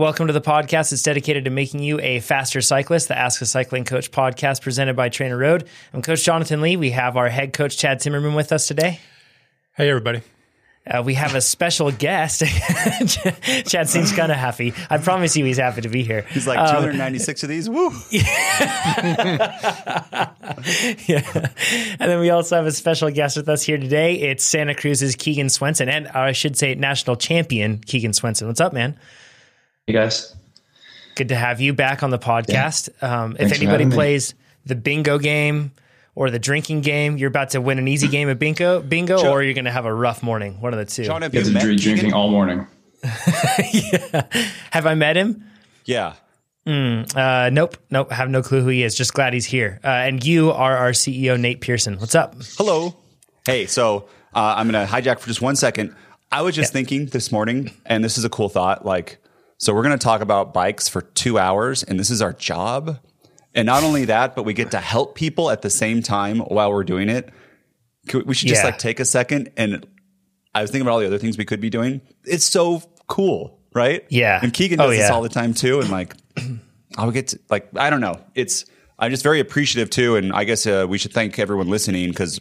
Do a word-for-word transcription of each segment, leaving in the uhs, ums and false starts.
Welcome to the podcast. It's dedicated to making you a faster cyclist, the Ask a Cycling Coach podcast presented by Trainer Road. I'm Coach Jonathan Lee. We have our head coach, Chad Timmerman, with us today. Hey, everybody. Uh, we have a special guest. Chad seems kind of happy. I promise you he's happy to be here. He's like two hundred ninety-six um, of these. Woo! Yeah. Yeah. And then we also have a special guest with us here today. It's Santa Cruz's Keegan Swenson, and uh, I should say national champion Keegan Swenson. What's up, man? Hey, guys. Good to have you back on the podcast. Yeah. Um, if anybody plays the bingo game or the drinking game, you're about to win an easy game of bingo, bingo, John, or you're going to have a rough morning. One of the two. John, have you, you have met Keegan? Drinking all morning. Yeah. Have I met him? Yeah. Mm, uh, nope. Nope. I have no clue who he is. Just glad he's here. Uh, and you are our C E O, Nate Pearson. What's up? Hello. Hey, so uh, I'm going to hijack for just one second. I was just yeah. thinking this morning, and this is a cool thought. Like, so we're going to talk about bikes for two hours, and this is our job. And not only that, but we get to help people at the same time while we're doing it. We should just yeah. like take a second. And I was thinking about all the other things we could be doing. It's so cool, right? Yeah. And Keegan does oh, yeah. this all the time too. And like, I would get to like, I don't know. It's, I'm just very appreciative too. And I guess uh, we should thank everyone listening, because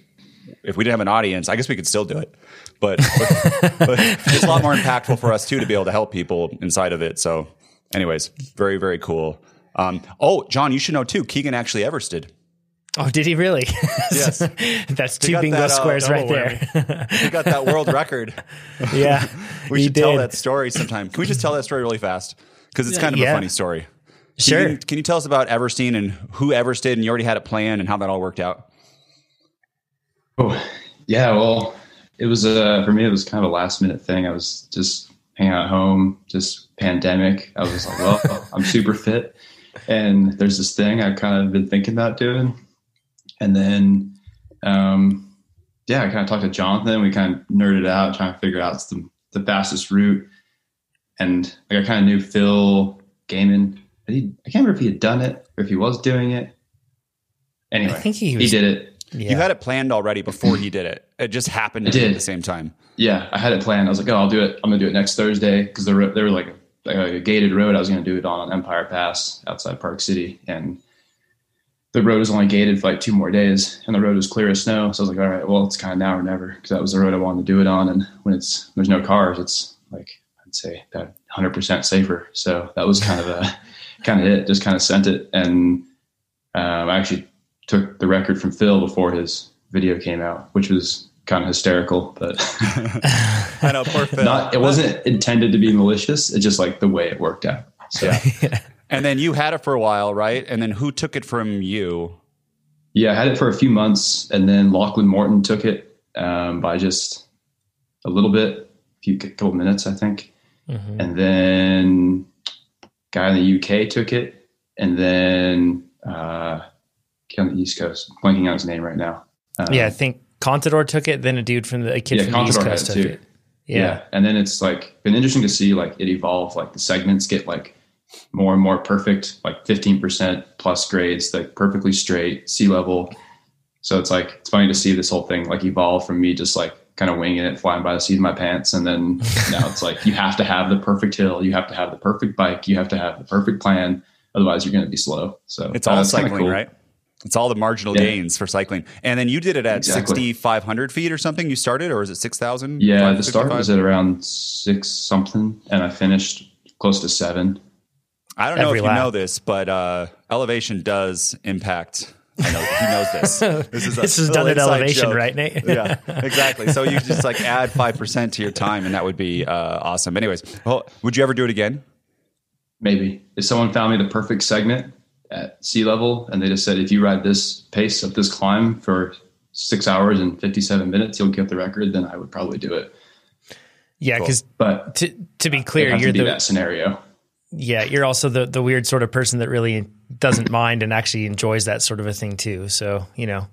if we didn't have an audience, I guess we could still do it. But, but, but it's a lot more impactful for us too to be able to help people inside of it. So anyways, very, very cool. Um, oh, John, you should know too. Keegan actually Everested. Oh, did he really? Yes. That's two bingo that, squares uh, right there. He got that world record. Yeah. we should did. tell that story sometime. Can we just tell that story really fast? Because it's kind of yeah. a funny story. Sure. Keegan, can you tell us about Everesting and who Everested, and you already had a plan, and how that all worked out? Oh, yeah. Well, it was, uh, for me, it was kind of a last minute thing. I was just hanging out at home, just pandemic. I was like, well, I'm super fit. And there's this thing I've kind of been thinking about doing. And then, um, yeah, I kind of talked to Jonathan. We kind of nerded out, trying to figure out the, the fastest route. And like, I kind of knew Phil gaming. He, I can't remember if he had done it or if he was doing it. Anyway, I think he, was, he did it. Yeah. You had it planned already before he did it. It just happened to at the same time. Yeah, I had it planned. I was like, oh, I'll do it. I'm going to do it next Thursday, because they were, they were like – like a gated road. I was going to do it on Empire Pass outside Park City. And the road was only gated for like two more days, and the road was clear as snow. So I was like, all right, well, it's kind of now or never, because that was the road I wanted to do it on. And when it's, there's no cars, it's like, I'd say that one hundred percent safer. So that was kind of a, kind of it, just kind of sent it. And um, I actually took the record from Phil before his video came out, which was kind of hysterical, but I know, poor Phil. Not, it wasn't intended to be malicious. It's just like the way it worked out. So. Yeah. And then you had it for a while, right? And then who took it from you? Yeah, I had it for a few months, and then Lachlan Morton took it um, by just a little bit, a few couple minutes, I think. Mm-hmm. And then a guy in the U K took it, and then uh, on the East Coast. I'm blanking on his name right now. Um, yeah, I think Contador took it, then a dude from the a kid yeah, from the East Coast took it. Yeah. yeah, and then it's like been interesting to see like it evolve. Like the segments get like more and more perfect, like fifteen percent plus grades, like perfectly straight, sea level. So it's like it's funny to see this whole thing like evolve from me just like kind of winging it, flying by the seat of my pants, and then now it's like you have to have the perfect hill, you have to have the perfect bike, you have to have the perfect plan, otherwise you're going to be slow. So it's uh, all cycling, cool. right? It's all the marginal yeah. gains for cycling. And then you did it at exactly. sixty-five hundred feet or something you started, or is it six thousand? Yeah, the start was at around six something, and I finished close to seven. I don't Every know if lap. you know this, but uh, elevation does impact. I know he knows this. This is, a this is done at elevation, joke. right, Nate? Yeah, exactly. So you just like add five percent to your time, and that would be uh, awesome. Anyways, well, would you ever do it again? Maybe. If someone found me the perfect segment at sea level, and they just said, if you ride this pace of this climb for six hours and fifty-seven minutes, you'll get the record, then I would probably do it. Yeah, because cool. but to, to be clear, you're the that scenario. Yeah, you're also the the weird sort of person that really doesn't mind and actually enjoys that sort of a thing too. So, you know,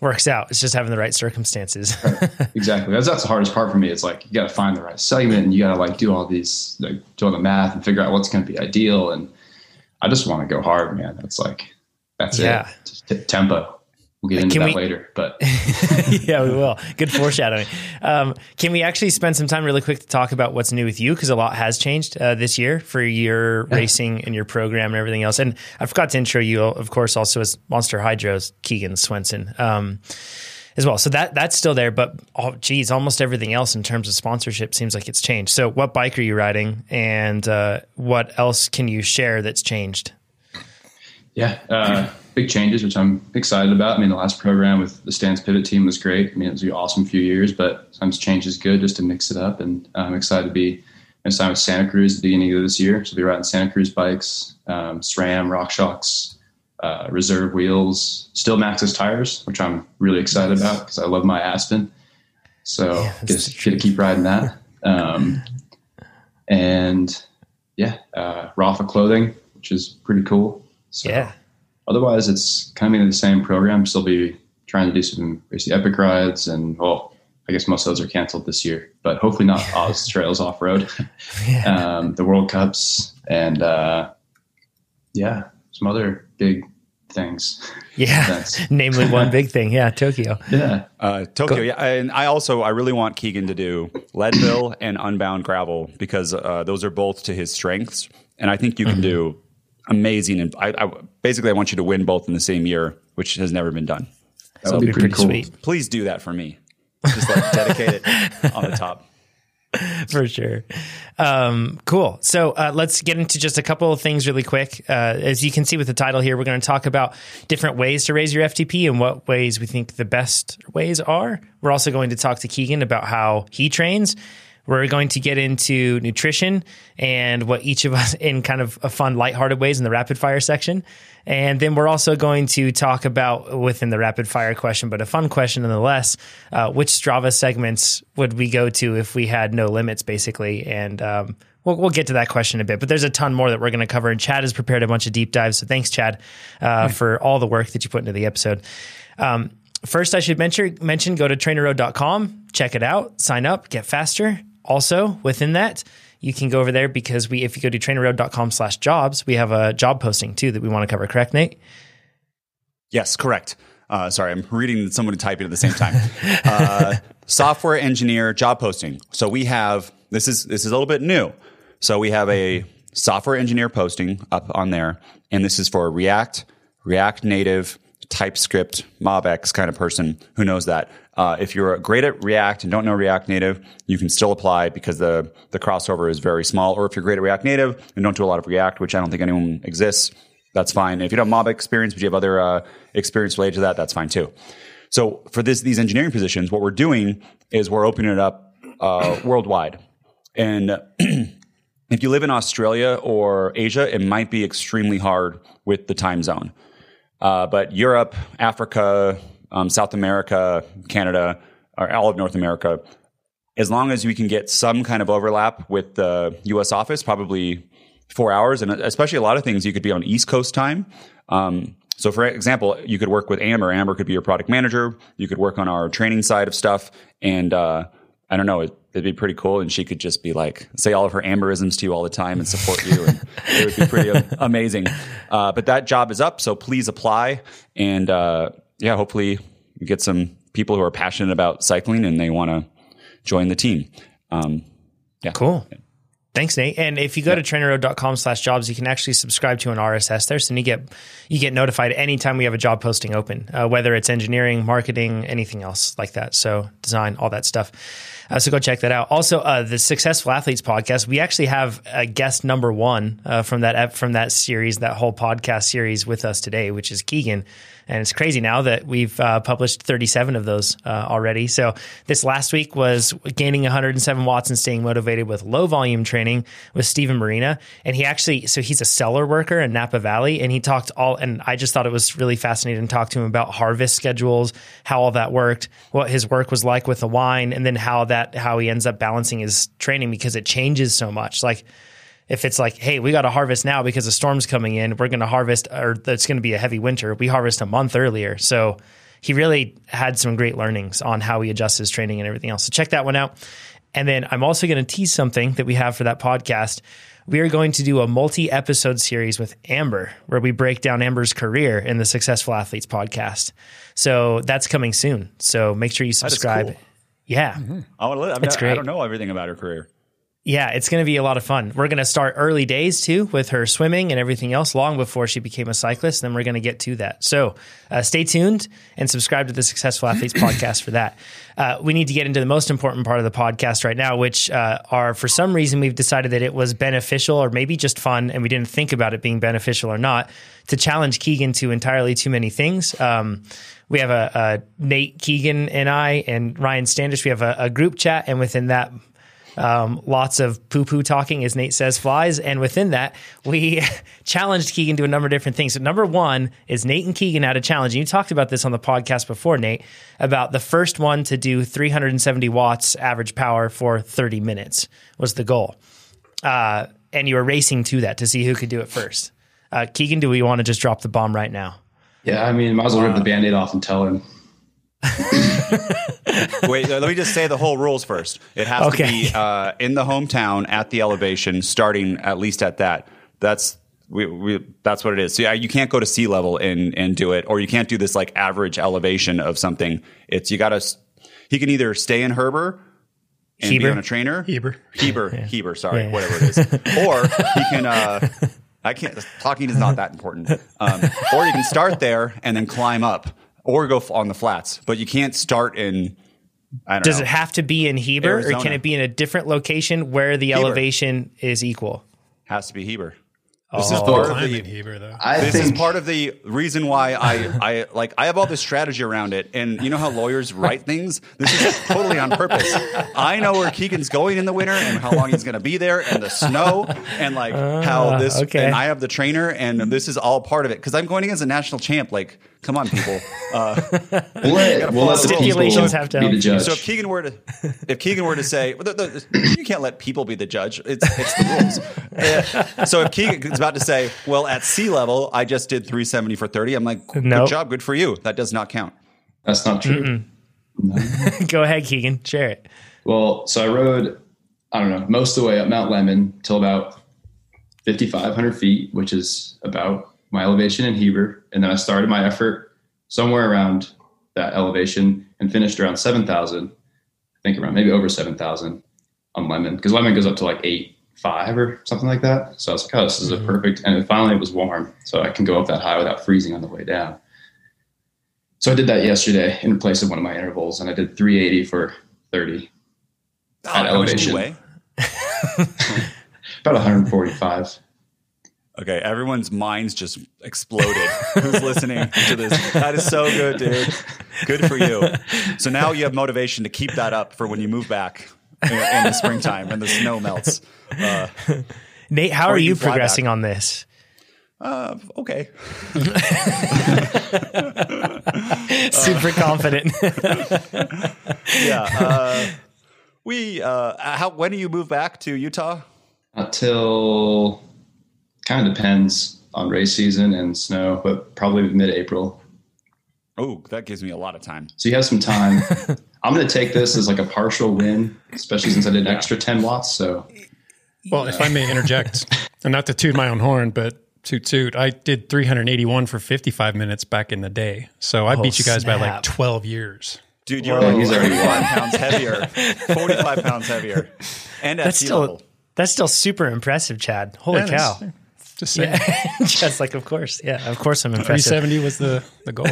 works out. It's just having the right circumstances. Right. Exactly. That's, that's the hardest part for me. It's like you got to find the right segment, and you got to like do all these, like do all the math and figure out what's going to be ideal. And I just want to go hard, man. That's like, that's yeah. it. Just t- tempo. We'll get into can that we, later, but yeah, we will. Good foreshadowing. Um, can we actually spend some time really quick to talk about what's new with you? Because a lot has changed uh, this year for your yeah. racing and your program and everything else. And I forgot to intro you, of course, also as Monster Hydro's Keegan Swenson um, as well. So that that's still there, but oh, geez, almost everything else in terms of sponsorship seems like it's changed. So what bike are you riding, and uh, what else can you share that's changed? Yeah. Uh, big changes, which I'm excited about. I mean, the last program with the Stance Pivot team was great. I mean, it was an awesome few years, but sometimes change is good just to mix it up. And I'm excited to be in time with Santa Cruz at the beginning of this year. So we'll be riding Santa Cruz bikes, um, SRAM, Rock Shocks, uh, reserve wheels, still Maxxis tires, which I'm really excited about because I love my Aspen. So yeah, get, get to keep riding that. Um, and yeah, uh, Rafa clothing, which is pretty cool. So yeah. Otherwise, it's kind of in the same program. Still be trying to do some Race Epic rides, and well, I guess most of those are canceled this year. But hopefully not Oz Trails off road, yeah. um, the World Cups, and uh, yeah, some other big things. Yeah, namely one big thing. Yeah, Tokyo. Yeah, uh, Tokyo. Go. Yeah, and I also I really want Keegan to do Leadville and Unbound Gravel because uh, those are both to his strengths, and I think you can mm-hmm. do. Amazing. And I, I basically I want you to win both in the same year, which has never been done. That would be pretty cool. Sweet. Please do that for me. Just like dedicate it on the top. For sure. Um, cool. So uh, let's get into just a couple of things really quick. Uh, as you can see with the title here, we're going to talk about different ways to raise your F T P and what ways we think the best ways are. We're also going to talk to Keegan about how he trains. We're going to get into nutrition and what each of us in kind of a fun, lighthearted ways in the rapid fire section. And then we're also going to talk about within the rapid fire question, but a fun question nonetheless, uh, which Strava segments would we go to if we had no limits basically? And, um, We'll, we'll get to that question a bit, but there's a ton more that we're going to cover. And Chad has prepared a bunch of deep dives. So thanks, Chad, uh, for all the work that you put into the episode. Um, first, I should mention, mention go to trainer road dot com, check it out, sign up, get faster. Also, within that, you can go over there because we, if you go to trainer road dot com slash jobs, we have a job posting too that we want to cover. Correct, Nate? Yes, correct. Uh, sorry, I'm reading someone typing at the same time. uh, software engineer job posting. So we have this is this is a little bit new. So we have a software engineer posting up on there, and this is for React, React Native, TypeScript, MobX kind of person who knows that. Uh, if you're great at React and don't know React Native, you can still apply because the, the crossover is very small. Or if you're great at React Native and don't do a lot of React, which I don't think anyone exists, that's fine. If you don't have Mob experience, but you have other uh, experience related to that, that's fine too. So for this these engineering positions, what we're doing is we're opening it up uh, worldwide. And if you live in Australia or Asia, it might be extremely hard with the time zone. Uh, but Europe, Africa, Um, South America, Canada, or all of North America, as long as we can get some kind of overlap with the U S office, probably four hours. And especially a lot of things, you could be on East Coast time. Um, so for example, you could work with Amber. Amber could be your product manager. You could work on our training side of stuff. And uh, I don't know, it, it'd be pretty cool. And she could just be like, say all of her Amberisms to you all the time and support you. And it would be pretty amazing. Uh, but that job is up. So please apply. And, uh, yeah, hopefully we get some people who are passionate about cycling and they want to join the team. Um, yeah. Cool. Thanks, Nate. And if you go yeah. to trainer road dot com slash jobs, you can actually subscribe to an R S S there. So you get, you get notified anytime we have a job posting open, uh, whether it's engineering, marketing, anything else like that. So design, all that stuff. Uh, so go check that out. Also, uh, the Successful Athletes podcast, we actually have a guest number one uh, from that from that series, that whole podcast series with us today, which is Keegan. And it's crazy now that we've uh, published thirty-seven of those uh, already. So this last week was gaining one hundred seven watts and staying motivated with low volume training with Steven Marina. And he actually, so he's a cellar worker in Napa Valley, and he talked all, and I just thought it was really fascinating to talk to him about harvest schedules, how all that worked, what his work was like with the wine, and then how that, how he ends up balancing his training because it changes so much. Like, if it's like, hey, we got to harvest now because the storm's coming in, we're going to harvest, or it's going to be a heavy winter. We harvest a month earlier. So he really had some great learnings on how he adjusts his training and everything else. So check that one out. And then I'm also going to tease something that we have for that podcast. We are going to do a multi-episode series with Amber, where we break down Amber's career in the Successful Athletes podcast. So that's coming soon. So make sure you subscribe. That is cool. Yeah. Mm-hmm. I want to live. I, mean, it's great. I don't know everything about her career. Yeah, it's going to be a lot of fun. We're going to start early days, too, with her swimming and everything else long before she became a cyclist. Then we're going to get to that. So uh, stay tuned and subscribe to the Successful Athletes podcast for that. Uh, we need to get into the most important part of the podcast right now, which uh, are, for some reason, we've decided that it was beneficial or maybe just fun, and we didn't think about it being beneficial or not, to challenge Keegan to entirely too many things. Um We have a, a Nate, Keegan, and I, and Ryan Standish. We have a, a group chat, and within that, um, lots of poo-poo talking, as Nate says, flies. And within that, we challenged Keegan to a number of different things. So number one is Nate and Keegan had a challenge. And you talked about this on the podcast before, Nate, about the first one to do three hundred seventy watts average power for thirty minutes was the goal. Uh, and you were racing to that to see who could do it first. Uh, Keegan, do we want to just drop the bomb right now? Yeah, I mean, might as well rip the Band-Aid off and tell him. Wait, let me just say the whole rules first. It has okay. to be uh, in the hometown at the elevation, starting at least at that. That's we, we that's what it is. So yeah, you can't go to sea level and and do it, or you can't do this like average elevation of something. It's you got to. He can either stay in Heber and Heber? be on a trainer. Heber, Heber, yeah. Heber. Sorry, yeah. whatever it is, or he can. Uh, I can't. Talking is not that important. Um, or you can start there and then climb up, or go on the flats. But you can't start in. I don't Does know. Does it have to be in Heber, Arizona. Or can it be in a different location where the Heber. Elevation is equal? Has to be Heber. This oh. is part of the Heber, though. I this think... is part of the reason why I I like I have all this strategy around it, and you know how lawyers write things. This is totally on purpose. I know where Keegan's going in the winter and how long he's going to be there, and the snow, and like uh, how this. Okay. And I have the trainer, and this is all part of it because I'm going against a national champ. Like, come on, people. Uh, well, well, stipulations have to be the judge. So if Keegan were to, if Keegan were to say, well, the, the, you can't let people be the judge. It's it's the rules. Uh, so if Keegan. About to say, well, at sea level, I just did three seventy for thirty. I'm like, good nope. job, good for you. That does not count. That's not true. No. Go ahead, Keegan, share it. Well, so I rode, I don't know, most of the way up Mount Lemmon till about fifty-five hundred feet, which is about my elevation in Heber. And then I started my effort somewhere around that elevation and finished around seven thousand, I think around maybe over seven thousand on Lemmon, because Lemmon goes up to like eight. five or something like that. So I was like, oh, this is a perfect, and finally it was warm. So I can go up that high without freezing on the way down. So I did that yesterday in place of one of my intervals, and I did three eighty for thirty oh, at elevation. About one forty-five. Okay. Everyone's minds just exploded. Who's listening to this? That is so good, dude. Good for you. So now you have motivation to keep that up for when you move back. in, in the springtime when the snow melts. Uh, Nate, how are you, you progressing back? On this? Uh, okay. Super confident. yeah. Uh, we, uh, how, when do you move back to Utah? Until kind of depends on race season and snow, but probably mid-April. Oh, that gives me a lot of time. So you have some time. I'm going to take this as like a partial win, especially since I did an yeah. extra ten watts. So, well, yeah. if I may interject, and not to toot my own horn, but toot toot, I did three eighty-one for fifty-five minutes back in the day. So I oh, beat you guys snap. by like twelve years. Dude, you're like forty-five pounds heavier, forty-five pounds heavier. And at that's still level. That's still super impressive, Chad. Holy yeah, cow. Just saying. Yeah. Just like, of course. Yeah, of course I'm impressive. three seventy was the, the goal.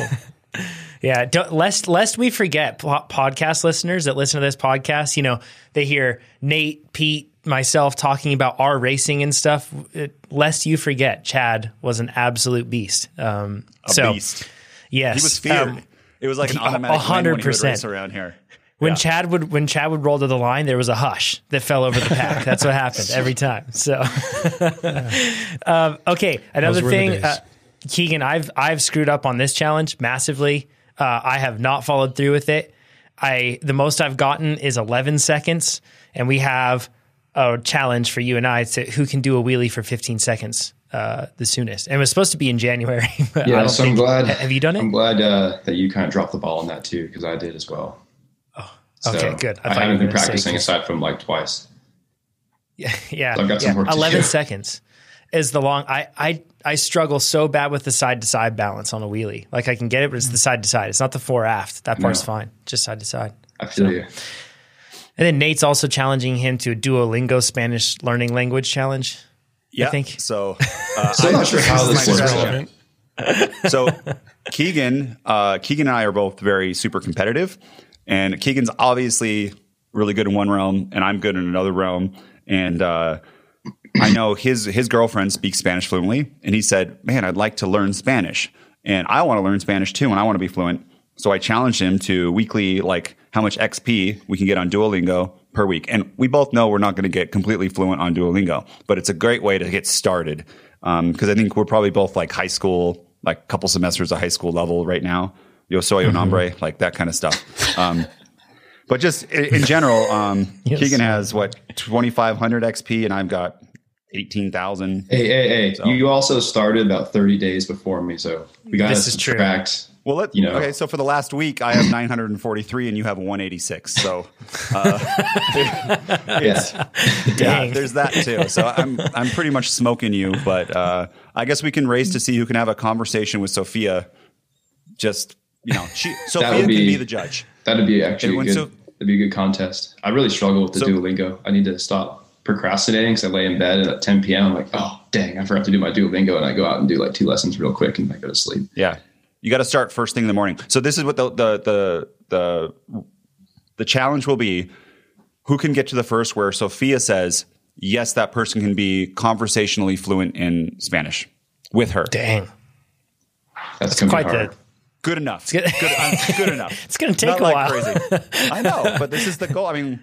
Yeah, don't, lest lest we forget po- podcast listeners that listen to this podcast, you know, they hear Nate, Pete, myself talking about our racing and stuff. It, lest you forget, Chad was an absolute beast. Um, a so, beast. Yes. He was feared. Um, it was like an automatic one hundred percent around here. When yeah. Chad would when Chad would roll to the line, there was a hush that fell over the pack. That's what happened every time. So, um, okay, another thing, uh, Keegan, I've I've screwed up on this challenge massively. Uh, I have not followed through with it. I the most I've gotten is eleven seconds, and we have a challenge for you and I to who can do a wheelie for fifteen seconds uh, the soonest. And it was supposed to be in January. But yeah, I don't so think, I'm glad. Have you done it? I'm glad uh, that you kind of dropped the ball on that too, because I did as well. Oh, So okay, good. I, I haven't been practicing say, aside from like twice. Yeah, yeah. So I've got yeah. some work Eleven to do. Seconds is the long. I I I struggle so bad with the side to side balance on a wheelie. Like I can get it, but it's the side to side. It's not the fore aft. That part's no. fine. Just side to side. I feel so. you. And then Nate's also challenging him to a Duolingo Spanish learning language challenge. Yeah, I think so. Uh, so I'm not sure how this works. Relevant. So Keegan, uh, Keegan and I are both very super competitive, and Keegan's obviously really good in one realm, and I'm good in another realm. And uh, I know his his girlfriend speaks Spanish fluently, and he said, "Man, I'd like to learn Spanish, and I want to learn Spanish too, and I want to be fluent." So I challenged him to weekly, like how much X P we can get on Duolingo per week. And we both know we're not going to get completely fluent on Duolingo, but it's a great way to get started. Um, because I think we're probably both like high school, like a couple semesters of high school level right now. Yo soy un hombre, mm-hmm. like that kind of stuff. Um, but just in, in general, um, yes. Keegan has what, twenty-five hundred X P and I've got eighteen thousand. Hey, hey, hey, so. You also started about thirty days before me. So we got to subtract. Well, let, you know. Okay, so for the last week, I have nine hundred forty-three and you have one eighty-six. So uh, yeah. yeah, there's that too. So I'm I'm pretty much smoking you, but uh, I guess we can race to see who can have a conversation with Sophia. Just, you know, she, Sophia be, can be the judge. That would be actually good, so, that'd be a good contest. I really struggle with the so, Duolingo. I need to stop procrastinating because I lay in bed at ten p.m. I'm like, oh, dang, I forgot to do my Duolingo. And I go out and do like two lessons real quick and I go to sleep. Yeah. You got to start first thing in the morning. So this is what the, the the the the challenge will be. Who can get to the first where Sophia says, yes, that person can be conversationally fluent in Spanish with her. Dang. That's, That's quite hard. the... Good enough. It's good, good, um, good enough. It's going to take Not a like while. Crazy. I know, but this is the goal. I mean...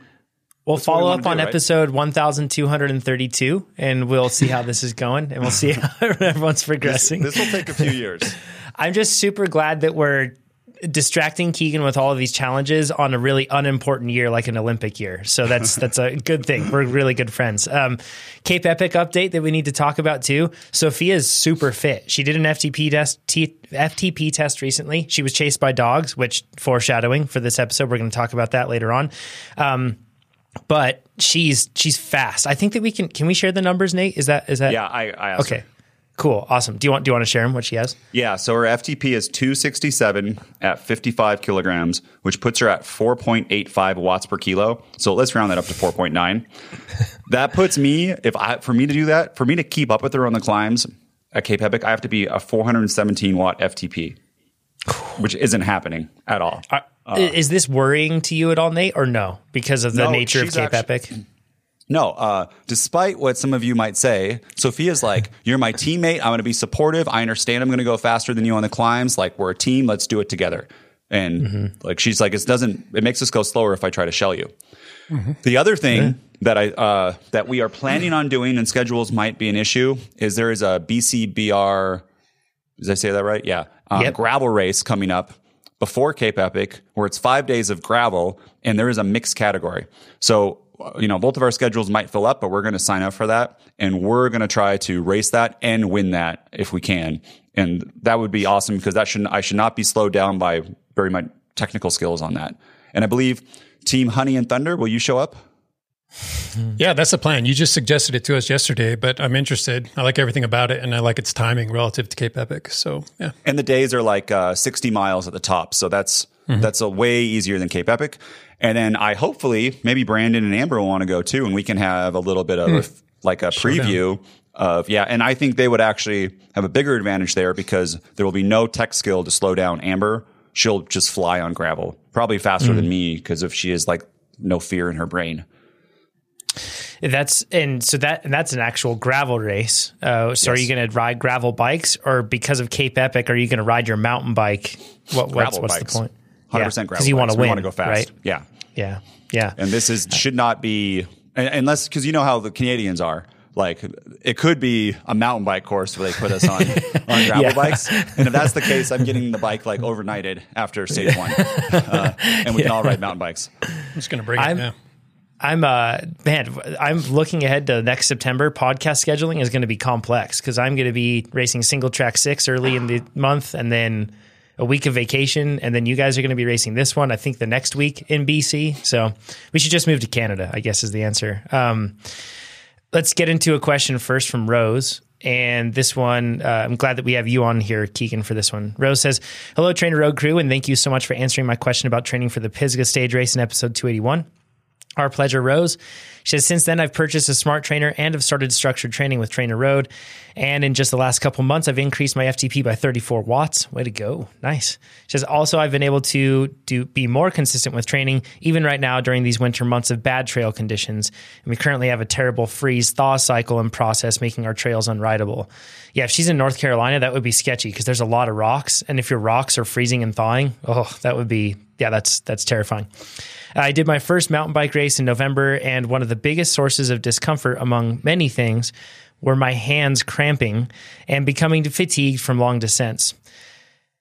We'll That's follow we up on do, episode right? one thousand two hundred thirty-two, and we'll see how this is going, and we'll see how everyone's progressing. This, this will take a few years. I'm just super glad that we're distracting Keegan with all of these challenges on a really unimportant year, like an Olympic year. So that's that's a good thing. We're really good friends. Um, Cape Epic update that we need to talk about too. Sophia's super fit. She did an F T P test, t- F T P test recently. She was chased by dogs, which foreshadowing for this episode. We're going to talk about that later on. Um, but she's she's fast. I think that we can can we share the numbers, Nate? Is that is that yeah? I, I asked okay. Her. Cool. Awesome. Do you want, do you want to share them, what she has? Yeah. So her F T P is two sixty-seven at fifty-five kilograms, which puts her at four point eight five watts per kilo. So let's round that up to four point nine. That puts me, if I, for me to do that, for me to keep up with her on the climbs at Cape Epic, I have to be a four hundred seventeen watt F T P, which isn't happening at all. Uh, is this worrying to you at all, Nate, or no? Because of the no, nature of Cape actually, Epic? No, uh, despite what some of you might say, Sophia's like, you're my teammate. I'm going to be supportive. I understand I'm going to go faster than you on the climbs. Like, we're a team. Let's do it together. And mm-hmm. like, she's like, it doesn't, it makes us go slower if I try to shell you. Mm-hmm. The other thing yeah. that I, uh, that we are planning on doing and schedules might be an issue is there is a B C B R, did I say that right? Yeah. Um, yep. Gravel race coming up before Cape Epic where it's five days of gravel and there is a mixed category. So, you know, both of our schedules might fill up, but we're going to sign up for that. And we're going to try to race that and win that if we can. And that would be awesome because that shouldn't, I should not be slowed down by very much technical skills on that. And I believe Team Honey and Thunder, will you show up? Yeah, that's the plan. You just suggested it to us yesterday, but I'm interested. I like everything about it. And I like its timing relative to Cape Epic. So yeah. And the days are like uh, sixty miles at the top. So that's, mm-hmm. that's a way easier than Cape Epic. And then I hopefully maybe Brandon and Amber will want to go too. And we can have a little bit of mm. like a preview Showdown. of, yeah. And I think they would actually have a bigger advantage there because there will be no tech skill to slow down Amber. She'll just fly on gravel, probably faster mm. than me because if she has like no fear in her brain. That's, and so that, and that's an actual gravel race. Uh, so yes. Are you going to ride gravel bikes or because of Cape Epic, are you going to ride your mountain bike? What, what's, what's the point? one hundred percent yeah, gravel. You want to win. You want to go fast. Right? Yeah. Yeah. Yeah. And this is should not be unless because you know how the Canadians are. Like it could be a mountain bike course where they put us on, on gravel yeah. bikes. And if that's the case, I'm getting the bike like overnighted after stage one. Uh, and we yeah. can all ride mountain bikes. I'm just going to break I'm, it now. I'm uh man, I'm looking ahead to next September. Podcast scheduling is going to be complex because I'm going to be racing single track six early in the month and then a week of vacation, and then you guys are going to be racing this one, I think, the next week in B C. So we should just move to Canada, I guess, is the answer. Um, let's get into a question first from Rose. And this one, uh, I'm glad that we have you on here, Keegan, for this one. Rose says, hello, Trainer Road crew, and thank you so much for answering my question about training for the Pisgah stage race in episode two eighty-one. Our pleasure, Rose. She says, since then, I've purchased a smart trainer and have started structured training with Trainer Road. And in just the last couple months, I've increased my F T P by thirty-four watts. Way to go. Nice. She says, also, I've been able to do be more consistent with training, even right now during these winter months of bad trail conditions. And we currently have a terrible freeze-thaw cycle and process, making our trails unrideable. Yeah, if she's in North Carolina, that would be sketchy because there's a lot of rocks. And if your rocks are freezing and thawing, oh, that would be... yeah, that's that's terrifying. I did my first mountain bike race in November, and one of the biggest sources of discomfort among many things were my hands cramping and becoming fatigued from long descents.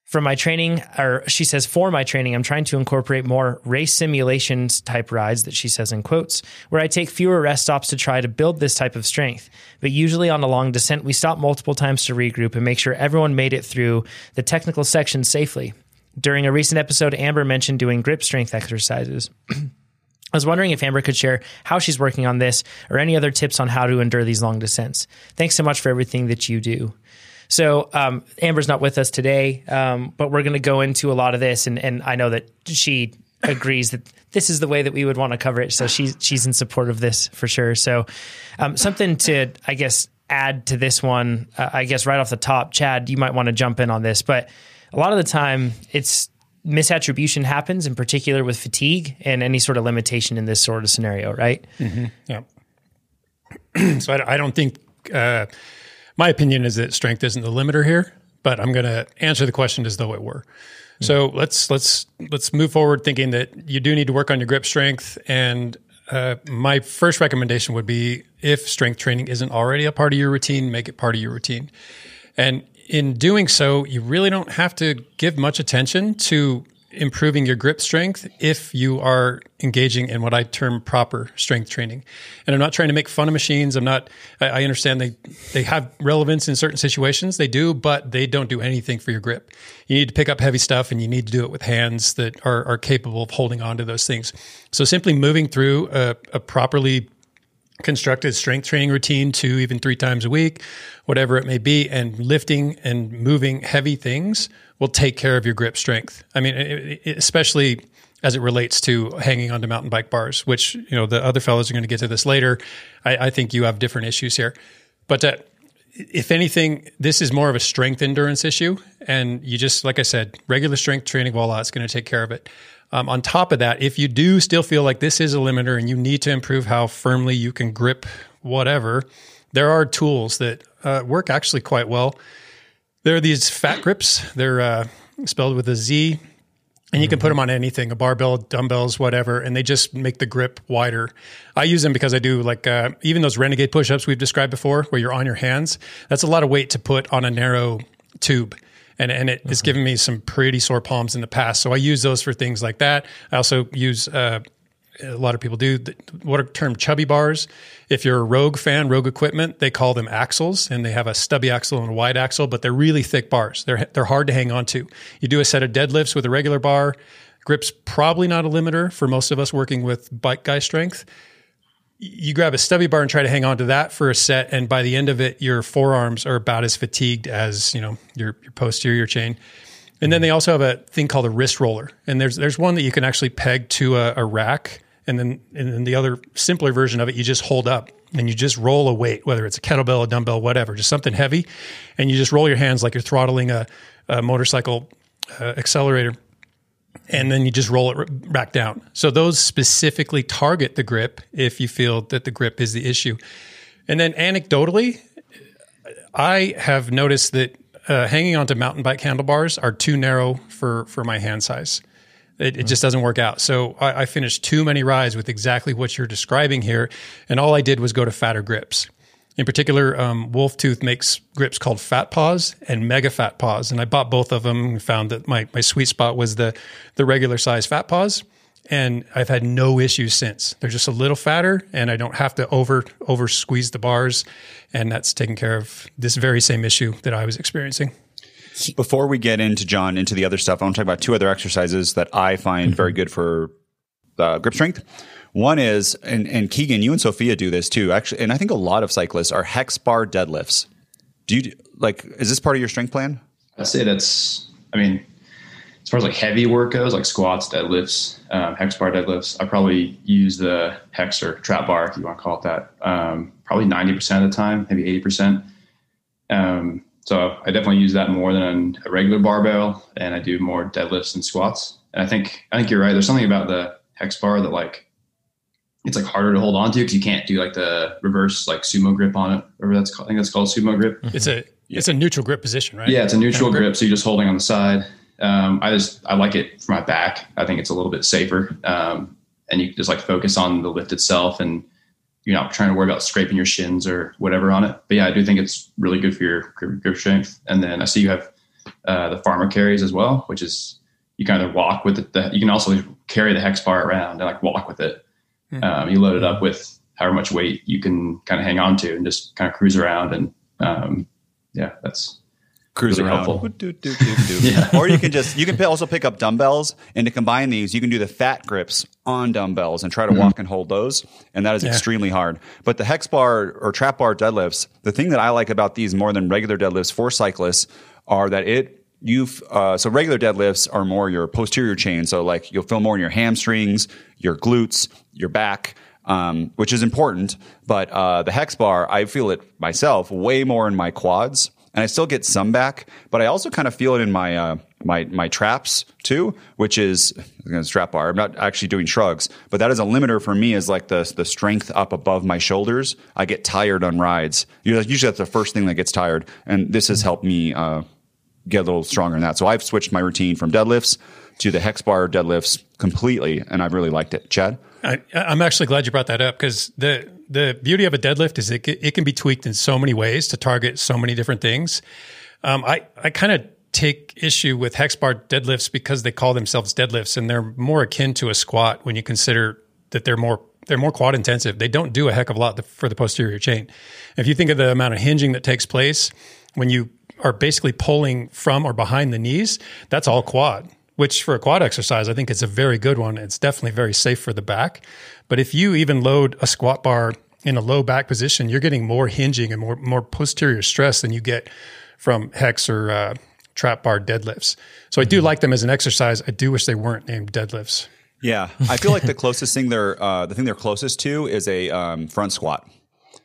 From my training, or she says, for my training, I'm trying to incorporate more race simulations type rides that she says in quotes, where I take fewer rest stops to try to build this type of strength. But usually on a long descent, we stop multiple times to regroup and make sure everyone made it through the technical section safely. During a recent episode, Amber mentioned doing grip strength exercises. I was wondering if Amber could share how she's working on this or any other tips on how to endure these long descents. Thanks so much for everything that you do. So um, Amber's not with us today, um, but we're going to go into a lot of this. And, and I know that she agrees that this is the way that we would want to cover it. So she's, she's in support of this for sure. So um, something to, I guess, add to this one, uh, I guess right off the top, Chad, you might want to jump in on this, but a lot of the time, it's misattribution happens, in particular with fatigue and any sort of limitation in this sort of scenario, right? Mm-hmm. Yeah. So I, I don't think uh, my opinion is that strength isn't the limiter here, but I'm going to answer the question as though it were. Mm-hmm. So let's let's let's move forward thinking that you do need to work on your grip strength. And uh, my first recommendation would be, if strength training isn't already a part of your routine, make it part of your routine. And in doing so, you really don't have to give much attention to improving your grip strength if you are engaging in what I term proper strength training. And I'm not trying to make fun of machines. I'm not, I understand they, they have relevance in certain situations. They do, but they don't do anything for your grip. You need to pick up heavy stuff and you need to do it with hands that are, are capable of holding on to those things. So simply moving through a, a properly constructed strength training routine two, even three times a week, whatever it may be, and lifting and moving heavy things will take care of your grip strength. I mean, it, it, especially as it relates to hanging onto mountain bike bars, which, you know, the other fellows are going to get to this later. I, I think you have different issues here, but uh, if anything, this is more of a strength endurance issue. And you just, like I said, regular strength training, voila, it's going to take care of it. Um, on top of that, if you do still feel like this is a limiter and you need to improve how firmly you can grip whatever, there are tools that uh, work actually quite well. There are these fat grips. They're uh, spelled with a Z, and you can put them on anything, a barbell, dumbbells, whatever, and they just make the grip wider. I use them because I do like uh, even those renegade push-ups we've described before where you're on your hands. That's a lot of weight to put on a narrow tube. And, and it has given me some pretty sore palms in the past. So I use those for things like that. I also use, uh, a lot of people do, the, what are termed chubby bars. If you're a Rogue fan, Rogue Equipment, they call them axles. And they have a stubby axle and a wide axle, but they're really thick bars. They're they're hard to hang on to. You do a set of deadlifts with a regular bar. Grip's probably not a limiter for most of us working with bike guy strength. You grab a stubby bar and try to hang on to that for a set. And by the end of it, your forearms are about as fatigued as, you know, your, your posterior chain. And then they also have a thing called a wrist roller. And there's, there's one that you can actually peg to a, a rack. And then, and then the other simpler version of it, you just hold up and you just roll a weight, whether it's a kettlebell, a dumbbell, whatever, just something heavy. And you just roll your hands like you're throttling a, a motorcycle uh, accelerator. And then you just roll it back down. So those specifically target the grip if you feel that the grip is the issue. And then anecdotally, I have noticed that uh, hanging onto mountain bike handlebars are too narrow for, for my hand size. It, it just doesn't work out. So I, I finished too many rides with exactly what you're describing here. And all I did was go to fatter grips. In particular, um, Wolf Tooth makes grips called Fat Paws and Mega Fat Paws. And I bought both of them and found that my, my sweet spot was the, the regular size Fat Paws. And I've had no issues since. They're just a little fatter and I don't have to over, over squeeze the bars. And that's taken care of this very same issue that I was experiencing. Before we get into John, into the other stuff, I want to talk about two other exercises that I find mm-hmm. very good for uh, grip strength. One is, and, and Keegan, you and Sophia do this too, actually, and I think a lot of cyclists are hex bar deadlifts. Do you like? Is this part of your strength plan? I say that's. I mean, as far as like heavy work goes, like squats, deadlifts, um, hex bar deadlifts, I probably use the hex or trap bar, if you want to call it that, um, probably ninety percent of the time, maybe eighty percent. Um, so I definitely use that more than a regular barbell, and I do more deadlifts and squats. And I think I think you're right. There's something about the hex bar that like. It's like harder to hold on to because you can't do like the reverse like sumo grip on it. Or that's called, I think that's called sumo grip. It's a yeah. it's a neutral grip position, right? Yeah, it's a neutral grip. grip. So you're just holding on the side. Um, I just I like it for my back. I think it's a little bit safer, um, and you just like focus on the lift itself, and you're not trying to worry about scraping your shins or whatever on it. But yeah, I do think it's really good for your grip, grip strength. And then I see you have uh, the farmer carries as well, which is you kind of walk with it. The, you can also carry the hex bar around and like walk with it. Um, you load it up with however much weight you can kind of hang on to and just kind of cruise around. And, um, yeah, that's cruise really around. Helpful. Do, do, do, do. yeah. Or you can just, you can also pick up dumbbells, and to combine these, you can do the fat grips on dumbbells and try to mm-hmm. walk and hold those. And that is yeah. extremely hard. But the hex bar or trap bar deadlifts, the thing that I like about these more than regular deadlifts for cyclists are that it, You've uh, so regular deadlifts are more your posterior chain. So like you'll feel more in your hamstrings, your glutes, your back, um, which is important. But uh, the hex bar, I feel it myself way more in my quads, and I still get some back, but I also kind of feel it in my uh, my my traps too, which is again, strap bar. I'm not actually doing shrugs, but that is a limiter for me. Is like the the strength up above my shoulders. I get tired on rides. Usually that's the first thing that gets tired, and this has helped me. Uh, get a little stronger in that. So I've switched my routine from deadlifts to the hex bar deadlifts completely, and I've really liked it. Chad? I, I'm actually glad you brought that up, because the the beauty of a deadlift is it, it can be tweaked in so many ways to target so many different things. Um, I, I kind of take issue with hex bar deadlifts because they call themselves deadlifts, and they're more akin to a squat when you consider that they're more They're more quad intensive. They don't do a heck of a lot for the posterior chain. If you think of the amount of hinging that takes place when you are basically pulling from or behind the knees, that's all quad, which for a quad exercise, I think it's a very good one. It's definitely very safe for the back. But if you even load a squat bar in a low back position, you're getting more hinging and more, more posterior stress than you get from hex or uh, trap bar deadlifts. So I do mm-hmm. like them as an exercise. I do wish they weren't named deadlifts. Yeah, I feel like the closest thing they're uh, the thing they're closest to is a um, front squat.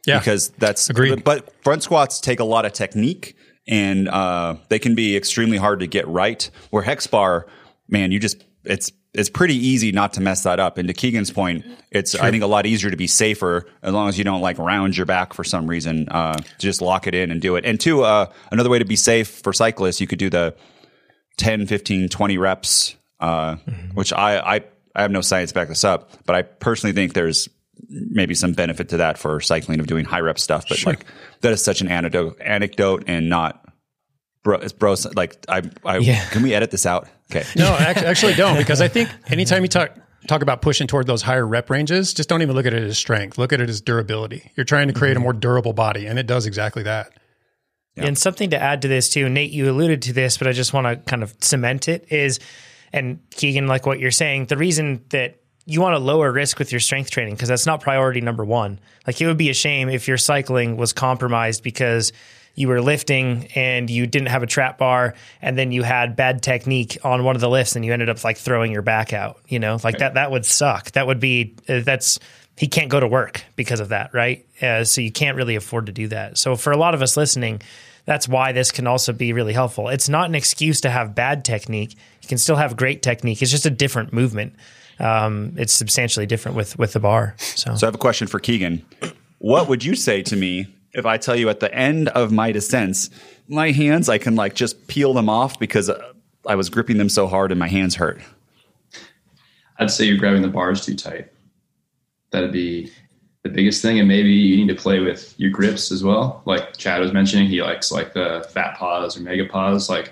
Yeah, because that's agreed. But front squats take a lot of technique, and uh, they can be extremely hard to get right. Where hex bar, man, you just it's it's pretty easy not to mess that up. And to Keegan's point, it's sure. I think a lot easier to be safer as long as you don't like round your back for some reason. Uh, just lock it in and do it. And two, uh, another way to be safe for cyclists, you could do the ten, fifteen, twenty reps, uh, mm-hmm. which I. I I have no science to back this up, but I personally think there's maybe some benefit to that for cycling of doing high rep stuff. But sure. like that is such an anecdote, anecdote, and not bro. It's bro. Like I, I yeah. can we edit this out? Okay, no, actually, actually don't, because I think anytime you talk talk about pushing toward those higher rep ranges, just don't even look at it as strength. Look at it as durability. You're trying to create mm-hmm. a more durable body, and it does exactly that. Yeah. And something to add to this too, Nate, you alluded to this, but I just want to kind of cement it is. And Keegan, like what you're saying, the reason that you want to lower risk with your strength training, because that's not priority number one. Like it would be a shame if your cycling was compromised because you were lifting and you didn't have a trap bar, and then you had bad technique on one of the lifts and you ended up like throwing your back out, you know, like right. that, that would suck. That would be, uh, that's, he can't go to work because of that. Right. Uh, so you can't really afford to do that. So for a lot of us listening, that's why this can also be really helpful. It's not an excuse to have bad technique. You can still have great technique. It's just a different movement. Um, it's substantially different with with the bar. So. so I have a question for Keegan. What would you say to me if I tell you at the end of my descents, my hands, I can like just peel them off because I was gripping them so hard and my hands hurt? I'd say you're grabbing the bars too tight. That'd be... the biggest thing, and maybe you need to play with your grips as well. Like Chad was mentioning, he likes like the fat paws or mega paws. Like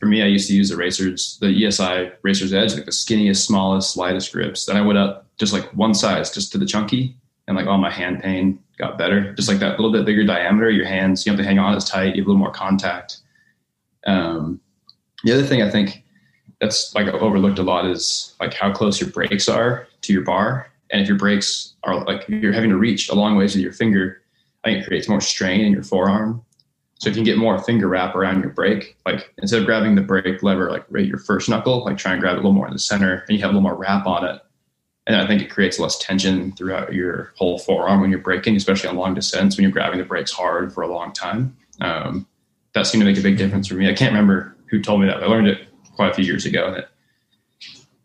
for me, I used to use the racers, the E S I Racer's Edge, like the skinniest, smallest, lightest grips. Then I went up just like one size, just to the chunky, and like all my hand pain got better. Just like that little bit bigger diameter, your hands, you have to hang on as tight, you have a little more contact. Um, the other thing I think that's like overlooked a lot is like how close your brakes are to your bar. And if your brakes are like, you're having to reach a long ways with your finger, I think it creates more strain in your forearm. So if you can get more finger wrap around your brake, like instead of grabbing the brake lever, like right your first knuckle, like try and grab it a little more in the center and you have a little more wrap on it. And I think it creates less tension throughout your whole forearm when you're braking, especially on long descents when you're grabbing the brakes hard for a long time. Um, that seemed to make a big difference for me. I can't remember who told me that, but I learned it quite a few years ago, and it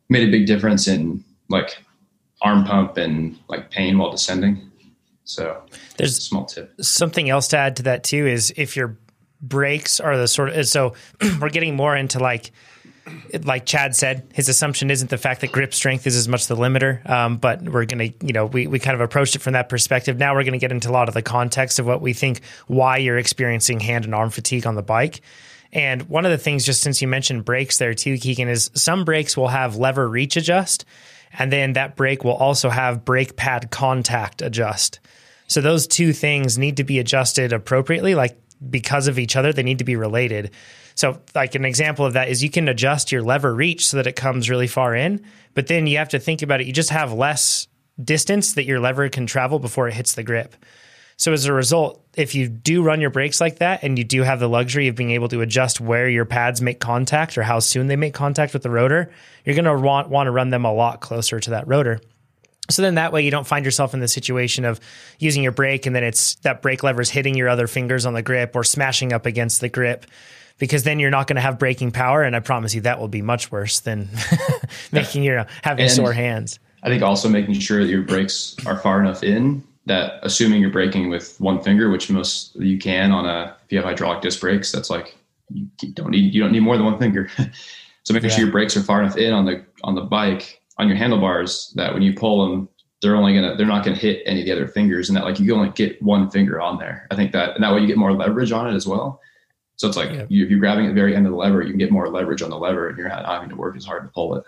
made a big difference in like arm pump and like pain while descending. So there's a small tip. Something else to add to that too is if your brakes are the sort of, so we're getting more into like, like Chad said, his assumption isn't the fact that grip strength is as much the limiter, um, but we're going to, you know, we, we kind of approached it from that perspective. Now we're going to get into a lot of the context of what we think, why you're experiencing hand and arm fatigue on the bike. And one of the things, just since you mentioned brakes there too, Keegan, is some brakes will have lever reach adjust, and then that brake will also have brake pad contact adjust. So those two things need to be adjusted appropriately, like because of each other, they need to be related. So like an example of that is you can adjust your lever reach so that it comes really far in, but then you have to think about it. You just have less distance that your lever can travel before it hits the grip. So as a result, if you do run your brakes like that and you do have the luxury of being able to adjust where your pads make contact or how soon they make contact with the rotor, you're going to want, want to run them a lot closer to that rotor. So then that way you don't find yourself in the situation of using your brake and then it's that brake lever is hitting your other fingers on the grip or smashing up against the grip, because then you're not going to have braking power. And I promise you that will be much worse than making your having and sore hands. I think also making sure that your brakes are far enough in that, assuming you're braking with one finger, which most you can on a, if you have hydraulic disc brakes, that's like, you don't need, you don't need more than one finger. So making yeah. sure your brakes are far enough in on the, on the bike, on your handlebars, that when you pull them, they're only going to, they're not going to hit any of the other fingers, and that like, you only get one finger on there. I think that, and that way you get more leverage on it as well. So it's like, yeah. you, if you're grabbing at the very end of the lever, you can get more leverage on the lever and you're not having to work as hard to pull it.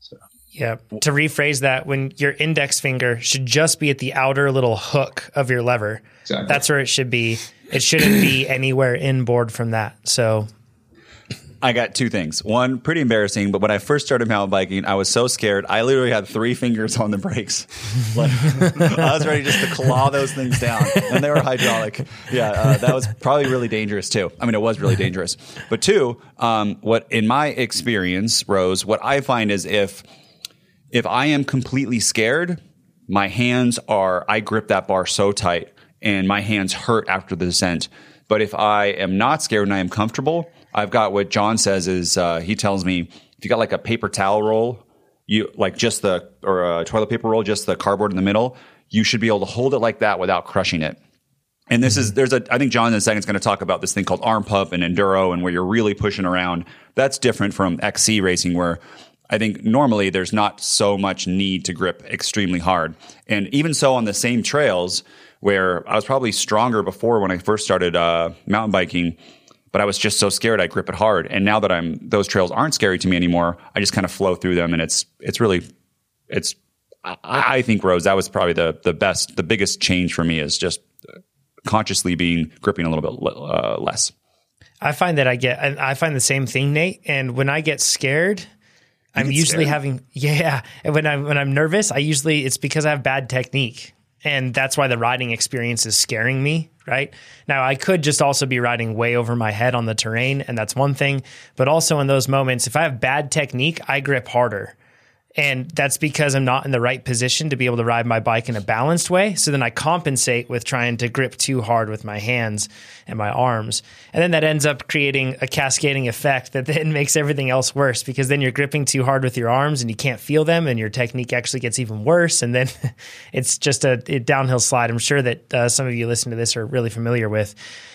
So. Yeah. To rephrase that, when your index finger should just be at the outer little hook of your lever, exactly. That's where it should be. It shouldn't be anywhere inboard from that. So I got two things. One, pretty embarrassing, but when I first started mountain biking, I was so scared. I literally had three fingers on the brakes. Like, I was ready just to claw those things down, and they were hydraulic. Yeah. Uh, that was probably really dangerous too. I mean, it was really dangerous, but two, um, what in my experience, Rose, what I find is if, If I am completely scared, my hands are, I grip that bar so tight and my hands hurt after the descent. But if I am not scared and I am comfortable, I've got what John says is, uh, he tells me, if you got like a paper towel roll, you like just the, or a toilet paper roll, just the cardboard in the middle, you should be able to hold it like that without crushing it. And this is, there's a, I think John in a second is going to talk about this thing called arm pump and enduro, and where you're really pushing around. That's different from X C racing, where I think normally there's not so much need to grip extremely hard. And even so, on the same trails where I was probably stronger before when I first started uh, mountain biking, but I was just so scared I grip it hard. And now that I'm, those trails aren't scary to me anymore. I just kind of flow through them, and it's it's really it's. I, I think Rose, that was probably the the best, the biggest change for me, is just consciously being gripping a little bit uh, less. I find that I get I find the same thing, Nate. And when I get scared, I'm usually scared. having, yeah. And when I'm, when I'm nervous, I usually, it's because I have bad technique, and that's why the riding experience is scaring me right now. I could just also be riding way over my head on the terrain, and that's one thing, but also in those moments, if I have bad technique, I grip harder. And that's because I'm not in the right position to be able to ride my bike in a balanced way. So then I compensate with trying to grip too hard with my hands and my arms. And then that ends up creating a cascading effect that then makes everything else worse, because then you're gripping too hard with your arms and you can't feel them, and your technique actually gets even worse. And then it's just a, a downhill slide. I'm sure that uh, some of you listening to this are really familiar with.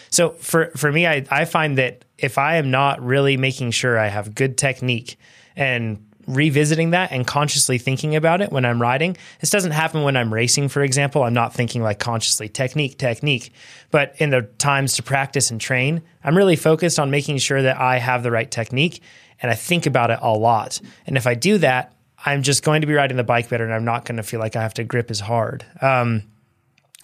So for, for me, I, I find that if I am not really making sure I have good technique and revisiting that and consciously thinking about it when I'm riding. This doesn't happen when I'm racing, for example. I'm not thinking like consciously technique, technique, but in the times to practice and train, I'm really focused on making sure that I have the right technique, and I think about it a lot. And if I do that, I'm just going to be riding the bike better, and I'm not going to feel like I have to grip as hard. Um,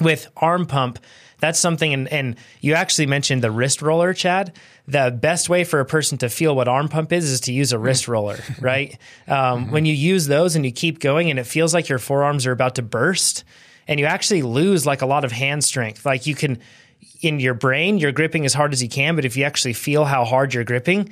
with arm pump, that's something. And, and you actually mentioned the wrist roller, Chad. The best way for a person to feel what arm pump is, is to use a wrist roller, right? Um, mm-hmm. When you use those and you keep going and it feels like your forearms are about to burst and you actually lose like a lot of hand strength, like you can, in your brain, you're gripping as hard as you can, but if you actually feel how hard you're gripping,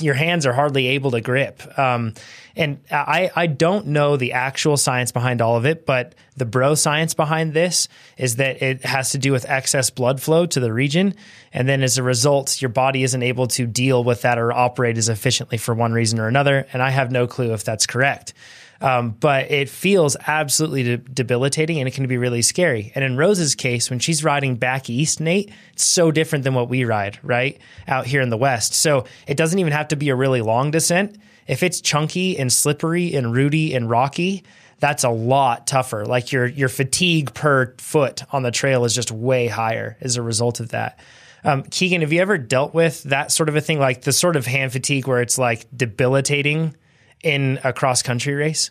your hands are hardly able to grip. Um, and I, I don't know the actual science behind all of it, but the bro science behind this is that it has to do with excess blood flow to the region. And then as a result, your body isn't able to deal with that or operate as efficiently for one reason or another. And I have no clue if that's correct. Um, but it feels absolutely de- debilitating and it can be really scary. And in Rose's case, when she's riding back east, Nate, it's so different than what we ride, right? Out here in the West. So it doesn't even have to be a really long descent. If it's chunky and slippery and rooty and rocky, that's a lot tougher. Like your, your fatigue per foot on the trail is just way higher as a result of that. Um, Keegan, have you ever dealt with that sort of a thing? Like the sort of hand fatigue where it's like debilitating in a cross country race?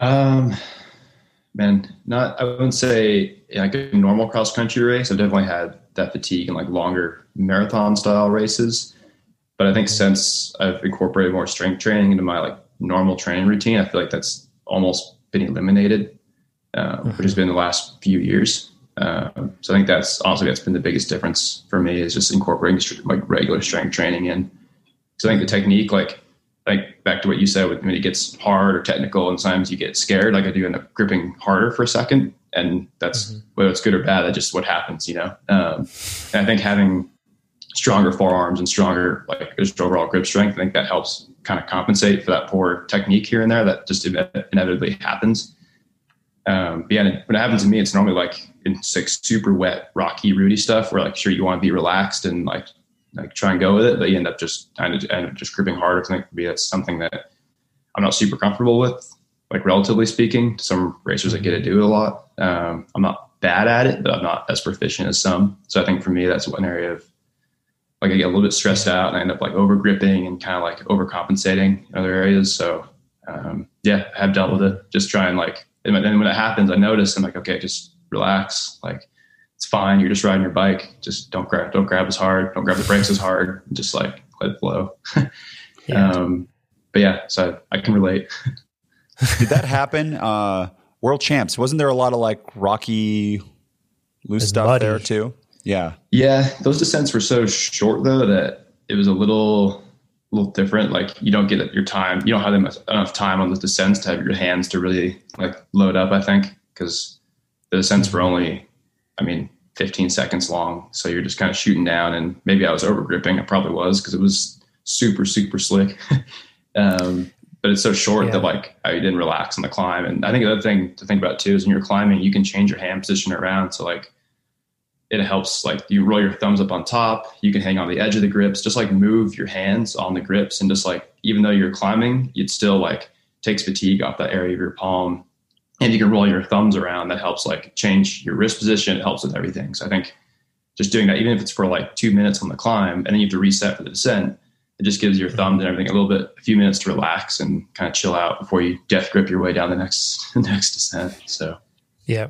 Um, man, not, I wouldn't say like a normal cross country race. I've definitely had that fatigue in like longer marathon style races. But I think since I've incorporated more strength training into my like normal training routine, I feel like that's almost been eliminated, uh, mm-hmm. which has been the last few years. Um, so I think that's honestly, that's been the biggest difference for me is just incorporating like regular strength training in. So I think the technique, like, like back to what you said with when I mean, it gets hard or technical and sometimes you get scared, like I do end up gripping harder for a second. And that's mm-hmm. whether it's good or bad, that's just what happens, you know? Um, and I think having stronger forearms and stronger, like just overall grip strength, I think that helps kind of compensate for that poor technique here and there that just inevitably happens. Um, but yeah, when it happens to me, it's normally like in like super wet, rocky, rooty stuff where like, sure, you want to be relaxed and like, like try and go with it, but you end up just kind of end up just gripping harder. I think maybe that's something that I'm not super comfortable with, like relatively speaking. Some racers that get to do it a lot. Um, I'm not bad at it, but I'm not as proficient as some. So I think for me, that's one area of like I get a little bit stressed out and I end up like over gripping and kind of like overcompensating in other areas. So um, yeah, I have dealt with it. Just try and like, and then when it happens, I notice I'm like, okay, just relax. Like, it's fine. You're just riding your bike. Just don't grab, don't grab as hard. Don't grab the brakes as hard. Just like let it flow. yeah. Um, but yeah, so I, I can relate. Did that happen? Uh, World Champs. Wasn't there a lot of like rocky loose it's stuff muddy. There too? Yeah. Yeah. Those descents were so short though, that it was a little, little different. Like you don't get your time. You don't have enough, enough time on those descents to have your hands to really like load up, I think. Cause the descents were only, I mean, fifteen seconds long. So you're just kind of shooting down and maybe I was over gripping. I probably was because it was super, super slick. um, but it's so short yeah. that like I didn't relax on the climb. And I think the other thing to think about too is when you're climbing, you can change your hand position around. So like it helps, like you roll your thumbs up on top, you can hang on the edge of the grips, just like move your hands on the grips. And just like, even though you're climbing, it still like takes fatigue off that area of your palm. And you can roll your thumbs around. That helps like change your wrist position. It helps with everything. So I think just doing that, even if it's for like two minutes on the climb and then you have to reset for the descent, it just gives your thumbs and everything a little bit, a few minutes to relax and kind of chill out before you death grip your way down the next, the next descent. So, yeah.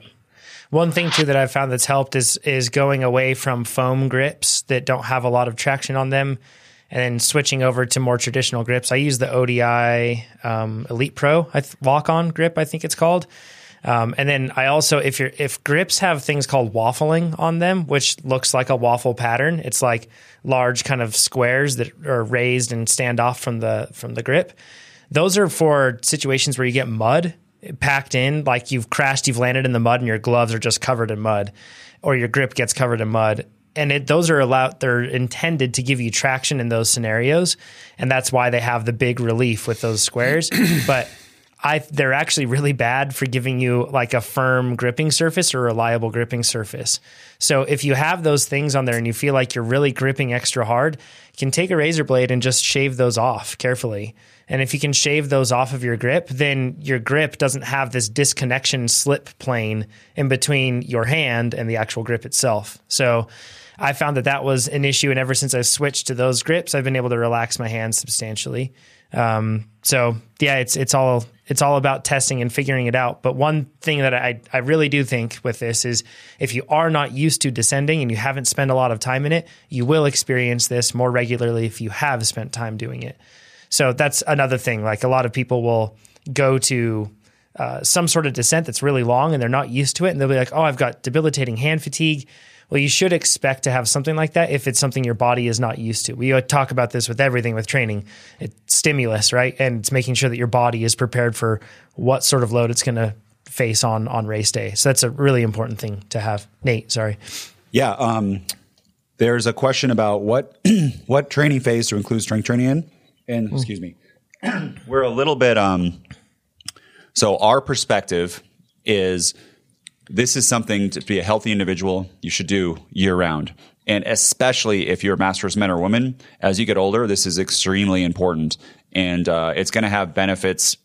One thing too that I've found that's helped is, is going away from foam grips that don't have a lot of traction on them and then switching over to more traditional grips. I use the O D I um, Elite Pro I th- walk-on grip, I think it's called. Um, and then I also, if you're if grips have things called waffling on them, which looks like a waffle pattern, it's like large kind of squares that are raised and stand off from the from the grip. Those are for situations where you get mud packed in, like you've crashed, you've landed in the mud, and your gloves are just covered in mud, or your grip gets covered in mud. And it, those are allowed, they're intended to give you traction in those scenarios. And that's why they have the big relief with those squares. But I, they're actually really bad for giving you like a firm gripping surface or reliable gripping surface. So if you have those things on there and you feel like you're really gripping extra hard, you can take a razor blade and just shave those off carefully. And if you can shave those off of your grip, then your grip doesn't have this disconnection slip plane in between your hand and the actual grip itself. So I found that that was an issue. And ever since I switched to those grips, I've been able to relax my hands substantially. Um, so yeah, it's, it's all, it's all about testing and figuring it out. But one thing that I, I really do think with this is if you are not used to descending and you haven't spent a lot of time in it, you will experience this more regularly if you have spent time doing it. So that's another thing. Like a lot of people will go to uh, some sort of descent that's really long and they're not used to it. And they'll be like, oh, I've got debilitating hand fatigue. Well, you should expect to have something like that if it's something your body is not used to. We talk about this with everything with training. It's stimulus, right? And it's making sure that your body is prepared for what sort of load it's going to face on on race day. So that's a really important thing to have. Nate, sorry. Yeah. Um, there's a question about what what training phase to include strength training in. And mm. excuse me, we're a little bit. Um, so our perspective is, this is something to be a healthy individual you should do year round. And especially if you're a master's man or woman, as you get older, this is extremely important. And uh, it's going to have benefits.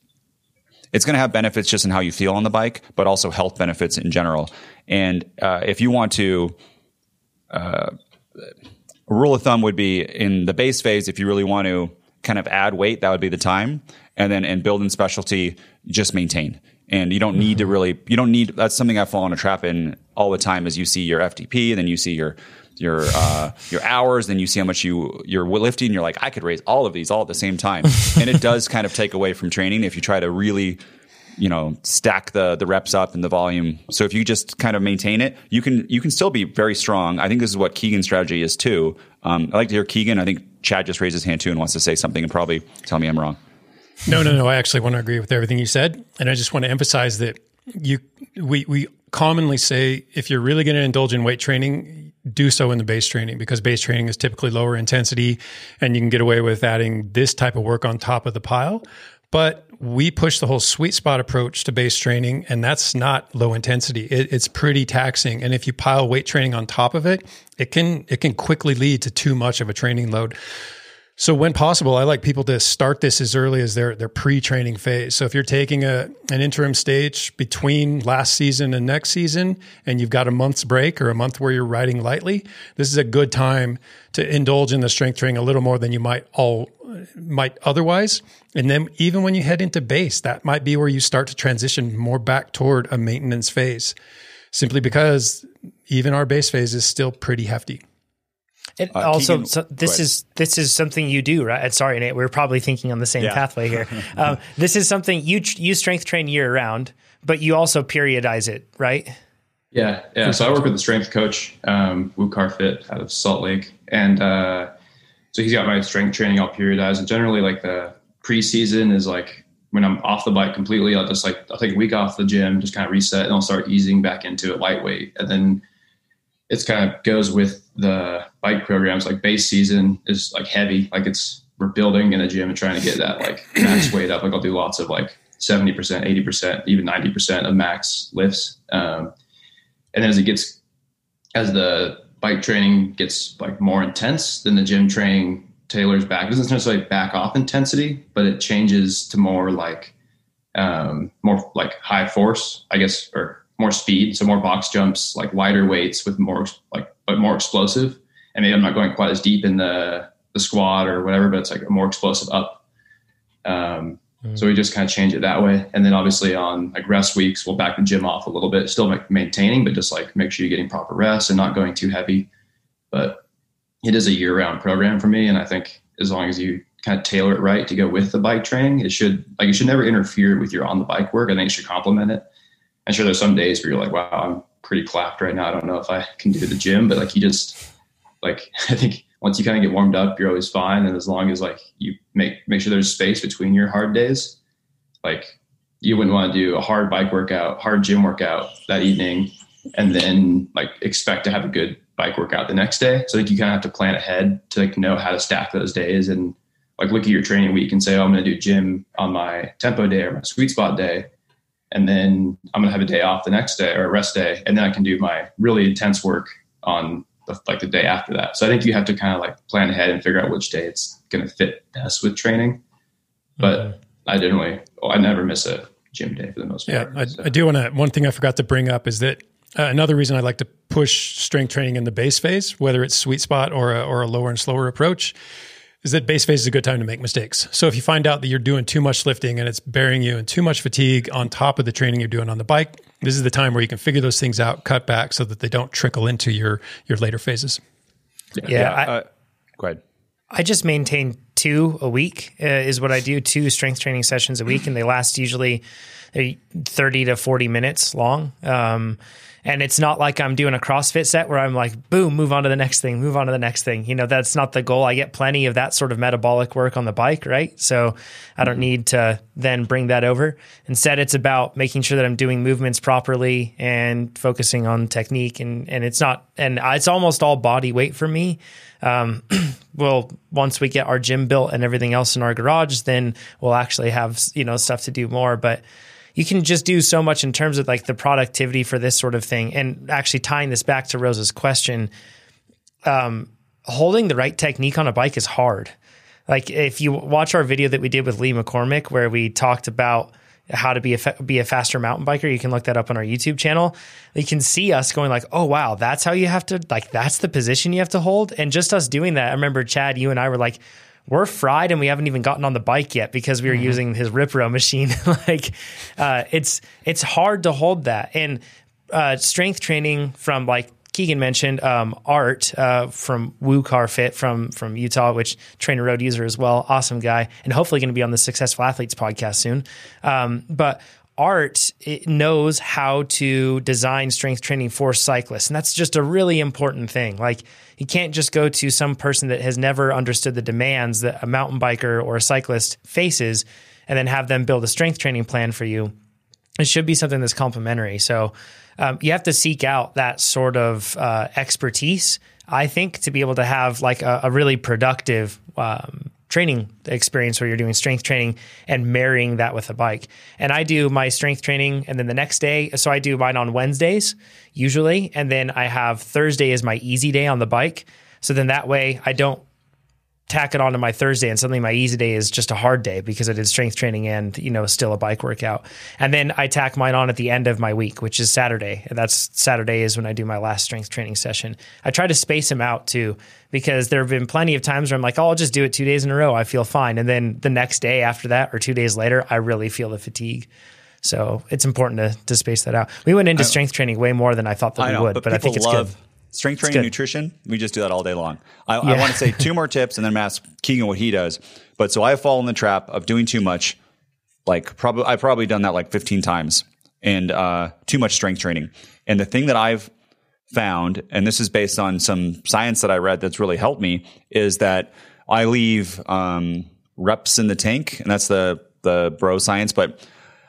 It's going to have benefits just in how you feel on the bike, but also health benefits in general. And uh, if you want to, uh, a rule of thumb would be in the base phase, if you really want to kind of add weight, that would be the time. And then in build and specialty, just maintain. And you don't need to really, you don't need, that's something I fall in a trap in all the time is you see your F T P and then you see your, your, uh, your hours, then you see how much you, you're lifting. You're like, I could raise all of these all at the same time. And it does kind of take away from training if you try to really, you know, stack the, the reps up and the volume. So if you just kind of maintain it, you can, you can still be very strong. I think this is what Keegan's strategy is too. Um, I like to hear Keegan. I think Chad just raised his hand too and wants to say something and probably tell me I'm wrong. No, no, no. I actually want to agree with everything you said. And I just want to emphasize that you, we, we commonly say, if you're really going to indulge in weight training, do so in the base training, because base training is typically lower intensity and you can get away with adding this type of work on top of the pile. But we push the whole sweet spot approach to base training, and that's not low intensity. It, it's pretty taxing. And if you pile weight training on top of it, it can, it can quickly lead to too much of a training load. So when possible, I like people to start this as early as their their pre-training phase. So if you're taking a an interim stage between last season and next season, and you've got a month's break or a month where you're riding lightly, this is a good time to indulge in the strength training a little more than you might all might otherwise. And then even when you head into base, that might be where you start to transition more back toward a maintenance phase, simply because even our base phase is still pretty hefty. It uh, also, Keegan, so this is this is something you do, right? Sorry, Nate, we're probably thinking on the same yeah. pathway here. Um, this is something you you strength train year round, but you also periodize it, right? Yeah, yeah. So I work with a strength coach, um, Wukar Fit, out of Salt Lake, and uh, so he's got my strength training all periodized. And generally, like the preseason is like when I'm off the bike completely, I'll just like I'll take a week off the gym, just kind of reset, and I'll start easing back into it lightweight, and then. It's kind of goes with the bike programs. Like base season is like heavy. Like it's, we're building in the gym and trying to get that like max weight up. Like I'll do lots of like seventy percent, eighty percent, even ninety percent of max lifts. Um, and then as it gets, as the bike training gets like more intense, then the gym training tailors back. It doesn't necessarily back off intensity, but it changes to more like, um, more like high force, I guess, or more speed, so more box jumps, like lighter weights with more like, but more explosive. And maybe I'm not going quite as deep in the the squat or whatever, but it's like a more explosive up. Um, mm. So we just kind of change it that way. And then obviously on like rest weeks, we'll back the gym off a little bit, still like maintaining, but just like make sure you're getting proper rest and not going too heavy. But it is a year round program for me. And I think as long as you kind of tailor it right to go with the bike training, it should like, it should never interfere with your on the bike work. I think it should complement it. I'm sure there's some days where you're like, wow, I'm pretty clapped right now. I don't know if I can do the gym, but like you just like, I think once you kind of get warmed up, you're always fine. And as long as like you make, make sure there's space between your hard days, like you wouldn't want to do a hard bike workout, hard gym workout that evening, and then like expect to have a good bike workout the next day. So like you kind of have to plan ahead to like know how to stack those days and like look at your training week and say, oh, I'm going to do gym on my tempo day or my sweet spot day. And then I'm going to have a day off the next day or a rest day. And then I can do my really intense work on the, like the day after that. So I think you have to kind of like plan ahead and figure out which day it's going to fit best with training. But mm-hmm. I generally, oh, I never miss a gym day for the most part. Yeah, I, so. I do want to, one thing I forgot to bring up is that uh, another reason I like to push strength training in the base phase, whether it's sweet spot or a, or a lower and slower approach, is that base phase is a good time to make mistakes. So if you find out that you're doing too much lifting and it's burying you and too much fatigue on top of the training you're doing on the bike, this is the time where you can figure those things out, cut back so that they don't trickle into your, your later phases. Yeah. yeah I, uh, go ahead. I just maintain two a week uh, is what I do. Two strength training sessions a week. And they last usually thirty to forty minutes long. Um, and it's not like I'm doing a CrossFit set where I'm like, boom, move on to the next thing, move on to the next thing. You know, that's not the goal. I get plenty of that sort of metabolic work on the bike, right? So I don't need to then bring that over. Instead, it's about making sure that I'm doing movements properly and focusing on technique. And, and it's not, and it's almost all body weight for me. Um, well, once we get our gym built and everything else in our garage, then we'll actually have, you know, stuff to do more. But you can just do so much in terms of like the productivity for this sort of thing. And actually tying this back to Rose's question, um, holding the right technique on a bike is hard. Like if you watch our video that we did with Lee McCormick, where we talked about how to be a, fa- be a faster mountain biker. You can look that up on our YouTube channel. You can see us going like, oh, wow, that's how you have to, like, that's the position you have to hold. And just us doing that. I remember Chad, you and I were like, we're fried and we haven't even gotten on the bike yet because we were mm-hmm. using his Rip Row machine. like uh, it's, it's hard to hold that. And uh, strength training from, like Keegan mentioned, um, Art uh, from Woo Car Fit from, from Utah, which TrainerRoad user as well. Awesome guy. And hopefully going to be on the Successful Athletes podcast soon. Um, but Art it knows how to design strength training for cyclists. And that's just a really important thing. Like you can't just go to some person that has never understood the demands that a mountain biker or a cyclist faces and then have them build a strength training plan for you. It should be something that's complementary. So um, you have to seek out that sort of uh, expertise, I think, to be able to have like a, a really productive um, training experience where you're doing strength training and marrying that with a bike. And I do my strength training and then the next day. So I do mine on Wednesdays usually. And then I have Thursday as my easy day on the bike. So then that way I don't tack it onto my Thursday and suddenly my easy day is just a hard day because I did strength training and, you know, still a bike workout. And then I tack mine on at the end of my week, which is Saturday. And that's Saturday is when I do my last strength training session. I try to space them out too, because there have been plenty of times where I'm like, oh, I'll just do it two days in a row. I feel fine. And then the next day after that, or two days later, I really feel the fatigue. So it's important to, to space that out. We went into strength training way more than I thought that I we know, would, but, but I think it's love- good. Strength training, nutrition, we just do that all day long. I, yeah. I want to say two more tips and then I'm ask Keegan what he does. But so I fall in the trap of doing too much. Like probably, I've probably done that like fifteen times and uh, too much strength training. And the thing that I've found, and this is based on some science that I read that's really helped me, is that I leave um, reps in the tank. And that's the, the bro science. But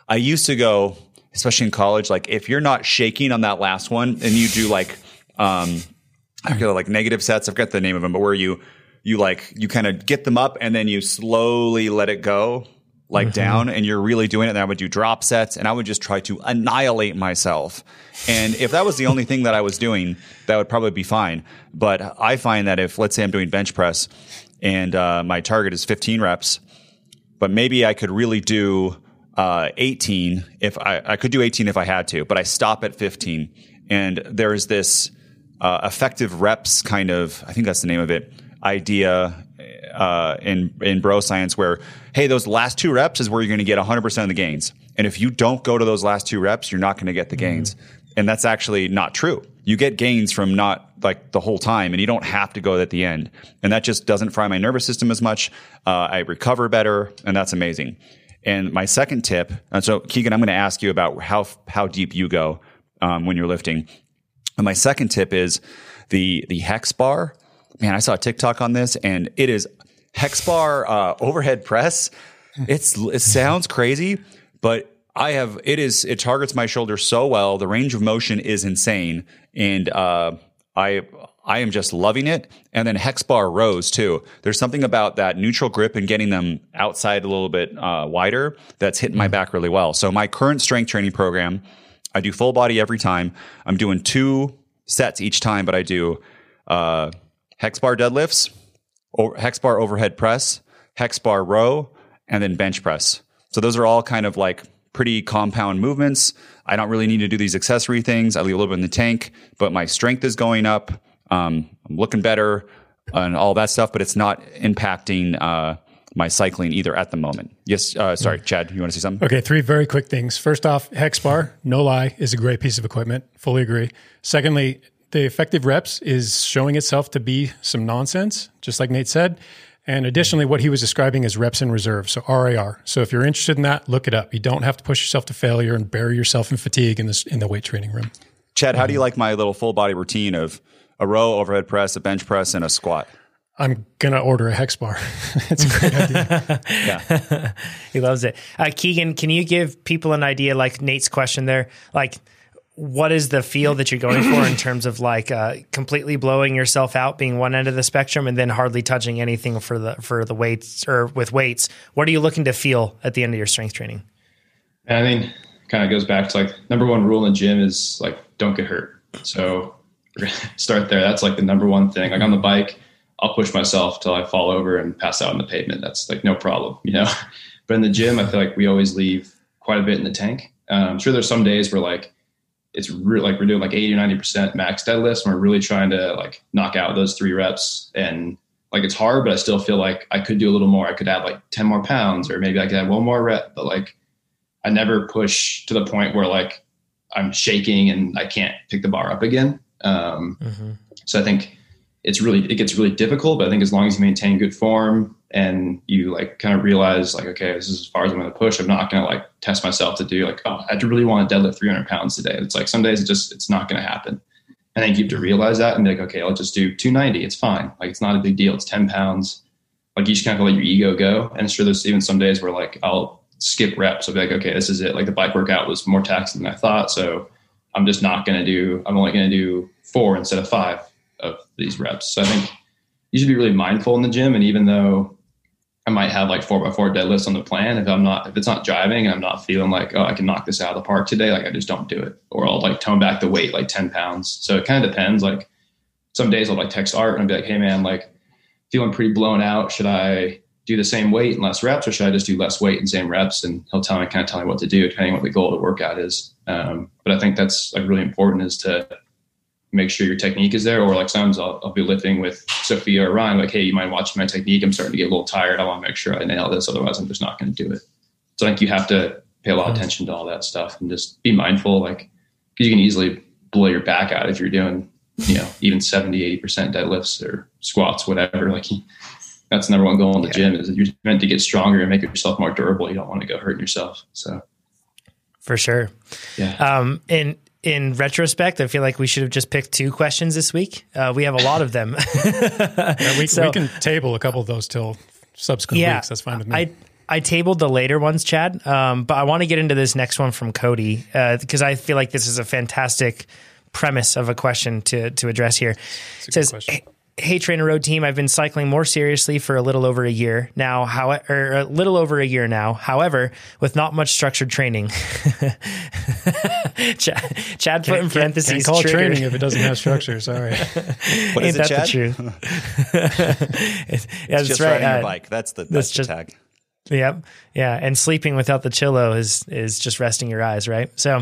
I used to go, especially in college, like if you're not shaking on that last one and you do like... Um, I feel like negative sets. I've got the name of them, but where you, you like, you kind of get them up and then you slowly let it go like mm-hmm. down and you're really doing it. And I would do drop sets and I would just try to annihilate myself. And if that was the only thing that I was doing, that would probably be fine. But I find that if, let's say I'm doing bench press and, uh, my target is fifteen reps, but maybe I could really do, uh, eighteen if I, I could do eighteen if I had to, but I stop at fifteen and there is this, Uh, effective reps kind of, I think that's the name of it, idea uh, in, in bro science where, hey, those last two reps is where you're going to get one hundred percent of the gains. And if you don't go to those last two reps, you're not going to get the gains. Mm. And that's actually not true. You get gains from not like the whole time and you don't have to go at the end. And that just doesn't fry my nervous system as much. Uh, I recover better and that's amazing. And my second tip, and so Keegan, I'm going to ask you about how, how deep you go um, when you're lifting. And my second tip is the the hex bar. Man, I saw a TikTok on this, and it is hex bar uh, overhead press. It's it sounds crazy, but I have it is it targets my shoulder so well. The range of motion is insane, and uh, I I am just loving it. And then hex bar rows too. There's something about that neutral grip and getting them outside a little bit uh, wider that's hitting my back really well. So my current strength training program. I do full body every time. I'm doing two sets each time, but I do uh, hex bar deadlifts, or hex bar overhead press, hex bar row, and then bench press. So those are all kind of like pretty compound movements. I don't really need to do these accessory things. I leave a little bit in the tank, but my strength is going up. Um, I'm looking better. and all that stuff, but it's not impacting uh, my cycling either at the moment. Yes. Uh, sorry, Chad, you want to say something? Okay. Three very quick things. First off, hex bar, no lie, is a great piece of equipment. Fully agree. Secondly, the effective reps is showing itself to be some nonsense, just like Nate said. And additionally, what he was describing is reps in reserve, so R A R. So if you're interested in that, look it up. You don't have to push yourself to failure and bury yourself in fatigue in, this, in the weight training room. Chad, how um, do you like my little full body routine of a row, overhead press, a bench press, and a squat? I'm going to order a hex bar. It's a great idea. Yeah. He loves it. Uh, Keegan, can you give people an idea, like Nate's question there, like what is the feel that you're going for in terms of like uh, completely blowing yourself out, being one end of the spectrum, and then hardly touching anything for the for the weights or with weights? What are you looking to feel at the end of your strength training? And I mean, kind of goes back to like number one rule in the gym is like don't get hurt. So start there. That's like the number one thing. Like on the bike, I'll push myself till I fall over and pass out on the pavement. That's like no problem, you know. But in the gym, I feel like we always leave quite a bit in the tank. Um, I'm sure there's some days where like. It's really like we're doing like eighty or ninety percent max deadlifts. And we're really trying to like knock out those three reps. And like, it's hard, but I still feel like I could do a little more. I could add like ten more pounds or maybe I could add one more rep. But like, I never push to the point where like I'm shaking and I can't pick the bar up again. Um, mm-hmm. So I think it's really, it gets really difficult, but I think as long as you maintain good form and you like kind of realize like, okay, this is as far as I'm going to push. I'm not going to like test myself to do like, oh, I really want to deadlift three hundred pounds today. It's like some days it just, it's not going to happen. And then you have to realize that and be like, okay, I'll just do two ninety. It's fine. Like, it's not a big deal. It's ten pounds. Like you just kind of let your ego go. And sure, there's even some days where like, I'll skip reps. I'll be like, okay, this is it. Like the bike workout was more taxing than I thought. So I'm just not going to do, I'm only going to do four instead of five of these reps. So I think you should be really mindful in the gym. And even though I might have like four by four deadlifts on the plan, if I'm not, if it's not driving and I'm not feeling like, oh, I can knock this out of the park today, like I just don't do it. Or I'll like tone back the weight, like ten pounds. So it kind of depends. Like some days I'll like text Art and I'll be like, hey man, like feeling pretty blown out. Should I do the same weight and less reps? Or should I just do less weight and same reps? And he'll tell me, kind of tell me what to do depending on what the goal of the workout is. Um, but I think that's like really important is to make sure your technique is there. Or like sometimes I'll, I'll be lifting with Sophia or Ryan, like, hey, you mind watching my technique? I'm starting to get a little tired. I want to make sure I nail this. Otherwise I'm just not going to do it. So I think you have to pay a lot of attention to all that stuff and just be mindful. Like, cause you can easily blow your back out if you're doing, you know, even seventy, eighty percent deadlifts or squats, whatever. Like that's the number one goal in the yeah. gym is that you're meant to get stronger and make yourself more durable. You don't want to go hurting yourself. So for sure. Yeah. Um, and, In retrospect, I feel like we should have just picked two questions this week. Uh, we have a lot of them. yeah, we, so, we can table a couple of those till subsequent yeah, weeks. That's fine with me. I, I tabled the later ones, Chad, um, but I want to get into this next one from Cody because uh, I feel like this is a fantastic premise of a question to to address here. It says, hey, hey, Trainer Road team, I've been cycling more seriously for a little over a year now, how, or a little over a year now, however, with not much structured training. Chad, Chad put in parentheses. Can't call triggered. Training if it doesn't have structure. Sorry. What is Ain't it, that Chad? The truth? it's, it's that's just right. Riding uh, your bike. That's the, that's the just, tag. Yep. Yeah. And sleeping without the chillo is, is just resting your eyes. Right. So,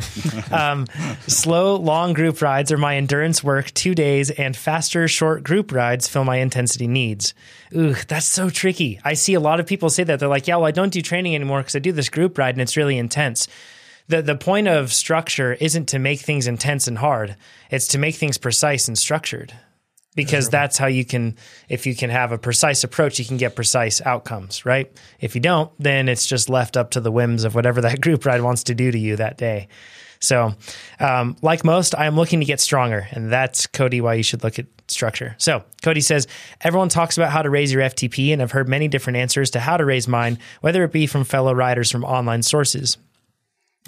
um, slow, long group rides are my endurance work two days and faster, short group rides fill my intensity needs. Ooh, that's so tricky. I see a lot of people say that they're like, yeah, well, I don't do training anymore because I do this group ride and it's really intense. The the point of structure isn't to make things intense and hard. It's to make things precise and structured because that's how you can, if you can have a precise approach, you can get precise outcomes, right? If you don't, then it's just left up to the whims of whatever that group ride wants to do to you that day. So um, like most, I'm looking to get stronger, and that's, Cody, why you should look at structure. So Cody says, everyone talks about how to raise your F T P, and I've heard many different answers to how to raise mine, whether it be from fellow riders from online sources.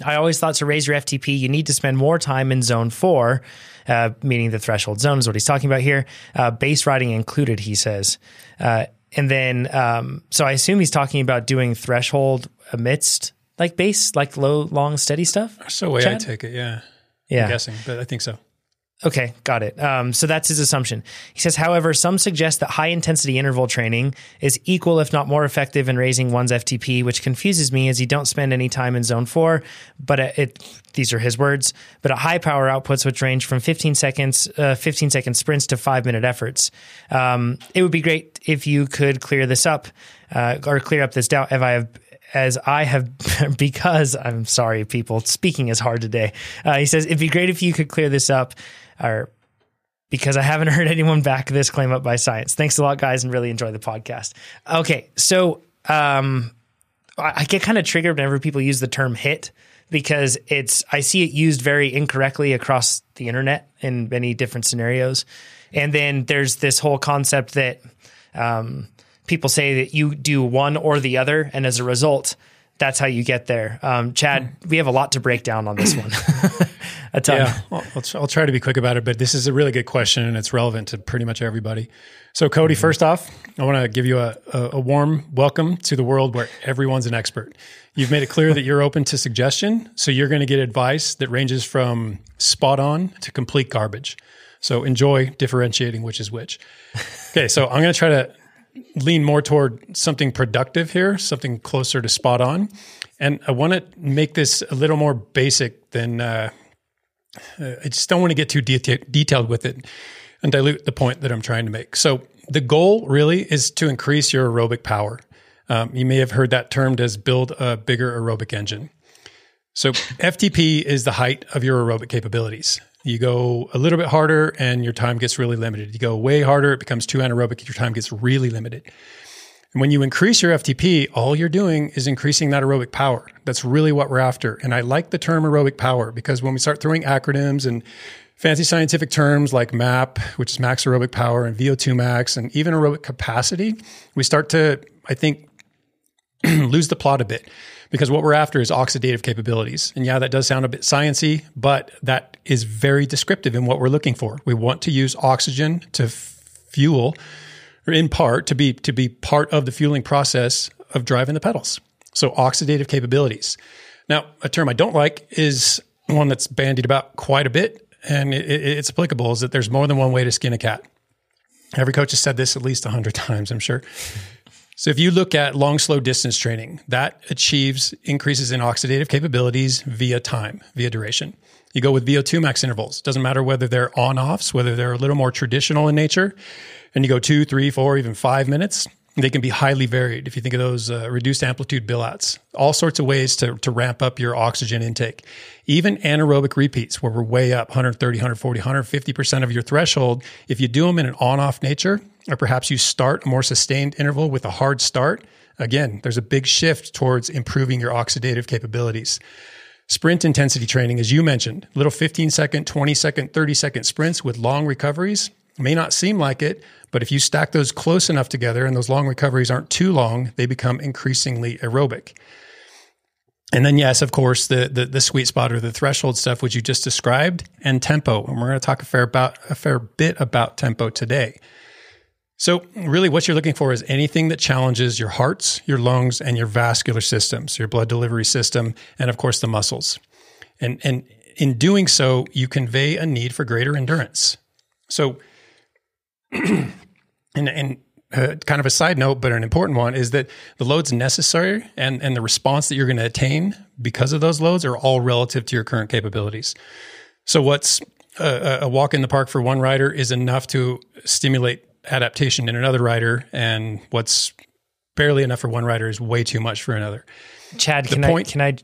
I always thought to raise your F T P, you need to spend more time in zone four, uh, meaning the threshold zone is what he's talking about here. Uh, base riding included, he says. Uh, and then, um, so I assume he's talking about doing threshold amidst like base, like low, long, steady stuff. That's the way Chad? I take it. Yeah. Yeah. I'm guessing, but I think so. Okay, got it. Um, so that's his assumption. He says, however, some suggest that high-intensity interval training is equal, if not more effective, in raising one's F T P, which confuses me as you don't spend any time in zone four, but it, it these are his words, but at high power outputs, which range from fifteen seconds, uh, fifteen second sprints to five-minute efforts. Um, it would be great if you could clear this up uh, or clear up this doubt if I have... as I have, because I'm sorry, people, speaking is hard today. Uh, he says, it'd be great if you could clear this up, or because I haven't heard anyone back this claim up by science. Thanks a lot, guys, and really enjoy the podcast. Okay. So, um, I, I get kind of triggered whenever people use the term HIIT, because it's, I see it used very incorrectly across the internet in many different scenarios. And then there's this whole concept that, um, people say that you do one or the other, and as a result, that's how you get there. Um, Chad, we have a lot to break down on this one. a ton. Yeah, well, I'll, I'll try to be quick about it, but this is a really good question, and it's relevant to pretty much everybody. So, Cody, mm-hmm. first off, I want to give you a, a, a warm welcome to the world where everyone's an expert. You've made it clear that you're open to suggestion, so you're going to get advice that ranges from spot on to complete garbage. So enjoy differentiating which is which. Okay, so I'm going to try to lean more toward something productive here, something closer to spot on. And I want to make this a little more basic than, uh, I just don't want to get too de- detailed with it and dilute the point that I'm trying to make. So the goal really is to increase your aerobic power. Um, you may have heard that termed as build a bigger aerobic engine. So F T P is the height of your aerobic capabilities. You go a little bit harder and your time gets really limited. You go way harder, it becomes too anaerobic, your time gets really limited. And when you increase your F T P, all you're doing is increasing that aerobic power. That's really what we're after. And I like the term aerobic power, because when we start throwing acronyms and fancy scientific terms like MAP, which is max aerobic power, and V O two max, and even aerobic capacity, we start to, I think, lose the plot a bit. Because what we're after is oxidative capabilities. And yeah, that does sound a bit science-y, but that is very descriptive in what we're looking for. We want to use oxygen to f- fuel, or in part, to be to be part of the fueling process of driving the pedals. So oxidative capabilities. Now, a term I don't like is one that's bandied about quite a bit, and it, it, it's applicable, is that there's more than one way to skin a cat. Every coach has said this at least one hundred times, I'm sure. So if you look at long, slow distance training, that achieves increases in oxidative capabilities via time, via duration. You go with V O two max intervals. Doesn't matter whether they're on-offs, whether they're a little more traditional in nature, and you go two, three, four, even five minutes. They can be highly varied. If you think of those uh, reduced amplitude billouts, all sorts of ways to, to ramp up your oxygen intake. Even anaerobic repeats where we're way up one thirty, one forty, one fifty percent of your threshold. If you do them in an on-off nature, or perhaps you start a more sustained interval with a hard start. Again, there's a big shift towards improving your oxidative capabilities. Sprint intensity training, as you mentioned, little fifteen second, twenty second, thirty second sprints with long recoveries may not seem like it, but if you stack those close enough together and those long recoveries aren't too long, they become increasingly aerobic. And then, yes, of course, the, the, the sweet spot or the threshold stuff, which you just described, and tempo. And we're going to talk a fair about a fair bit about tempo today. So really what you're looking for is anything that challenges your hearts, your lungs, and your vascular systems, your blood delivery system, and of course the muscles. And and in doing so, you convey a need for greater endurance. So, and, and uh, kind of a side note, but an important one, is that the loads necessary and, and the response that you're going to attain because of those loads are all relative to your current capabilities. So what's a, a walk in the park for one rider is enough to stimulate adaptation in another rider, and what's barely enough for one rider is way too much for another. Chad, the can point- I can I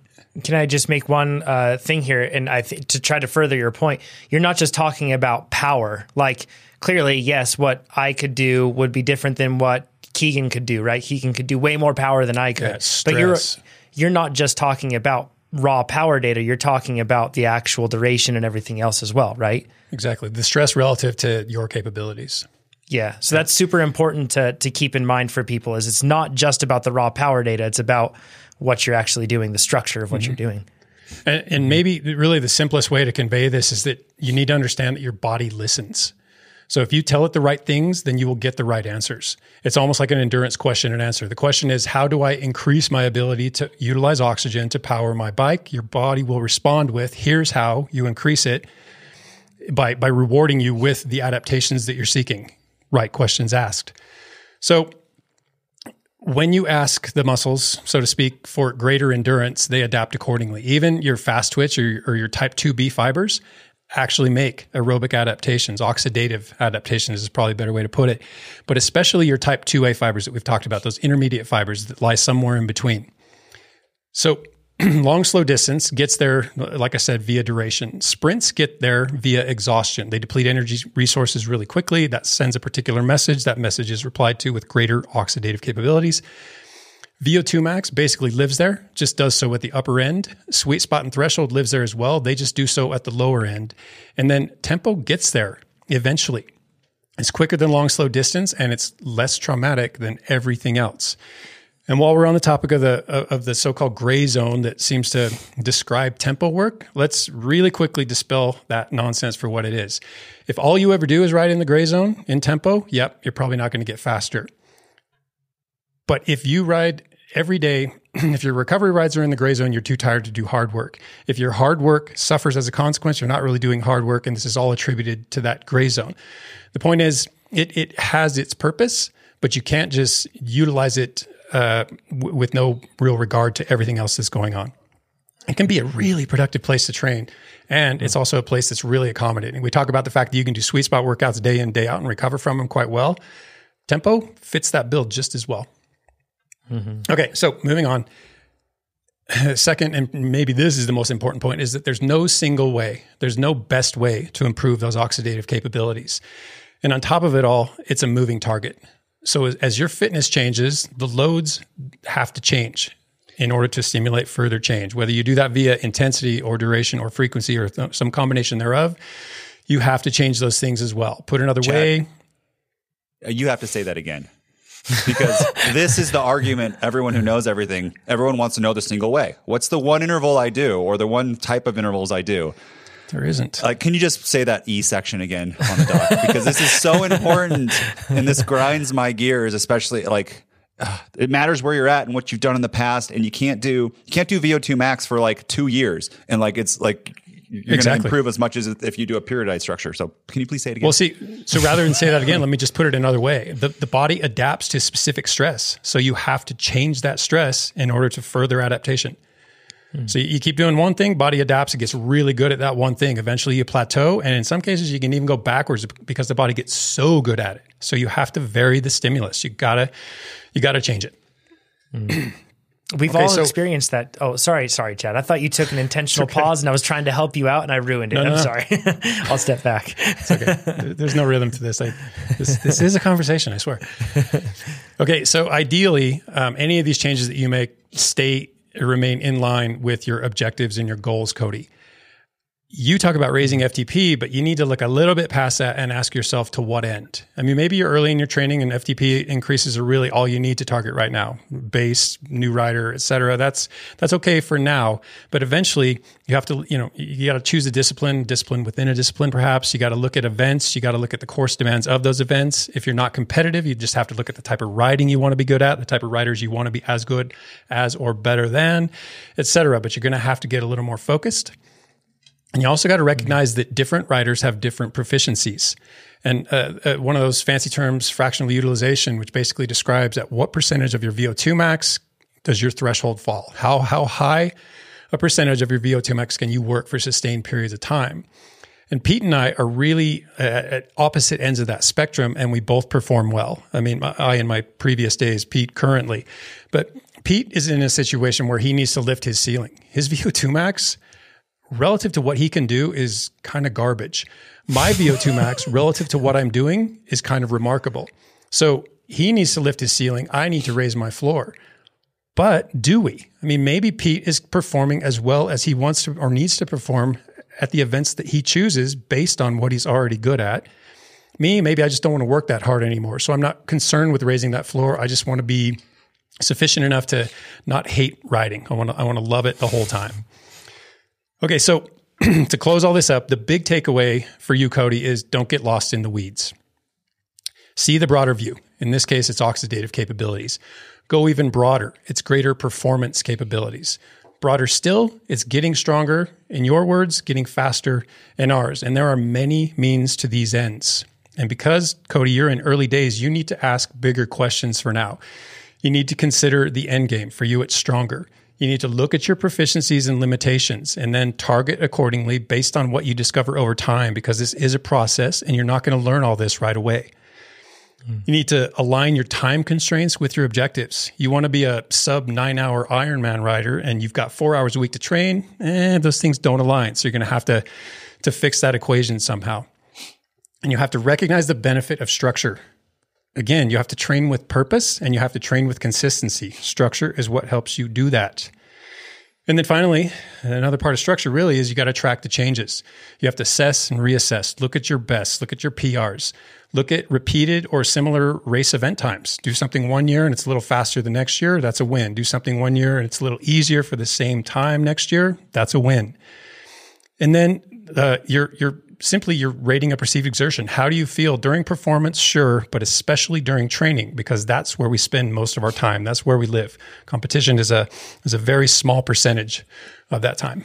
can I just make one uh, thing here, and I th- to try to further your point. You're not just talking about power. Like clearly, yes, what I could do would be different than what Keegan could do. Right? Keegan could do way more power than I could. Yeah, stress. But you're you're not just talking about raw power data. You're talking about the actual duration and everything else as well, right? Exactly. The stress relative to your capabilities. Yeah. So that's super important to to keep in mind for people, is it's not just about the raw power data. It's about what you're actually doing, the structure of what mm-hmm. you're doing. And, and maybe really the simplest way to convey this is that you need to understand that your body listens. So if you tell it the right things, then you will get the right answers. It's almost like an endurance question and answer. The question is, how do I increase my ability to utilize oxygen to power my bike? Your body will respond with, here's how you increase it. by by rewarding you with the adaptations that you're seeking, right? Questions asked. So when you ask the muscles, so to speak, for greater endurance, they adapt accordingly. Even your fast twitch or, or your type two B fibers actually make aerobic adaptations. Oxidative adaptations is probably a better way to put it. But especially your type two A fibers that we've talked about, those intermediate fibers that lie somewhere in between. So long, slow distance gets there, like I said, via duration. Sprints get there via exhaustion. They deplete energy resources really quickly. That sends a particular message. That message is replied to with greater oxidative capabilities. V O two max basically lives there, just does so at the upper end. Sweet spot and threshold lives there as well. They just do so at the lower end. And then tempo gets there eventually. It's quicker than long, slow distance, and it's less traumatic than everything else. And while we're on the topic of the of the so-called gray zone that seems to describe tempo work, let's really quickly dispel that nonsense for what it is. If all you ever do is ride in the gray zone in tempo, yep, you're probably not going to get faster. But if you ride every day, if your recovery rides are in the gray zone, you're too tired to do hard work. If your hard work suffers as a consequence, you're not really doing hard work, and this is all attributed to that gray zone. The point is, it it has its purpose, but you can't just utilize it Uh, w- with no real regard to everything else that's going on. It can be a really productive place to train. And it's also a place that's really accommodating. We talk about the fact that you can do sweet spot workouts day in, day out and recover from them quite well. Tempo fits that bill just as well. Mm-hmm. Okay, so moving on. Second, and maybe this is the most important point, is that there's no single way, there's no best way to improve those oxidative capabilities. And on top of it all, it's a moving target. So as your fitness changes, the loads have to change in order to stimulate further change. Whether you do that via intensity or duration or frequency or th- some combination thereof, you have to change those things as well. Put another Chad, way. You have to say that again, because this is the argument. Everyone who knows everything, everyone wants to know the single way. What's the one interval I do, or the one type of intervals I do? There isn't. Uh, can you just say that E section again on the doc? Because this is so important, and this grinds my gears, especially like uh, it matters where you're at and what you've done in the past. And you can't do, you can't do V O two max for like two years. And like, it's like, you're exactly. going to improve as much as if you do a periodized structure. So can you please say it again? Well, see, so rather than say that again, let me just put it another way. The, the body adapts to specific stress. So you have to change that stress in order to further adaptation. So you keep doing one thing, body adapts, it gets really good at that one thing. Eventually you plateau. And in some cases you can even go backwards because the body gets so good at it. So you have to vary the stimulus. You gotta, you gotta change it. Mm. We've okay, all so, experienced that. Oh, sorry. Sorry, Chad. I thought you took an intentional okay. pause and I was trying to help you out and I ruined it. No, I'm no. sorry. I'll step back. It's okay. There's no rhythm to this. I, this. This is a conversation, I swear. Okay. So ideally, um, any of these changes that you make stay remain in line with your objectives and your goals, Cody. You talk about raising F T P, but you need to look a little bit past that and ask yourself to what end. I mean, maybe you're early in your training and F T P increases are really all you need to target right now. Base, new rider, et cetera. That's, that's okay for now, but eventually you have to, you know, you got to choose a discipline, discipline within a discipline, perhaps. You got to look at events. You got to look at the course demands of those events. If you're not competitive, you just have to look at the type of riding you want to be good at, the type of riders you want to be as good as or better than, et cetera. But you're going to have to get a little more focused. And you also got to recognize that different riders have different proficiencies. And uh, uh, one of those fancy terms, fractional utilization, which basically describes at what percentage of your V O two max does your threshold fall? How how high a percentage of your V O two max can you work for sustained periods of time? And Pete and I are really uh, at opposite ends of that spectrum, and we both perform well. I mean, my, I in my previous days, Pete currently. But Pete is in a situation where he needs to lift his ceiling. His V O two max relative to what he can do is kind of garbage. My V O two max relative to what I'm doing is kind of remarkable. So he needs to lift his ceiling. I need to raise my floor. But do we? I mean, maybe Pete is performing as well as he wants to or needs to perform at the events that he chooses based on what he's already good at. Me, maybe I just don't want to work that hard anymore. So I'm not concerned with raising that floor. I just want to be sufficient enough to not hate riding. I want to, I want to love it the whole time. Okay, so to close all this up, the big takeaway for you, Cody, is don't get lost in the weeds. See the broader view. In this case, it's oxidative capabilities. Go even broader. It's greater performance capabilities. Broader still, it's getting stronger, in your words, getting faster in ours. And there are many means to these ends. And because, Cody, you're in early days, you need to ask bigger questions for now. You need to consider the end game. For you, it's stronger. You need to look at your proficiencies and limitations and then target accordingly based on what you discover over time, because this is a process and you're not going to learn all this right away. You need to align your time constraints with your objectives. You want to be a sub nine hour Ironman rider and you've got four hours a week to train, and eh, those things don't align. So you're going to have to, to fix that equation somehow. And you have to recognize the benefit of structure. Again, you have to train with purpose and you have to train with consistency. Structure is what helps you do that. And then finally, another part of structure really is you got to track the changes. You have to assess and reassess. Look at your best. Look at your P Rs. Look at repeated or similar race event times. Do something one year and it's a little faster the next year. That's a win. Do something one year and it's a little easier for the same time next year. That's a win. And then uh, you're, you're simply you're rating a perceived exertion. How do you feel during performance? Sure, but especially during training, because that's where we spend most of our time. That's where we live. Competition is a is a very small percentage of that time.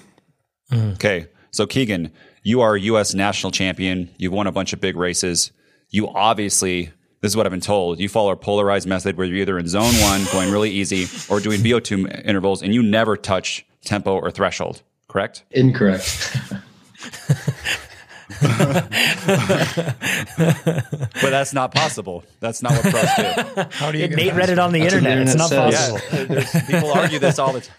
Mm. Okay, so Keegan, you are a U S national champion. You've won a bunch of big races. You obviously, this is what I've been told, you follow a polarized method where you're either in zone one, going really easy, or doing V O two intervals, and you never touch tempo or threshold, correct? Incorrect. But that's not possible. That's not what pros do. How do you? Nate read it on the internet. It's not possible. Yeah. People argue this all the time.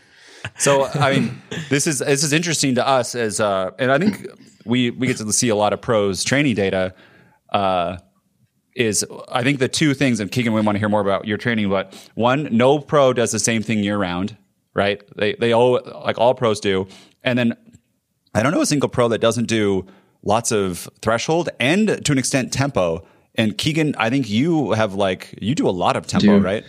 So I mean, this is this is interesting to us as, uh, and I think we we get to see a lot of pros training data. Uh, is I think the two things, and Keegan, we want to hear more about your training. But one, no pro does the same thing year round, right? They they all like all pros do, and then I don't know a single pro that doesn't do lots of threshold and to an extent tempo. And Keegan, I think you have like, you do a lot of tempo, right?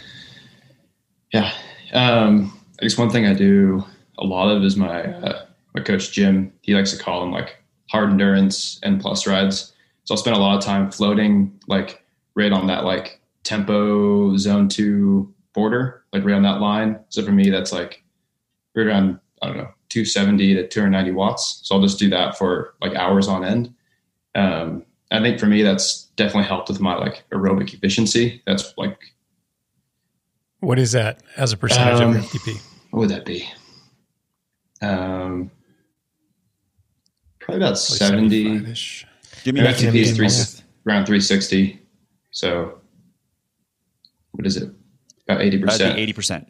Yeah. Um, I guess one thing I do a lot of is my, uh, my coach, Jim, he likes to call them like hard endurance and plus rides. So I'll spend a lot of time floating, like right on that, like tempo zone two border, like right on that line. So for me, that's like right around, I don't know, two seventy to two ninety watts. So I'll just do that for like hours on end. Um, I think for me, that's definitely helped with my like aerobic efficiency. That's like, what is that as a percentage um, of F T P? What would that be? Um, probably about seventy. Ish. Give me an F T P is three, around three sixty. So what is it? About eighty percent. About eighty percent.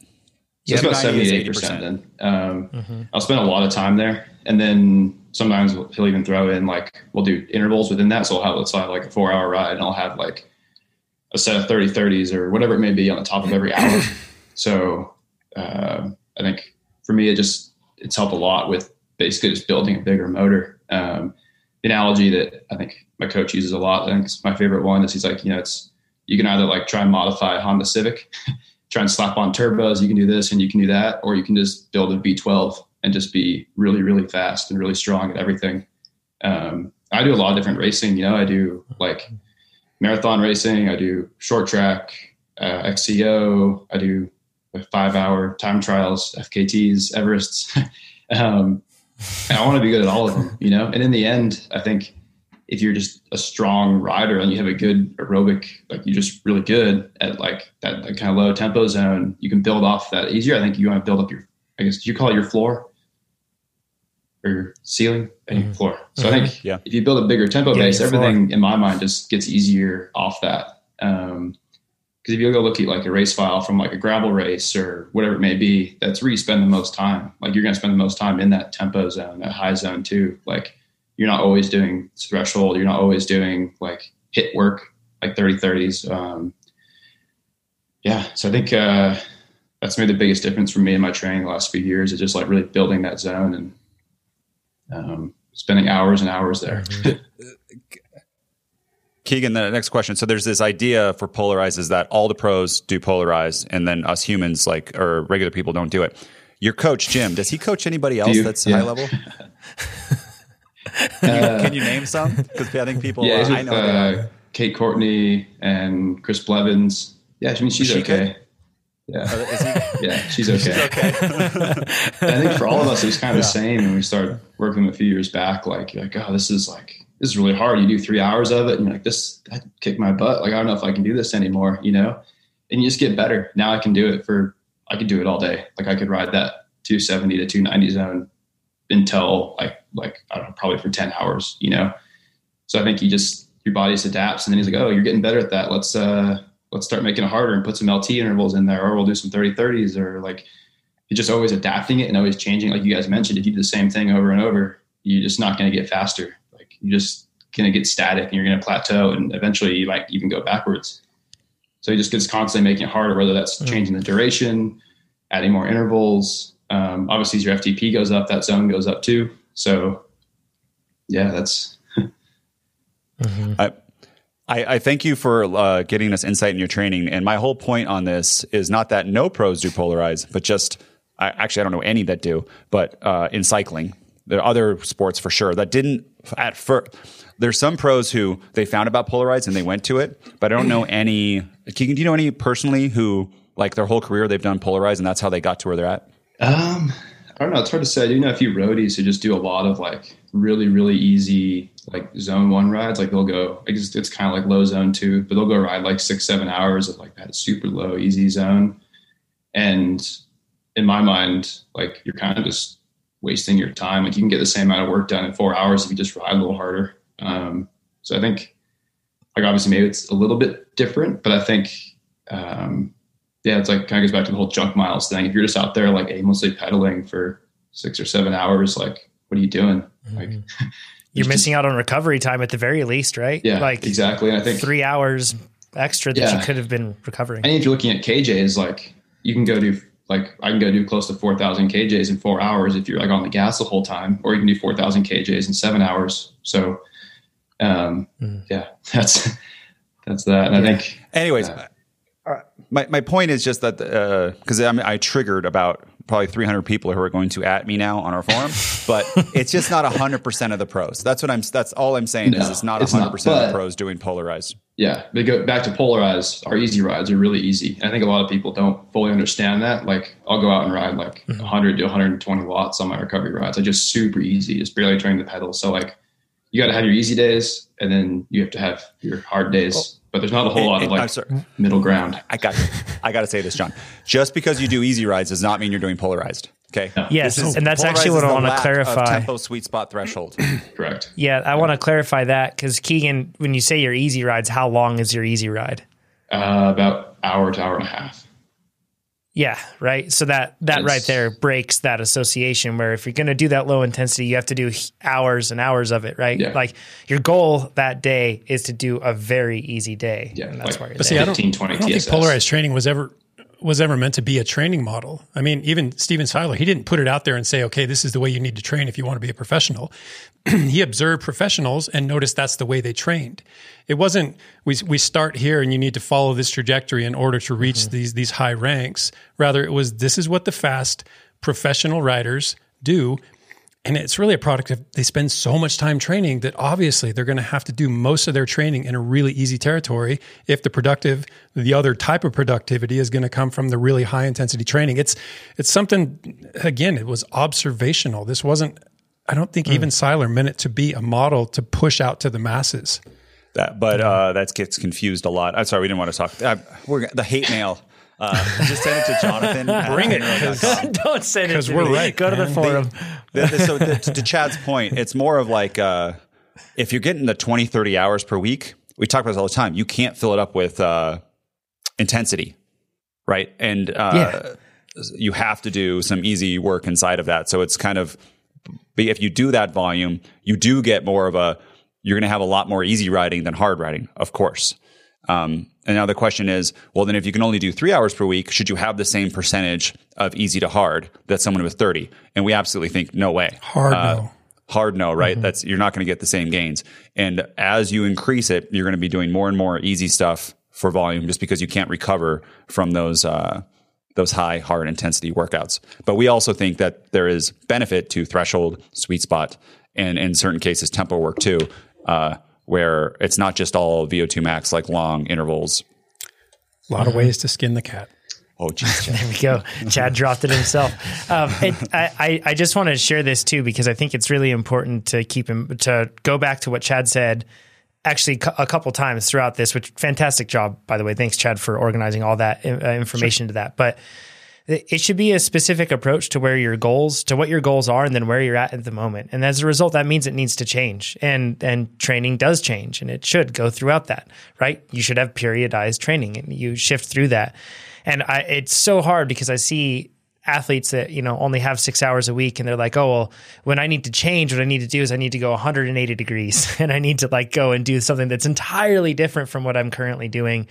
So yeah, it's about seventy to eighty percent then. Um, mm-hmm. I'll spend a lot of time there. And then sometimes we'll, he'll even throw in like, we'll do intervals within that. So I'll have, let's have like a four hour ride and I'll have like a set of thirty thirties or whatever it may be on the top of every hour. So uh, I think for me, it just, it's helped a lot with basically just building a bigger motor. Um, the analogy that I think my coach uses a lot, I think it's my favorite one, is he's like, you know, it's, you can either like try and modify a Honda Civic, try and slap on turbos, you can do this and you can do that, or you can just build a V twelve and just be really, really fast and really strong at everything. Um, I do a lot of different racing. You know, I do like marathon racing. I do short track, uh, X C O. I do like five hour time trials, F K Ts, Everests. um, and I want to be good at all of them, you know? And in the end, I think if you're just a strong rider and you have a good aerobic, like you're just really good at like that, that kind of low tempo zone, you can build off that easier. I think you want to build up your, I guess, do you call it your floor or your ceiling and mm-hmm. your floor? So mm-hmm. I think yeah. if you build a bigger tempo yeah, base, everything floor. In my mind just gets easier off that. Um, cause if you go look at like a race file from like a gravel race or whatever it may be, that's where you spend the most time. Like you're going to spend the most time in that tempo zone, that high zone too. Like, you're not always doing threshold. You're not always doing like hit work, like thirty thirties. Um, yeah. So I think uh, that's made the biggest difference for me in my training the last few years is just like really building that zone and um, spending hours and hours there. Keegan, the next question. So there's this idea for polarized is that all the pros do polarized and then us humans like, or regular people don't do it. Your coach, Jim, does he coach anybody else you, that's yeah. high level? Can you, uh, can you name some? Because I think people, yeah, uh, with, I know. Uh, Kate Courtney and Chris Blevins. Yeah, I mean, she's she okay. Good? Yeah. Is he? Yeah, she's okay. She's okay. I think for all of us, it was kind of yeah. the same when we started working a few years back. Like, you're like, oh, this is like, this is really hard. You do three hours of it and you're like, this, that kicked my butt. Like, I don't know if I can do this anymore, you know? And you just get better. Now I can do it for, I could do it all day. Like, I could ride that two seventy to two ninety zone until like, like, I don't know, probably for ten hours, you know? So I think you just, your body just adapts. And then he's like, oh, you're getting better at that. Let's, uh, let's start making it harder and put some L T intervals in there, or we'll do some thirty thirties, or like, you're just always adapting it and always changing. Like you guys mentioned, if you do the same thing over and over, you're just not going to get faster. Like you're just going to get static and you're going to plateau. And eventually you might even go backwards. So he just gets constantly making it harder, whether that's mm-hmm. changing the duration, adding more intervals. Um, obviously as your F T P goes up, that zone goes up too. So yeah, that's, mm-hmm. I, I, I thank you for uh, getting us insight in your training. And my whole point on this is not that no pros do polarize, but just, I actually, I don't know any that do, but uh, in cycling, there are other sports for sure that didn't at first. There's some pros who they found about polarize and they went to it, but I don't know any. Keegan, do you know any personally who like their whole career they've done polarize and that's how they got to where they're at? Um, I don't know. It's hard to say. I do know a few roadies who just do a lot of like really, really easy, like zone one rides. Like they'll go, it's, it's kind of like low zone two, but they'll go ride like six, seven hours of like that super low, easy zone. And in my mind, like you're kind of just wasting your time. Like you can get the same amount of work done in four hours if you just ride a little harder. Um, so I think like, obviously maybe it's a little bit different, but I think, um, yeah, it's like kind of goes back to the whole junk miles thing. If you're just out there like aimlessly pedaling for six or seven hours, like what are you doing? Mm-hmm. Like you're missing out on recovery time at the very least, right? Yeah, like exactly. And I think three hours extra that yeah. you could have been recovering. And if you're looking at K Js, like you can go do like, I can go do close to four thousand K Js in four hours if you're like on the gas the whole time, or you can do four thousand K Js in seven hours. So, um, mm. yeah, that's, that's that. And yeah. I think anyways, uh, My my point is just that because uh, I mean, I triggered about probably three hundred people who are going to at me now on our forum, but it's just not one hundred percent of the pros. That's what I'm. That's all I'm saying no, is it's not it's one hundred percent not, but, of the pros doing polarized. Yeah, but go back to polarized. Our easy rides are really easy. And I think a lot of people don't fully understand that. Like I'll go out and ride like mm-hmm. one hundred to one hundred twenty watts on my recovery rides. I just super easy, just barely turning the pedal. So like you got to have your easy days, and then you have to have your hard days. Cool. But there's not a whole it, lot of like middle ground. I got, I got to say this, John. Just because you do easy rides does not mean you're doing polarized. Okay. No. Yes, is, and that's actually what I want to clarify. Of tempo sweet spot threshold. Correct. Yeah, I yeah. want to clarify that because Keegan, when you say your easy rides, how long is your easy ride? Uh, about hour to hour and a half. Yeah. Right. So that that it's, right there breaks that association where if you're going to do that low intensity, you have to do hours and hours of it. Right. Yeah. Like your goal that day is to do a very easy day. Yeah. And that's like, why you're but there. See, I don't, fifteen, twenty I don't think polarized training was ever was ever meant to be a training model. I mean, even Steven Siler, he didn't put it out there and say, okay, this is the way you need to train if you want to be a professional. He observed professionals and noticed that's the way they trained. It wasn't, we we start here and you need to follow this trajectory in order to reach mm-hmm. these these high ranks. Rather, it was, this is what the fast professional riders do. And it's really a product of they spend so much time training that obviously they're going to have to do most of their training in a really easy territory if the productive, the other type of productivity is going to come from the really high intensity training. It's it's something, again, it was observational. This wasn't, I don't think mm. even Siler meant it to be a model to push out to the masses. That, but uh, that gets confused a lot. I'm sorry, we didn't want to talk. Uh, we're, the hate mail. Uh, just send it to Jonathan. Bring it. Don't send it to we're me. Right, go man. To the forum. They, they, so the, to Chad's point, it's more of like uh, if you're getting the twenty, thirty hours per week, we talk about this all the time, you can't fill it up with uh, intensity, right? And uh, yeah. you have to do some easy work inside of that. So it's kind of, if you do that volume, you do get more of a, you're going to have a lot more easy riding than hard riding, of course. Um, and now the question is, well, then if you can only do three hours per week, should you have the same percentage of easy to hard that someone with thirty? And we absolutely think no way. Hard uh, no. Hard no, right? Mm-hmm. That's, you're not going to get the same gains. And as you increase it, you're going to be doing more and more easy stuff for volume just because you can't recover from those, uh, those high, hard intensity workouts. But we also think that there is benefit to threshold, sweet spot, and in certain cases, tempo work too. Uh, where it's not just all V O two max, like long intervals. A lot of ways to skin the cat. Oh, geez, Chad. There we go. Chad dropped it himself. Um, it, I, I just want to share this too, because I think it's really important to keep him, to go back to what Chad said actually a couple times throughout this, which fantastic job, by the way. Thanks, Chad, for organizing all that information sure. to that. But it should be a specific approach to where your goals, to what your goals are, and then where you're at at the moment. And as a result, that means it needs to change, and, and training does change, and it should go throughout that, right? You should have periodized training, and you shift through that. And I, it's so hard because I see athletes that, you know, only have six hours a week, and they're like, oh, well, when I need to change, what I need to do is I need to go one hundred eighty degrees and I need to like go and do something that's entirely different from what I'm currently doing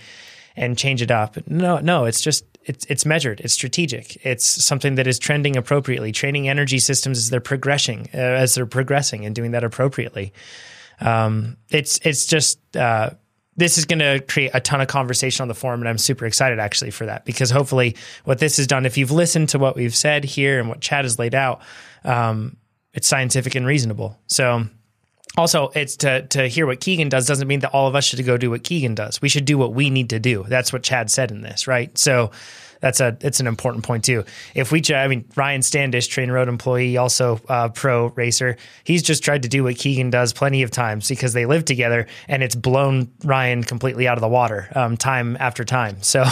and change it up. No, no, it's just, It's it's measured. It's strategic. It's something that is trending appropriately. Training energy systems as they're progressing, uh, as they're progressing, and doing that appropriately. Um, it's it's just uh, this is going to create a ton of conversation on the forum, and I'm super excited actually for that, because hopefully what this has done, if you've listened to what we've said here and what Chad has laid out, um, it's scientific and reasonable. So. Also, it's to to hear what Keegan does doesn't mean that all of us should go do what Keegan does. We should do what we need to do. That's what Chad said in this, right? So that's a it's an important point too. If we, I mean, Ryan Standish, TrainerRoad employee, also uh, pro racer, he's just tried to do what Keegan does plenty of times because they live together, and it's blown Ryan completely out of the water um, time after time. So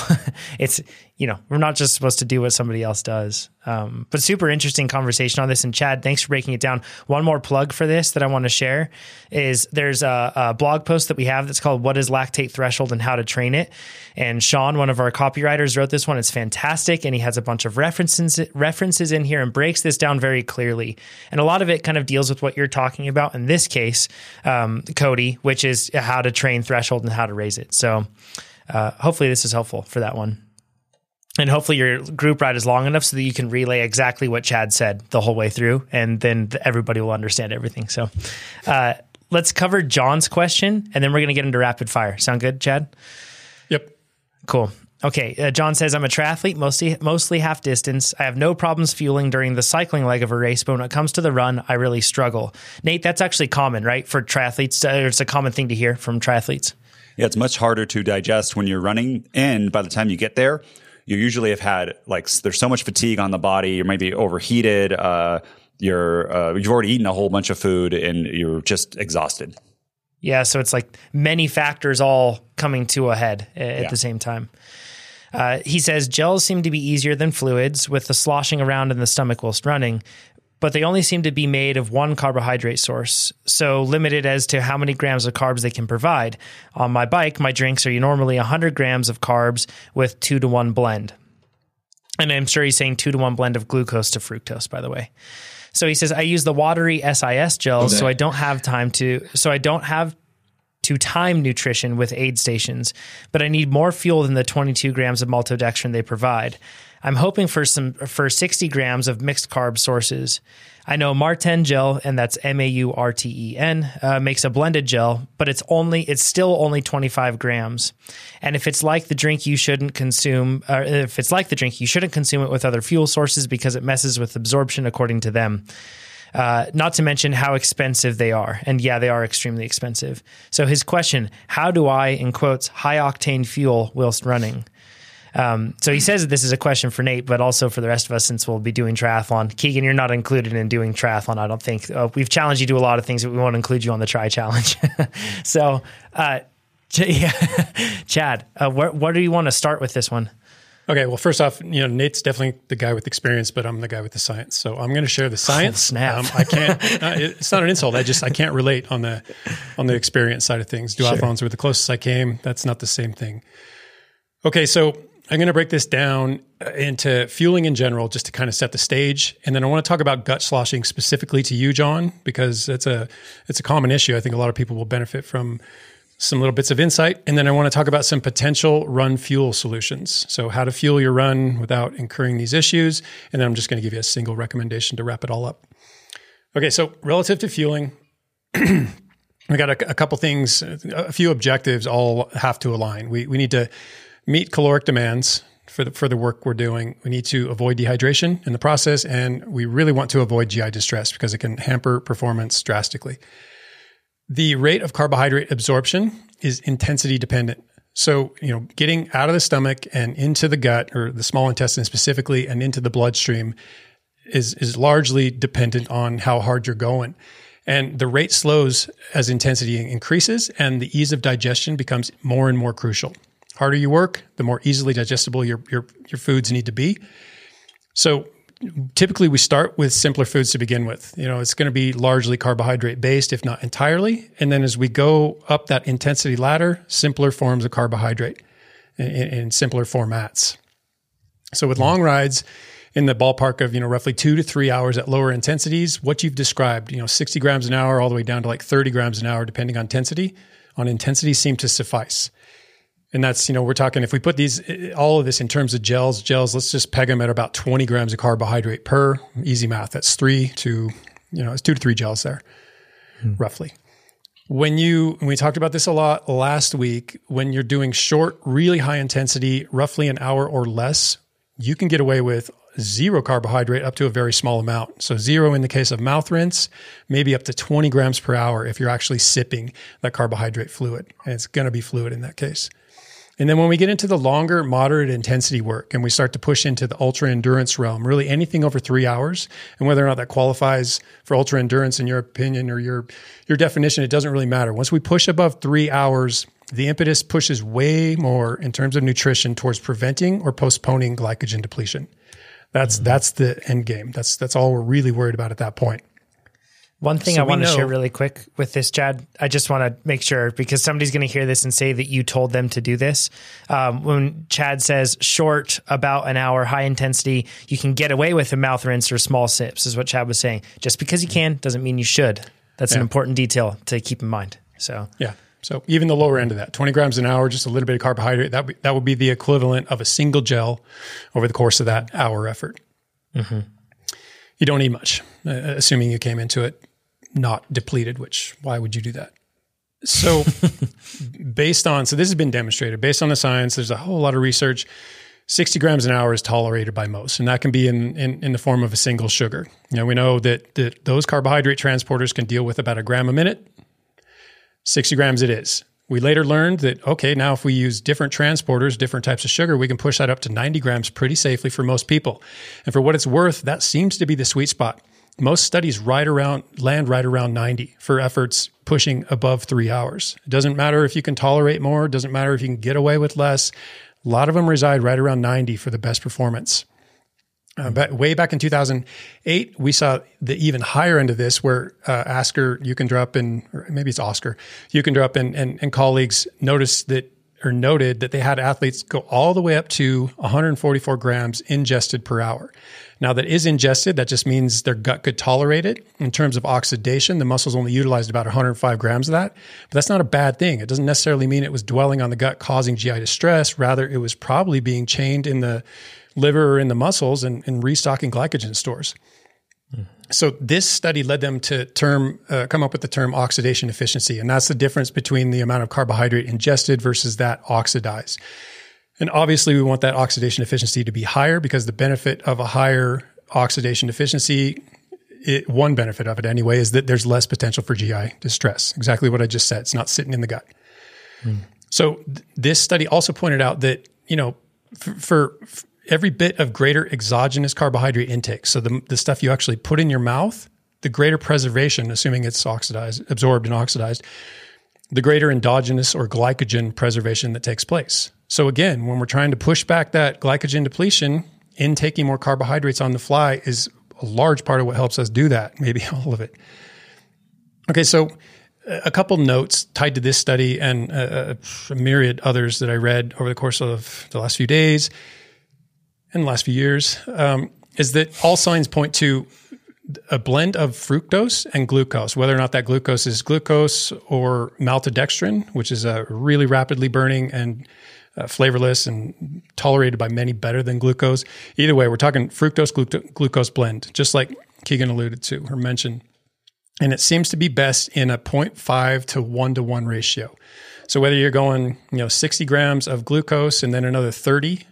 it's, you know, we're not just supposed to do what somebody else does. Um, but super interesting conversation on this. And Chad, thanks for breaking it down. One more plug for this that I want to share is there's a, a blog post that we have that's called What is Lactate Threshold and How to Train It? And Sean, one of our copywriters, wrote this one. It's fantastic. And he has a bunch of references, references in here and breaks this down very clearly. And a lot of it kind of deals with what you're talking about in this case, um, Cody, which is how to train threshold and how to raise it. So uh, hopefully this is helpful for that one. And hopefully your group ride is long enough so that you can relay exactly what Chad said the whole way through, and then everybody will understand everything. So uh, let's cover John's question, and then we're going to get into rapid fire. Sound good, Chad? Yep. Cool. Okay. Uh, John says, I'm a triathlete, mostly, mostly half distance. I have no problems fueling during the cycling leg of a race, but when it comes to the run, I really struggle. Nate, that's actually common, right? For triathletes, uh, it's a common thing to hear from triathletes. Yeah, it's much harder to digest when you're running, and by the time you get there, you usually have had, like, there's so much fatigue on the body. You might be overheated. Uh, you're, uh, you've already eaten a whole bunch of food, and you're just exhausted. Yeah, so it's like many factors all coming to a head at yeah. the same time. Uh, he says, gels seem to be easier than fluids with the sloshing around in the stomach whilst running, but they only seem to be made of one carbohydrate source, so limited as to how many grams of carbs they can provide. On my bike, my drinks are normally one hundred grams of carbs with two to one blend. And I'm sure he's saying two to one blend of glucose to fructose, by the way. So he says, I use the watery S I S gels, okay. so I don't have time to, so I don't have to time nutrition with aid stations, but I need more fuel than the twenty-two grams of maltodextrin they provide. I'm hoping for some for sixty grams of mixed carb sources. I know Maurten gel, and that's M A U R T E N, uh, makes a blended gel, but it's only it's still only twenty-five grams. And if it's like the drink, you shouldn't consume. Or if it's like the drink, you shouldn't consume it with other fuel sources because it messes with absorption, according to them. Uh, not to mention how expensive they are. And yeah, they are extremely expensive. So his question: how do I, in quotes, high octane fuel whilst running? Um, so he says this is a question for Nate, but also for the rest of us, since we'll be doing triathlon. Keegan, you're not included in doing triathlon, I don't think. Uh, we've challenged you to a lot of things, but we won't include you on the tri challenge. so, uh, ch- yeah. Chad, uh, where, where do you want to start with this one? Okay. Well, first off, you know, Nate's definitely the guy with experience, but I'm the guy with the science. So I'm going to share the science. Oh, snap. Um, I can't, uh, it's not an insult. I just, I can't relate on the, on the experience side of things. Duathlons sure. were the closest I came. That's not the same thing. Okay. So, I'm going to break this down into fueling in general, just to kind of set the stage. And then I want to talk about gut sloshing specifically to you, John, because it's a, it's a common issue. I think a lot of people will benefit from some little bits of insight. And then I want to talk about some potential run fuel solutions. So how to fuel your run without incurring these issues. And then I'm just going to give you a single recommendation to wrap it all up. Okay. So relative to fueling, we got a, a couple things, a few objectives all have to align. We, we need to meet caloric demands for the, for the work we're doing. We need to avoid dehydration in the process, and we really want to avoid G I distress because it can hamper performance drastically. The rate of carbohydrate absorption is intensity dependent. So, you know, getting out of the stomach and into the gut, or the small intestine specifically, and into the bloodstream is is largely dependent on how hard you're going. And the rate slows as intensity increases and the ease of digestion becomes more and more crucial. Harder you work, the more easily digestible your your, your foods need to be. So typically we start with simpler foods to begin with. You know, it's going to be largely carbohydrate based, if not entirely. And then as we go up that intensity ladder, simpler forms of carbohydrate in, in simpler formats. So with long rides in the ballpark of, you know, roughly two to three hours at lower intensities, what you've described, you know, sixty grams an hour all the way down to like thirty grams an hour, depending on intensity, on intensity seem to suffice. And that's, you know, we're talking, if we put these, all of this in terms of gels, gels, let's just peg them at about twenty grams of carbohydrate per, easy math. That's three to, you know, it's two to three gels there, hmm. roughly. When you, and we talked about this a lot last week, when you're doing short, really high intensity, roughly an hour or less, you can get away with zero carbohydrate up to a very small amount. So zero in the case of mouth rinse, maybe up to twenty grams per hour if you're actually sipping that carbohydrate fluid. And it's going to be fluid in that case. And then when we get into the longer, moderate intensity work and we start to push into the ultra endurance realm, really anything over three hours, and whether or not that qualifies for ultra endurance in your opinion or your, your definition, it doesn't really matter. Once we push above three hours, the impetus pushes way more in terms of nutrition towards preventing or postponing glycogen depletion. That's mm-hmm. that's the end game. That's that's all we're really worried about at that point. One thing so I want to share really quick with this, Chad, I just want to make sure, because somebody's going to hear this and say that you told them to do this. Um, when Chad says short, about an hour, high intensity, you can get away with a mouth rinse or small sips is what Chad was saying. Just because you can doesn't mean you should. That's yeah. an important detail to keep in mind. So yeah. So even the lower end of that, twenty grams an hour, just a little bit of carbohydrate, that, be, that would be the equivalent of a single gel over the course of that hour effort. Mm-hmm. You don't need much, uh, assuming you came into it not depleted, which why would you do that? So based on, so this has been demonstrated based on the science, there's a whole lot of research. sixty grams an hour is tolerated by most, and that can be in, in, in the form of a single sugar. You know, we know that, that those carbohydrate transporters can deal with about a gram a minute. sixty grams it is. We later learned that, okay, now if we use different transporters, different types of sugar, we can push that up to ninety grams pretty safely for most people. And for what it's worth, that seems to be the sweet spot. Most studies right around land right around ninety for efforts pushing above three hours. It doesn't matter if you can tolerate more. It doesn't matter if you can get away with less. A lot of them reside right around ninety for the best performance. Uh, but way back in two thousand eight, we saw the even higher end of this where uh, Oscar, you can drop in, or maybe it's Oscar, you can drop in, and, and colleagues noticed that, or noted that they had athletes go all the way up to one hundred forty-four grams ingested per hour. Now that is ingested, that just means their gut could tolerate it. In terms of oxidation, the muscles only utilized about one hundred five grams of that, but that's not a bad thing. It doesn't necessarily mean it was dwelling on the gut causing G I distress. Rather, it was probably being chained in the liver or in the muscles and, and restocking glycogen stores. Mm. So this study led them to term uh, come up with the term oxidation efficiency, and that's the difference between the amount of carbohydrate ingested versus that oxidized. And obviously we want that oxidation efficiency to be higher because the benefit of a higher oxidation efficiency, it, one benefit of it anyway, is that there's less potential for G I distress. Exactly what I just said. It's not sitting in the gut. Mm. So th- this study also pointed out that, you know, f- for... F- every bit of greater exogenous carbohydrate intake, so the, the stuff you actually put in your mouth, the greater preservation, assuming it's oxidized, absorbed and oxidized, the greater endogenous or glycogen preservation that takes place. So again, when we're trying to push back that glycogen depletion, intaking more carbohydrates on the fly is a large part of what helps us do that, maybe all of it. Okay, so a couple notes tied to this study and a, a myriad others that I read over the course of the last few days. in the last few years, um, is that all signs point to a blend of fructose and glucose, whether or not that glucose is glucose or maltodextrin, which is a really rapidly burning and uh, flavorless and tolerated by many better than glucose. Either way, we're talking fructose glucose, glucose blend, just like Keegan alluded to or mentioned. And it seems to be best in a zero point five to one to one ratio. So whether you're going, you know, sixty grams of glucose and then another thirty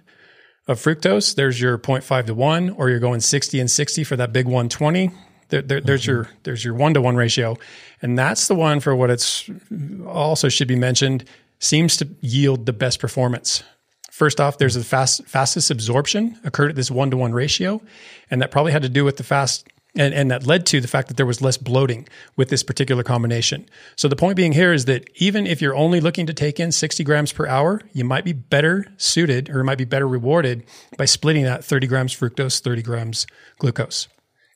of fructose, there's your zero point five to one, or you're going sixty and sixty for that big one twenty. There, there, there's mm-hmm. your there's your one to one ratio. And that's the one for what it's also should be mentioned. seems to yield the best performance. First off, there's the fast, fastest absorption occurred at this one-to-one ratio, and that probably had to do with the fast, and, and that led to the fact that there was less bloating with this particular combination. So the point being here is that even if you're only looking to take in sixty grams per hour, you might be better suited or might be better rewarded by splitting that thirty grams fructose, thirty grams glucose.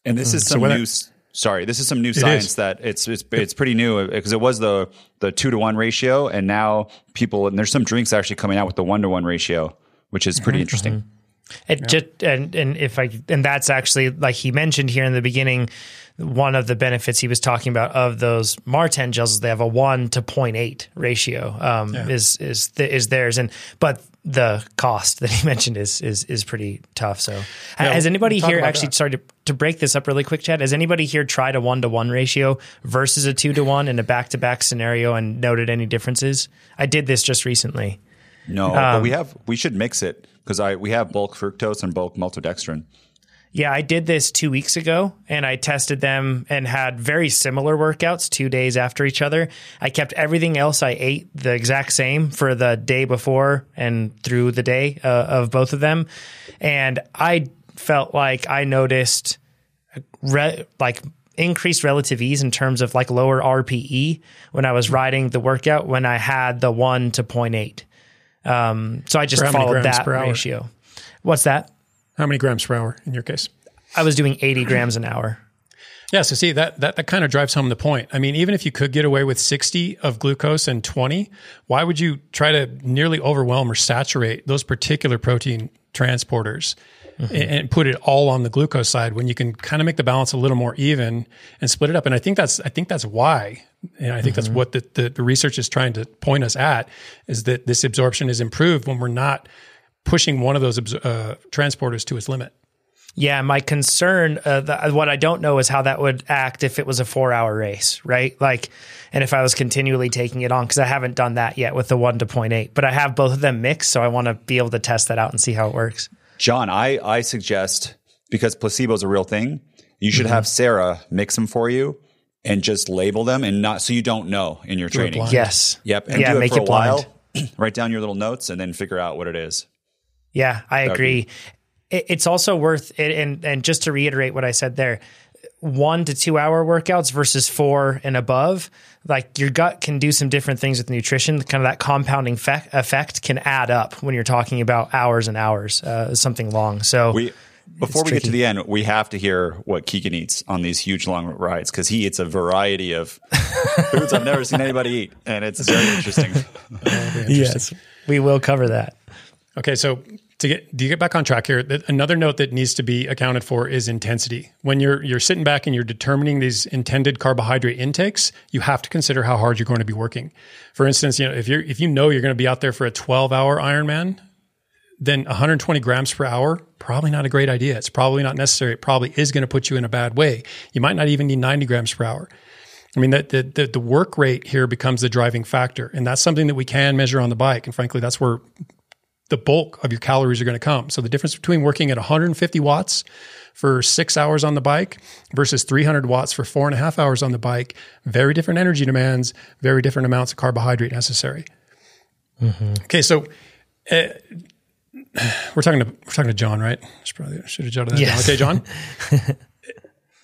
And this mm. is some so new... I, Sorry, this is some new it science is. that it's it's it's pretty new, because it was the the two to one ratio, and now people, and there's some drinks actually coming out with the one to one ratio, which is pretty mm-hmm. interesting. Mm-hmm. It yeah. just and and if I and that's actually, like he mentioned here in the beginning, one of the benefits he was talking about of those Maurten gels is they have a one to zero point eight ratio um, yeah. is is th- is theirs, and but the cost that he mentioned is is is pretty tough. So yeah, has anybody we'll here actually that. Sorry to, to break this up really quick, Chad? Has anybody here tried a one to one ratio versus a two to one in a back to back scenario and noted any differences? I did this just recently. No, um, but we have we should mix it. Because I we have bulk fructose and bulk maltodextrin. Yeah, I did this two weeks ago, and I tested them and had very similar workouts two days after each other. I kept everything else I ate the exact same for the day before and through the day uh, of both of them. And I felt like I noticed re- like increased relative ease in terms of like lower R P E when I was riding the workout when I had the one to zero point eight. Um, so I just followed that ratio. What's that? How many grams per hour in your case? I was doing eighty grams an hour. Yeah. So see that, that, that kind of drives home the point. I mean, even if you could get away with sixty of glucose and twenty, why would you try to nearly overwhelm or saturate those particular protein transporters mm-hmm. and, and put it all on the glucose side when you can kind of make the balance a little more even and split it up? And I think that's, I think that's why. And I think mm-hmm. that's what the, the, the research is trying to point us at, is that this absorption is improved when we're not pushing one of those uh, transporters to its limit. Yeah, my concern, uh, the, what I don't know is how that would act if it was a four-hour race, right? Like, and if I was continually taking it on, because I haven't done that yet with the one to zero point eight, but I have both of them mixed, so I want to be able to test that out and see how it works. John, I, I suggest, because placebo is a real thing, you should mm-hmm. have Sarah mix them for you. And just label them, and not so you don't know in your training. Yes. Yep. And yeah, do it make for it a blind. While. Write down your little notes, and then figure out what it is. Yeah, I That'd agree. Be- it's also worth it, and and just to reiterate what I said there, one to two hour workouts versus four and above. Like your gut can do some different things with nutrition. Kind of that compounding fe- effect can add up when you're talking about hours and hours, uh, something long. So we. Before it's we tricky. Get to the end, we have to hear what Keegan eats on these huge long rides, because he eats a variety of foods I've never seen anybody eat, and it's very interesting. Interesting. Yes, we will cover that. Okay, so to get do you get back on track here? That, another note that needs to be accounted for is intensity. When you're you're sitting back and you're determining these intended carbohydrate intakes, you have to consider how hard you're going to be working. For instance, you know if you're if you know you're going to be out there for a twelve hour Ironman, then one hundred twenty grams per hour, probably not a great idea. It's probably not necessary. It probably is going to put you in a bad way. You might not even need ninety grams per hour. I mean, the, the, the work rate here becomes the driving factor. And that's something that we can measure on the bike. And frankly, that's where the bulk of your calories are going to come. So the difference between working at one hundred fifty watts for six hours on the bike versus three hundred watts for four and a half hours on the bike, very different energy demands, very different amounts of carbohydrate necessary. Mm-hmm. Okay, so... Uh, We're talking to we're talking to John, right? Probably should have jotted that yes. down. Okay, John.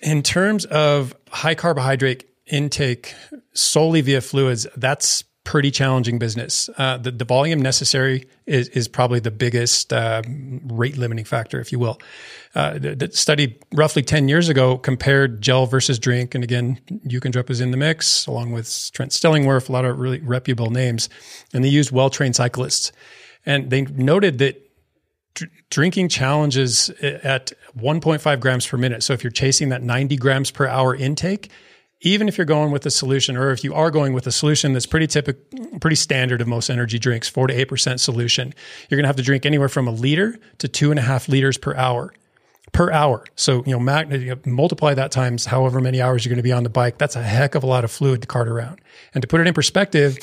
In terms of high carbohydrate intake solely via fluids, that's pretty challenging business. Uh, the, the volume necessary is is probably the biggest uh, rate limiting factor, if you will. Uh, the, the study roughly ten years ago compared gel versus drink, and again, Eucondrup is in the mix along with Trent Stellingworth, a lot of really reputable names, and they used well-trained cyclists, and they noted that drinking challenges at one point five grams per minute. So if you're chasing that ninety grams per hour intake, even if you're going with a solution, or if you are going with a solution that's pretty typical, pretty standard of most energy drinks, four to eight percent solution, you're going to have to drink anywhere from a liter to two and a half liters per hour. Per hour. So you know, mag- you know, multiply that times however many hours you're going to be on the bike. That's a heck of a lot of fluid to cart around. And to put it in perspective,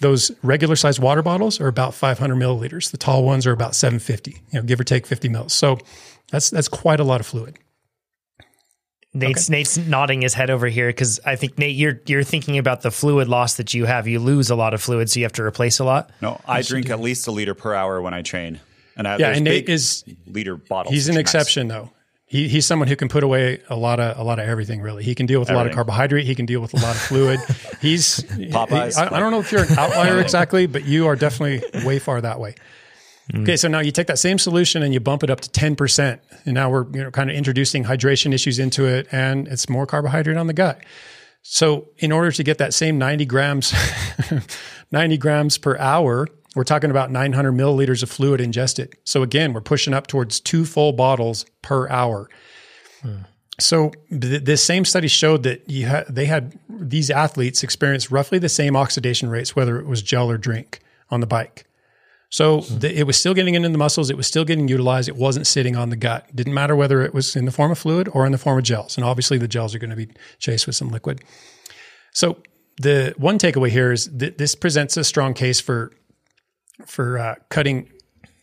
those regular sized water bottles are about five hundred milliliters. The tall ones are about seven fifty, you know, give or take fifty mils. So that's that's quite a lot of fluid. Nate's, okay. Nate's nodding his head over here because I think, Nate, you're you're thinking about the fluid loss that you have. You lose a lot of fluid, so you have to replace a lot. No, I, I drink at least a liter per hour when I train. And I, yeah, and Nate is liter bottles. He's an exception, nice. though. He he's someone who can put away a lot of a lot of everything. Really, he can deal with everything. a lot of carbohydrate. He can deal with a lot of fluid. He's Popeyes. He, I, I don't know if you're an outlier exactly, but you are definitely way far that way. Okay, so now you take that same solution and you bump it up to ten percent. And now we're you know, kind of introducing hydration issues into it, and it's more carbohydrate on the gut. So in order to get that same ninety grams, ninety grams per hour, we're talking about nine hundred milliliters of fluid ingested. So again, we're pushing up towards two full bottles per hour. Hmm. So th- this same study showed that you ha- they had these athletes experience roughly the same oxidation rates, whether it was gel or drink on the bike. So the, it was still getting into the muscles. It was still getting utilized. It wasn't sitting on the gut. Didn't matter whether it was in the form of fluid or in the form of gels. And obviously the gels are going to be chased with some liquid. So the one takeaway here is that this presents a strong case for, for uh, cutting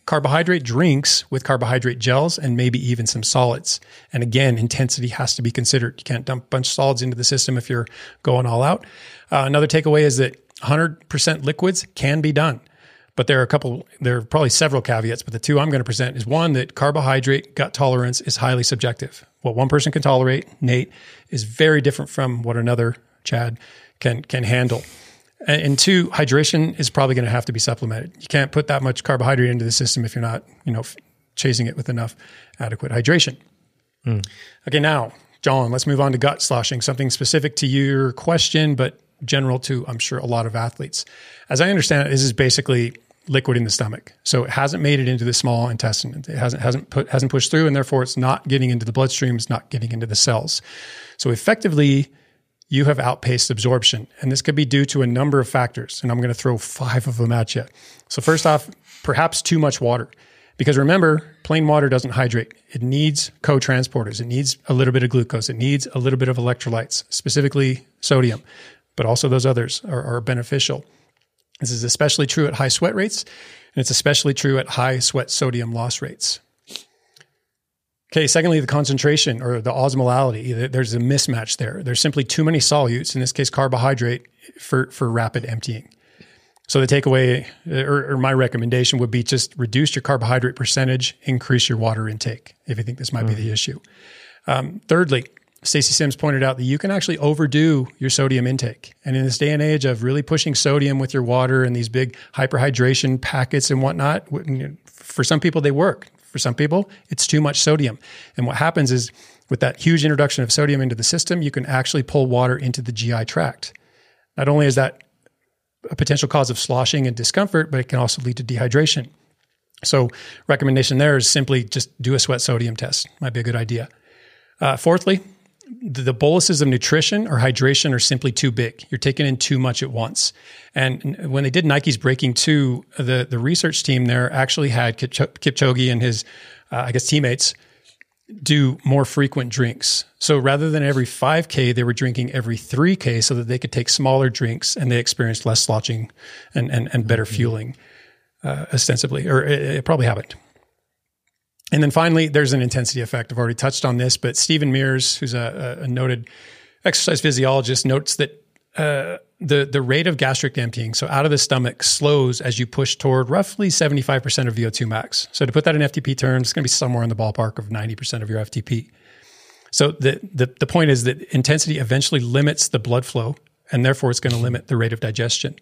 carbohydrate drinks with carbohydrate gels and maybe even some solids. And again, intensity has to be considered. You can't dump a bunch of solids into the system if you're going all out. Uh, another takeaway is that one hundred percent liquids can be done. But there are a couple, there are probably several caveats, but the two I'm going to present is one that carbohydrate gut tolerance is highly subjective. What one person can tolerate, Nate, is very different from what another, Chad, can can handle. And, and two, hydration is probably going to have to be supplemented. You can't put that much carbohydrate into the system if you're not, you know, chasing it with enough adequate hydration. Mm. Okay, now, John, let's move on to gut sloshing, something specific to your question, but general to, I'm sure, a lot of athletes. As I understand it, this is basically liquid in the stomach. So it hasn't made it into the small intestine. It hasn't hasn't put, hasn't pushed through, and therefore it's not getting into the bloodstream. It's not getting into the cells. So effectively, you have outpaced absorption. And this could be due to a number of factors. And I'm going to throw five of them at you. So first off, perhaps too much water. Because remember, plain water doesn't hydrate. It needs co-transporters. It needs a little bit of glucose. It needs a little bit of electrolytes, specifically sodium. But also those others are, are beneficial. This is especially true at high sweat rates, and it's especially true at high sweat sodium loss rates. Okay, secondly, the concentration or the osmolality. There's a mismatch there. There's simply too many solutes, in this case carbohydrate, for, for rapid emptying. So the takeaway or, or my recommendation would be just reduce your carbohydrate percentage, increase your water intake, if you think this might mm. be the issue. Um, thirdly, Stacey Sims pointed out that you can actually overdo your sodium intake. And in this day and age of really pushing sodium with your water and these big hyperhydration packets and whatnot, for some people they work. For some people, it's too much sodium. And what happens is with that huge introduction of sodium into the system, you can actually pull water into the G I tract. Not only is that a potential cause of sloshing and discomfort, but it can also lead to dehydration. So recommendation there is simply just do a sweat sodium test. Might be a good idea. Uh, fourthly, the boluses of nutrition or hydration are simply too big. You're taking in too much at once. And when they did Nike's Breaking Two, the, the research team there actually had Kipchoge and his, uh, I guess, teammates do more frequent drinks. So rather than every five K, they were drinking every three K so that they could take smaller drinks and they experienced less slouching and, and, and better mm-hmm. fueling uh, ostensibly, or it, it probably happened. And then finally, there's an intensity effect. I've already touched on this, but Stephen Mears, who's a, a noted exercise physiologist, notes that uh, the, the rate of gastric emptying, so out of the stomach, slows as you push toward roughly seventy-five percent of V O two max. So to put that in F T P terms, it's going to be somewhere in the ballpark of ninety percent of your F T P. So the, the, the point is that intensity eventually limits the blood flow, and therefore it's going to limit the rate of digestion.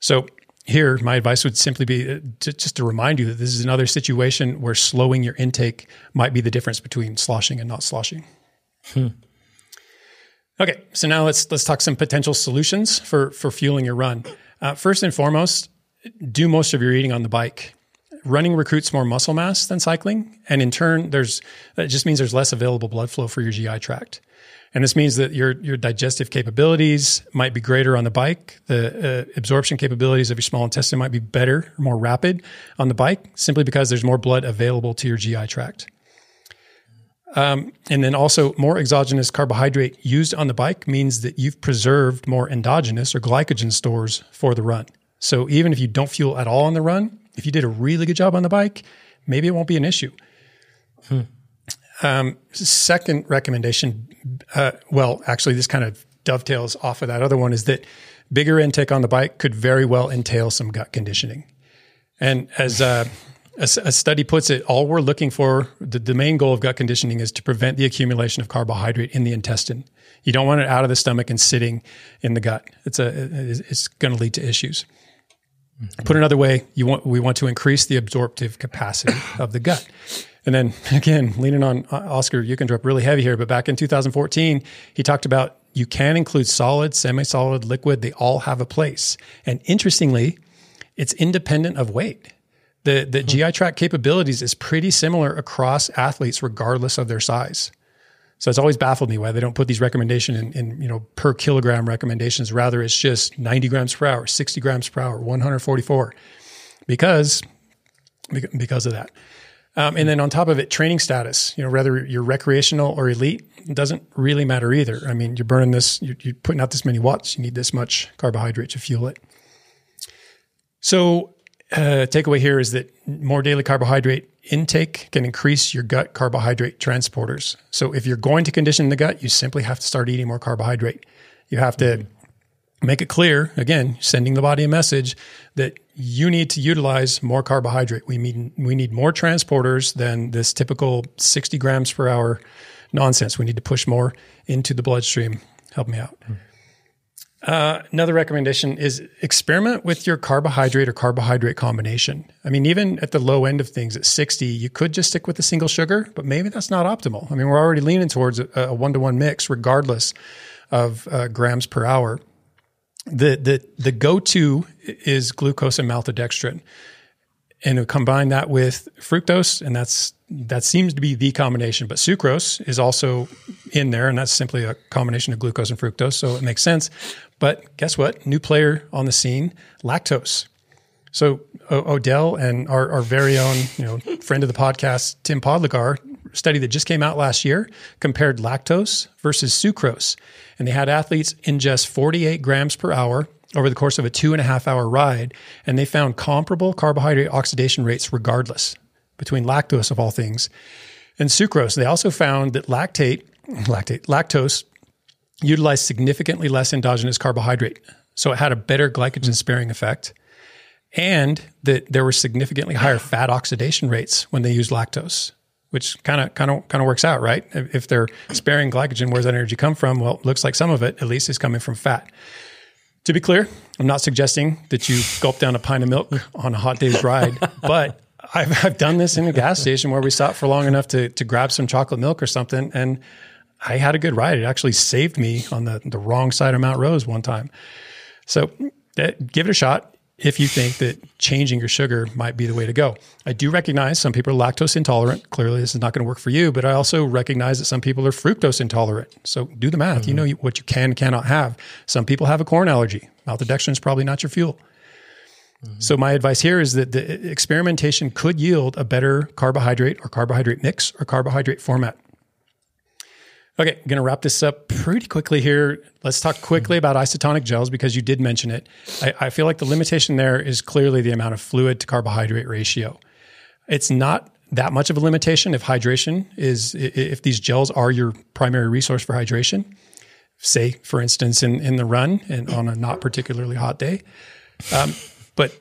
So here, my advice would simply be to, just to remind you that this is another situation where slowing your intake might be the difference between sloshing and not sloshing. Hmm. Okay, so now let's let's talk some potential solutions for, for fueling your run. Uh, first and foremost, do most of your eating on the bike. Running recruits more muscle mass than cycling, and in turn, there's that just means there's less available blood flow for your G I tract. And this means that your your digestive capabilities might be greater on the bike. The uh, absorption capabilities of your small intestine might be better, more rapid on the bike, simply because there's more blood available to your G I tract. Um, and then also more exogenous carbohydrate used on the bike means that you've preserved more endogenous or glycogen stores for the run. So even if you don't fuel at all on the run, if you did a really good job on the bike, maybe it won't be an issue. Hmm. Um, second recommendation, uh, well, actually this kind of dovetails off of that other one, is that bigger intake on the bike could very well entail some gut conditioning. And as uh, a, a study puts it, all we're looking for, the, the main goal of gut conditioning is to prevent the accumulation of carbohydrate in the intestine. You don't want it out of the stomach and sitting in the gut. It's a, it's going to lead to issues. Mm-hmm. Put another way, you want, we want to increase the absorptive capacity of the gut. And then again, leaning on Oscar, you can drop really heavy here, but back in two thousand fourteen, he talked about you can include solid, semi-solid, liquid. They all have a place. And interestingly, it's independent of weight. The, the hmm. G I tract capabilities is pretty similar across athletes, regardless of their size. So it's always baffled me why they don't put these recommendations in, in, you know, per kilogram recommendations. Rather, it's just ninety grams per hour, sixty grams per hour, one forty-four, because, because of that. Um, and then on top of it, training status, you know, whether you're recreational or elite, it doesn't really matter either. I mean, you're burning this, you're, you're putting out this many watts, you need this much carbohydrate to fuel it. So uh, takeaway here is that more daily carbohydrate intake can increase your gut carbohydrate transporters. So if you're going to condition the gut, you simply have to start eating more carbohydrate. You have to make it clear, again, sending the body a message that you need to utilize more carbohydrate. We need, we need more transporters than this typical sixty grams per hour nonsense. We need to push more into the bloodstream. Help me out. Mm-hmm. Uh, another recommendation is experiment with your carbohydrate or carbohydrate combination. I mean, even at the low end of things at sixty, you could just stick with a single sugar, but maybe that's not optimal. I mean, we're already leaning towards a, a one-to-one mix regardless of uh, grams per hour. The, the, the go-to is glucose and maltodextrin, and combine that with fructose. And that's, that seems to be the combination, but sucrose is also in there, and that's simply a combination of glucose and fructose. So it makes sense. But guess what? New player on the scene, lactose. So o- Odell and our, our very own, you know, friend of the podcast, Tim Podlegar, study that just came out last year, compared lactose versus sucrose. And they had athletes ingest forty-eight grams per hour over the course of a two and a half hour ride. And they found comparable carbohydrate oxidation rates regardless between lactose of all things and sucrose. They also found that lactate, lactate, lactose utilized significantly less endogenous carbohydrate. So it had a better glycogen sparing effect, and that there were significantly higher fat oxidation rates when they used lactose, which kind of, kind of, kind of works out, right? If they're sparing glycogen, where's that energy come from? Well, it looks like some of it at least is coming from fat. To be clear, I'm not suggesting that you gulp down a pint of milk on a hot day's ride, but I've, I've done this in a gas station where we stopped for long enough to, to grab some chocolate milk or something. And I had a good ride. It actually saved me on the, the wrong side of Mount Rose one time. So that, give it a shot if you think that changing your sugar might be the way to go. I do recognize some people are lactose intolerant. Clearly, this is not going to work for you, but I also recognize that some people are fructose intolerant. So do the math. Mm-hmm. You know what you can and cannot have. Some people have a corn allergy. Maltodextrin is probably not your fuel. Mm-hmm. So my advice here is that the experimentation could yield a better carbohydrate or carbohydrate mix or carbohydrate format. Okay, I'm going to wrap this up pretty quickly here. Let's talk quickly about isotonic gels because you did mention it. I, I feel like the limitation there is clearly the amount of fluid to carbohydrate ratio. It's not that much of a limitation if hydration is, if these gels are your primary resource for hydration, say, for instance, in, in the run and on a not particularly hot day. Um, but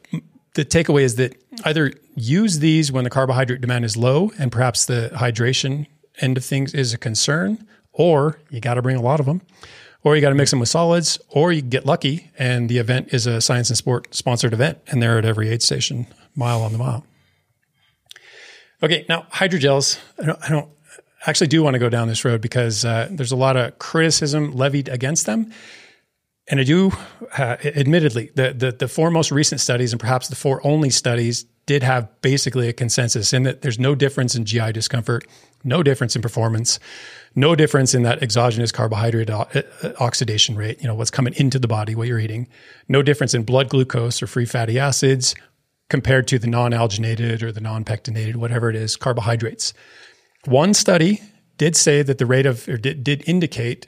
the takeaway is that either use these when the carbohydrate demand is low and perhaps the hydration end of things is a concern, or you got to bring a lot of them, or you got to mix them with solids, or you get lucky and the event is a Science and Sport sponsored event and they're at every aid station, mile on the mile. Okay. Now hydrogels, I don't, I don't I actually do want to go down this road because uh, there's a lot of criticism levied against them. And I do, uh, admittedly, the, the, the four most recent studies and perhaps the four only studies did have basically a consensus in that there's no difference in G I discomfort, no difference in performance, no difference in that exogenous carbohydrate o- oxidation rate, you know, what's coming into the body, what you're eating, no difference in blood glucose or free fatty acids compared to the non-alginated or the non-pectinated, whatever it is, carbohydrates. One study did say that the rate of, or did, did indicate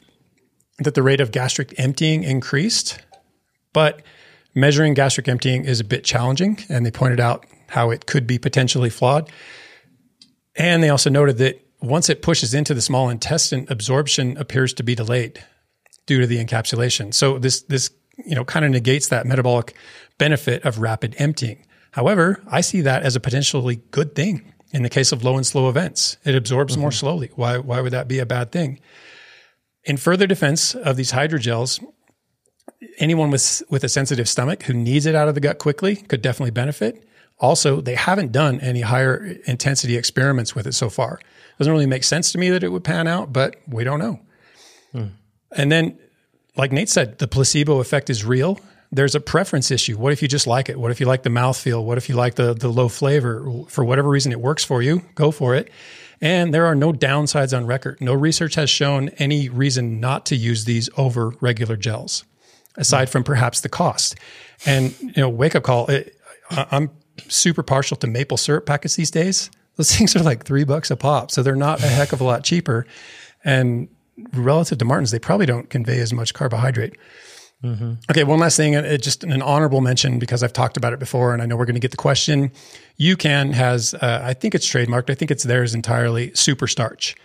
that the rate of gastric emptying increased, but measuring gastric emptying is a bit challenging. And they pointed out how it could be potentially flawed. And they also noted that once it pushes into the small intestine, absorption appears to be delayed due to the encapsulation. So this, this you know, kind of negates that metabolic benefit of rapid emptying. However, I see that as a potentially good thing in the case of low and slow events. It absorbs mm-hmm. more slowly. Why, why would that be a bad thing? In further defense of these hydrogels, anyone with with a sensitive stomach who needs it out of the gut quickly could definitely benefit. Also, they haven't done any higher intensity experiments with it so far. Doesn't really make sense to me that it would pan out, but we don't know. Mm. And then, like Nate said, the placebo effect is real. There's a preference issue. What if you just like it? What if you like the mouthfeel? What if you like the the low flavor? For whatever reason it works for you, go for it. And there are no downsides on record. No research has shown any reason not to use these over regular gels, aside from perhaps the cost. And, you know, wake up call, it, I'm super partial to maple syrup packets these days. Those things are like three bucks a pop. So they're not a heck of a lot cheaper. And relative to Martin's, they probably don't convey as much carbohydrate. Mm-hmm. Okay. One last thing, it just an honorable mention because I've talked about it before and I know we're going to get the question. UCAN has, uh, I think it's trademarked. I think it's theirs entirely, super starch.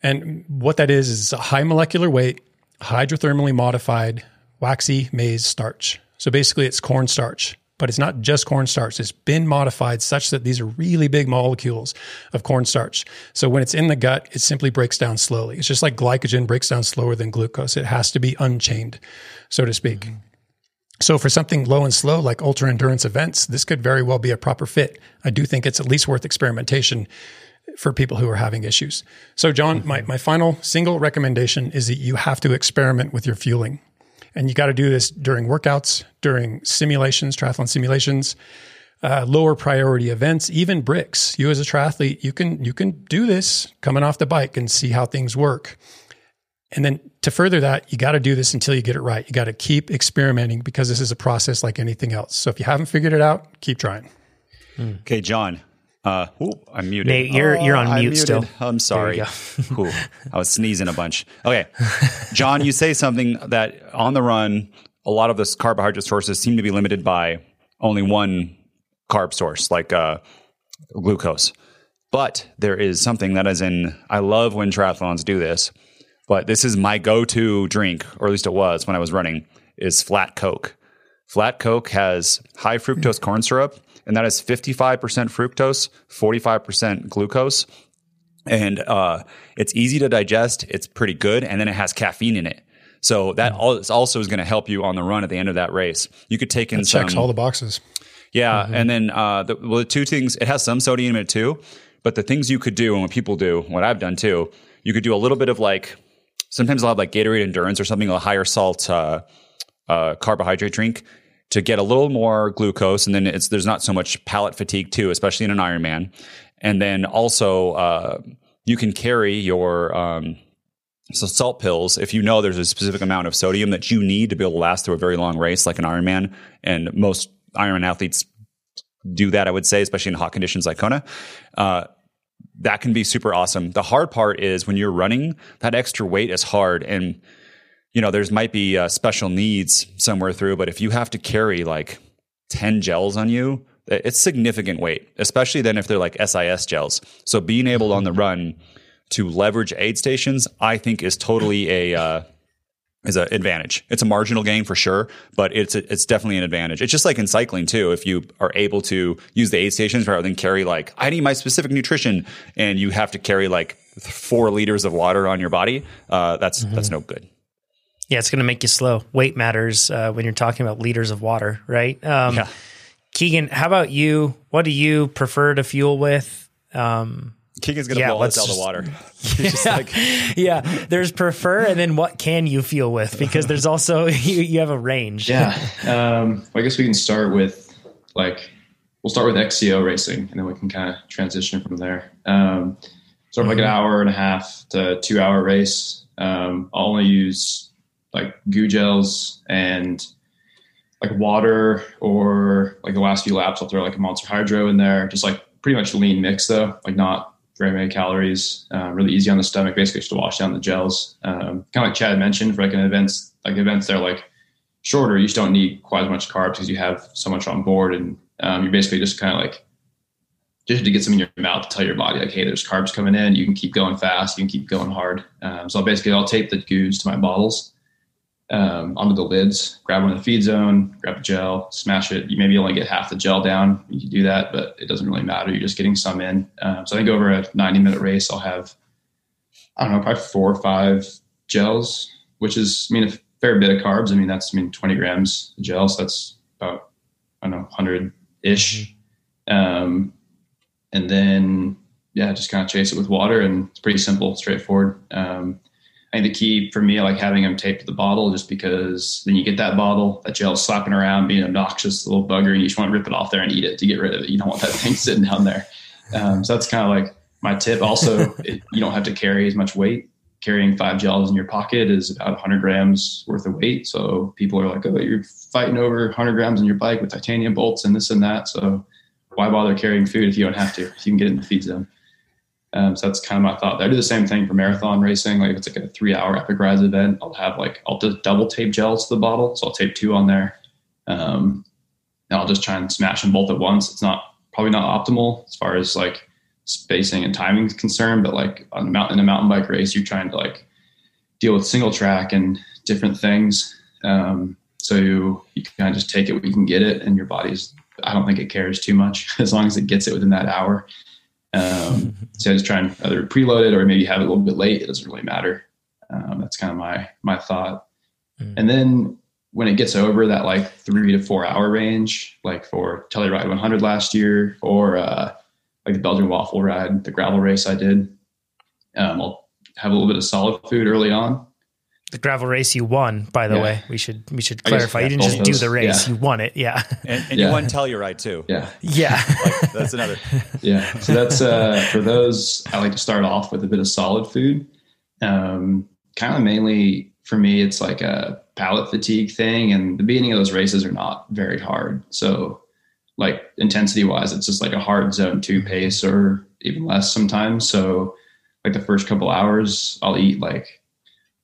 And what that is, is a high molecular weight, hydrothermally modified, waxy maize starch. So basically it's cornstarch, but it's not just cornstarch. It's been modified such that these are really big molecules of cornstarch. So when it's in the gut, it simply breaks down slowly. It's just like glycogen breaks down slower than glucose. It has to be unchained, so to speak. Mm-hmm. So for something low and slow, like ultra endurance events, this could very well be a proper fit. I do think it's at least worth experimentation for people who are having issues. So John, mm-hmm. my, my final single recommendation is that you have to experiment with your fueling. And you got to do this during workouts, during simulations, triathlon simulations, uh, lower priority events, even bricks. You as a triathlete, you can you can do this coming off the bike and see how things work. And then to further that, you got to do this until you get it right. You got to keep experimenting because this is a process like anything else. So if you haven't figured it out, keep trying. Mm. Okay, John. Uh, ooh, I'm muted. Nate, you're, oh, you're on mute I'm still. I'm sorry. Ooh, I was sneezing a bunch. Okay. John, you say something that on the run, a lot of those carbohydrate sources seem to be limited by only one carb source, like uh, glucose. But there is something that is in, I love when triathlons do this, but this is my go-to drink, or at least it was when I was running, is flat Coke. Flat Coke has high fructose corn syrup. And that is fifty-five percent fructose, forty-five percent glucose. And uh, it's easy to digest. It's pretty good. And then it has caffeine in it. So that mm-hmm. also is going to help you on the run at the end of that race. You could take in that some. Checks all the boxes. Yeah. Mm-hmm. And then uh, the, well, the two things, it has some sodium in it too. But the things you could do and what people do, what I've done too, you could do a little bit of like, sometimes I'll have like Gatorade Endurance or something, a higher salt uh, uh, carbohydrate drink, to get a little more glucose. And then it's, there's not so much palate fatigue too, especially in an Ironman. And then also, uh, you can carry your, um, so salt pills. If you know there's a specific amount of sodium that you need to be able to last through a very long race, like an Ironman, and most Ironman athletes do that, I would say, especially in hot conditions like Kona, uh, that can be super awesome. The hard part is when you're running, that extra weight is hard. And you know, there's might be uh, special needs somewhere through, but if you have to carry like ten gels on you, it's significant weight, especially then if they're like S I S gels. So being able on the run to leverage aid stations, I think is totally a, uh, is an advantage. It's a marginal gain for sure, but it's, a, it's definitely an advantage. It's just like in cycling too. If you are able to use the aid stations rather than carry like, I need my specific nutrition and you have to carry like four liters of water on your body. Uh, that's, mm-hmm. that's no good. Yeah, it's going to make you slow. Weight matters uh, when you're talking about liters of water, right? Um, yeah. Keegan, how about you? What do you prefer to fuel with? Um, Keegan's going to yeah, blow us out of the water. Yeah, just like, yeah, there's prefer, and then what can you fuel with? Because there's also, you, you have a range. Yeah, um, well, I guess we can start with, like, we'll start with X C O racing, and then we can kind of transition from there. Um, sort of mm-hmm. like an hour and a half to two-hour race. Um, I'll only use like goo gels and like water, or like the last few laps, I'll throw like a Monster Hydro in there. Just like pretty much lean mix though, like not very many calories, uh, really easy on the stomach, basically just to wash down the gels. Um, kind of like Chad mentioned for like an events, like events that are like shorter, you just don't need quite as much carbs because you have so much on board, and um, you're basically just kind of like just to get some in your mouth to tell your body, like, hey, there's carbs coming in. You can keep going fast. You can keep going hard. Um, so basically I'll tape the goos to my bottles um, onto the lids, grab one in the feed zone, grab a gel, smash it. You maybe only get half the gel down. You can do that, but it doesn't really matter. You're just getting some in. Um, so I think over a ninety minute race, I'll have, I don't know, probably four or five gels, which is, I mean, a fair bit of carbs. I mean, that's, I mean, twenty grams of gel. So that's about, I don't know, one hundred ish. Um, and then, yeah, just kind of chase it with water, and it's pretty simple, straightforward. Um, I think the key for me, I like having them taped to the bottle, just because then you get that bottle, that gel slapping around, being obnoxious, little bugger, and you just want to rip it off there and eat it to get rid of it. You don't want that thing sitting down there. Um, so that's kind of like my tip. Also, it, you don't have to carry as much weight. Carrying five gels in your pocket is about one hundred grams worth of weight. So people are like, oh, you're fighting over one hundred grams in your bike with titanium bolts and this and that. So why bother carrying food if you don't have to? If you can get it in the feed zone. Um, so that's kind of my thought. I do the same thing for marathon racing. Like if it's like a three hour Epic Rides event, I'll have like, I'll just double tape gels to the bottle. So I'll tape two on there. Um, and I'll just try and smash them both at once. It's not probably not optimal as far as like spacing and timing is concerned, but like on a mountain, in a mountain bike race, you're trying to like deal with single track and different things. Um, so you, you can kind of just take it when you can get it, and your body's, I don't think it cares too much as long as it gets it within that hour. Um, so I just try and either preload it or maybe have it a little bit late. It doesn't really matter. Um, that's kind of my, my thought. Mm. And then when it gets over that like three to four hour range, like for Telluride one hundred last year, or, uh, like the Belgian waffle ride, the gravel race I did. Um, I'll have a little bit of solid food early on. The gravel race you won, by the yeah. way, we should, we should clarify. You didn't just those. do the race. Yeah. You won it. Yeah. And, and yeah. you won Telluride too. Yeah. Yeah. Like, that's another. Yeah. So that's, uh, for those, I like to start off with a bit of solid food. Um, kind of mainly for me, it's like a palate fatigue thing, and the beginning of those races are not very hard. So like intensity wise, it's just like a hard zone two pace or even less sometimes. So like the first couple hours I'll eat, like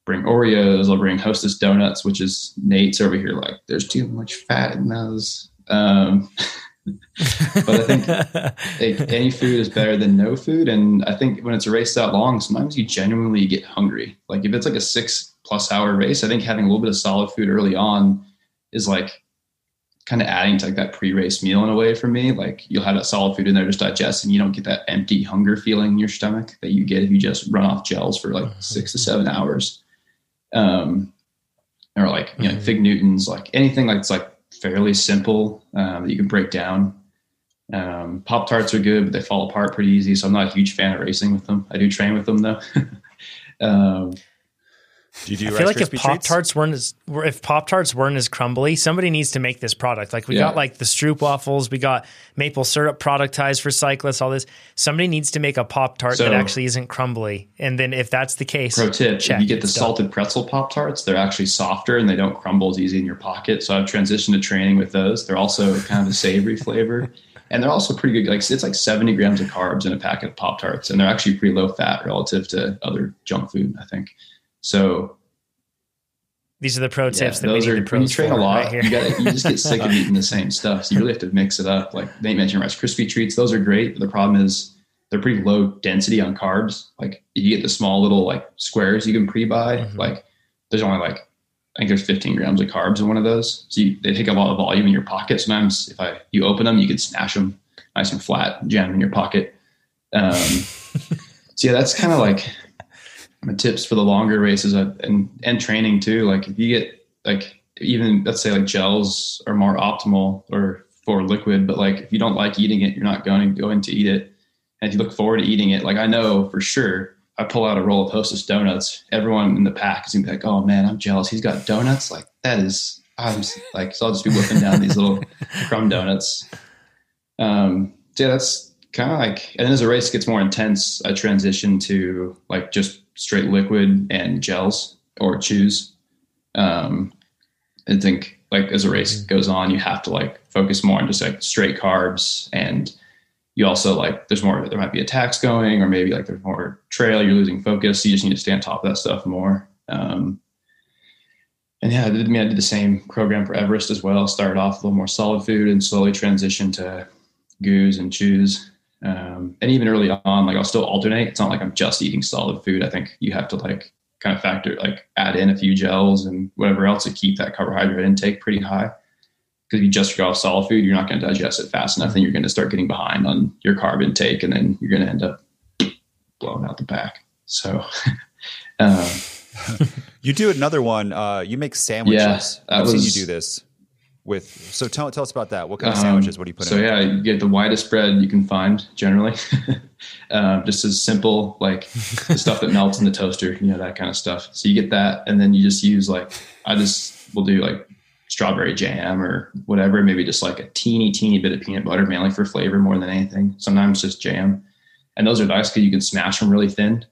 bring Oreos, I'll bring Hostess donuts, which is Nate's over here. Like there's too much fat in those. Um, but I think like, any food is better than no food. And I think when it's a race that long, sometimes you genuinely get hungry. Like if it's like a six plus hour race, I think having a little bit of solid food early on is like, kind of adding to like that pre-race meal in a way for me. Like you'll have that solid food in there, just digest, and you don't get that empty hunger feeling in your stomach that you get if you just run off gels for like mm-hmm. six to seven hours. Um, or like, you mm-hmm. know, Fig Newtons, like anything like it's like fairly simple um, that you can break down. Um, Pop-Tarts are good, but they fall apart pretty easy. So I'm not a huge fan of racing with them. I do train with them though. um, Do you do I feel like if Pop-Tarts weren't as if Pop-Tarts weren't as crumbly, somebody needs to make this product. Like we yeah. got like the Stroop waffles, we got maple syrup productized for cyclists, all this. Somebody needs to make a Pop-Tart so, that actually isn't crumbly. And then if that's the case, pro tip, check, if you get the salted done. pretzel Pop-Tarts, they're actually softer and they don't crumble as easy in your pocket. So I've transitioned to training with those. They're also kind of a savory flavor, and they're also pretty good. Like it's like seventy grams of carbs in a packet of Pop-Tarts, and they're actually pretty low fat relative to other junk food, I think. So these are the pro tips yeah, that those we need are, when you train a lot, right here. you, gotta, you just get sick of eating the same stuff. So you really have to mix it up. Like Nate mentioned Rice Krispie treats. Those are great. But the problem is they're pretty low density on carbs. Like you get the small little like squares you can pre-buy. Mm-hmm. Like there's only like, I think there's fifteen grams of carbs in one of those. So you, they take a lot of volume in your pocket. Sometimes if I, you open them, you can smash them nice and flat, jam in your pocket. Um, so yeah, that's kind of like my tips for the longer races and, and training too. Like if you get like, even let's say like gels are more optimal or for liquid, but like, if you don't like eating it, you're not going to go in to eat it. And if you look forward to eating it, like I know for sure, I pull out a roll of Hostess donuts. Everyone in the pack is going to be like, oh man, I'm jealous. He's got donuts. Like that is, I'm like, so I'll just be whipping down these little crumb donuts. Um, yeah, that's kind of like, and as the race gets more intense, I transition to like just straight liquid and gels or chews. Um, I think like as a race goes on, you have to like focus more on just like straight carbs. And you also like, there's more, there might be attacks going, or maybe like there's more trail, you're losing focus. So you just need to stay on top of that stuff more. Um, and yeah, I did, I mean, I did the same program for Everest as well. Started off a little more solid food and slowly transitioned to goos and chews. Um, and even early on, like I'll still alternate. It's not like I'm just eating solid food. I think you have to like kind of factor, like add in a few gels and whatever else to keep that carbohydrate intake pretty high. Because if you just go off solid food, you're not going to digest it fast enough, and you're going to start getting behind on your carb intake, and then you're going to end up blowing out the back. So um, you do another one. Uh, you make sandwiches. Yeah, I've was, seen you do this with. So tell tell us about that. What kind um, of sandwiches? What do you put? So in? So yeah, you get the widest bread you can find generally. um, just as simple, like the stuff that melts in the toaster, you know, that kind of stuff. So you get that, and then you just use like I just will do like. strawberry jam or whatever, maybe just like a teeny, teeny bit of peanut butter, mainly for flavor more than anything. Sometimes just jam. And those are nice because you can smash them really thin.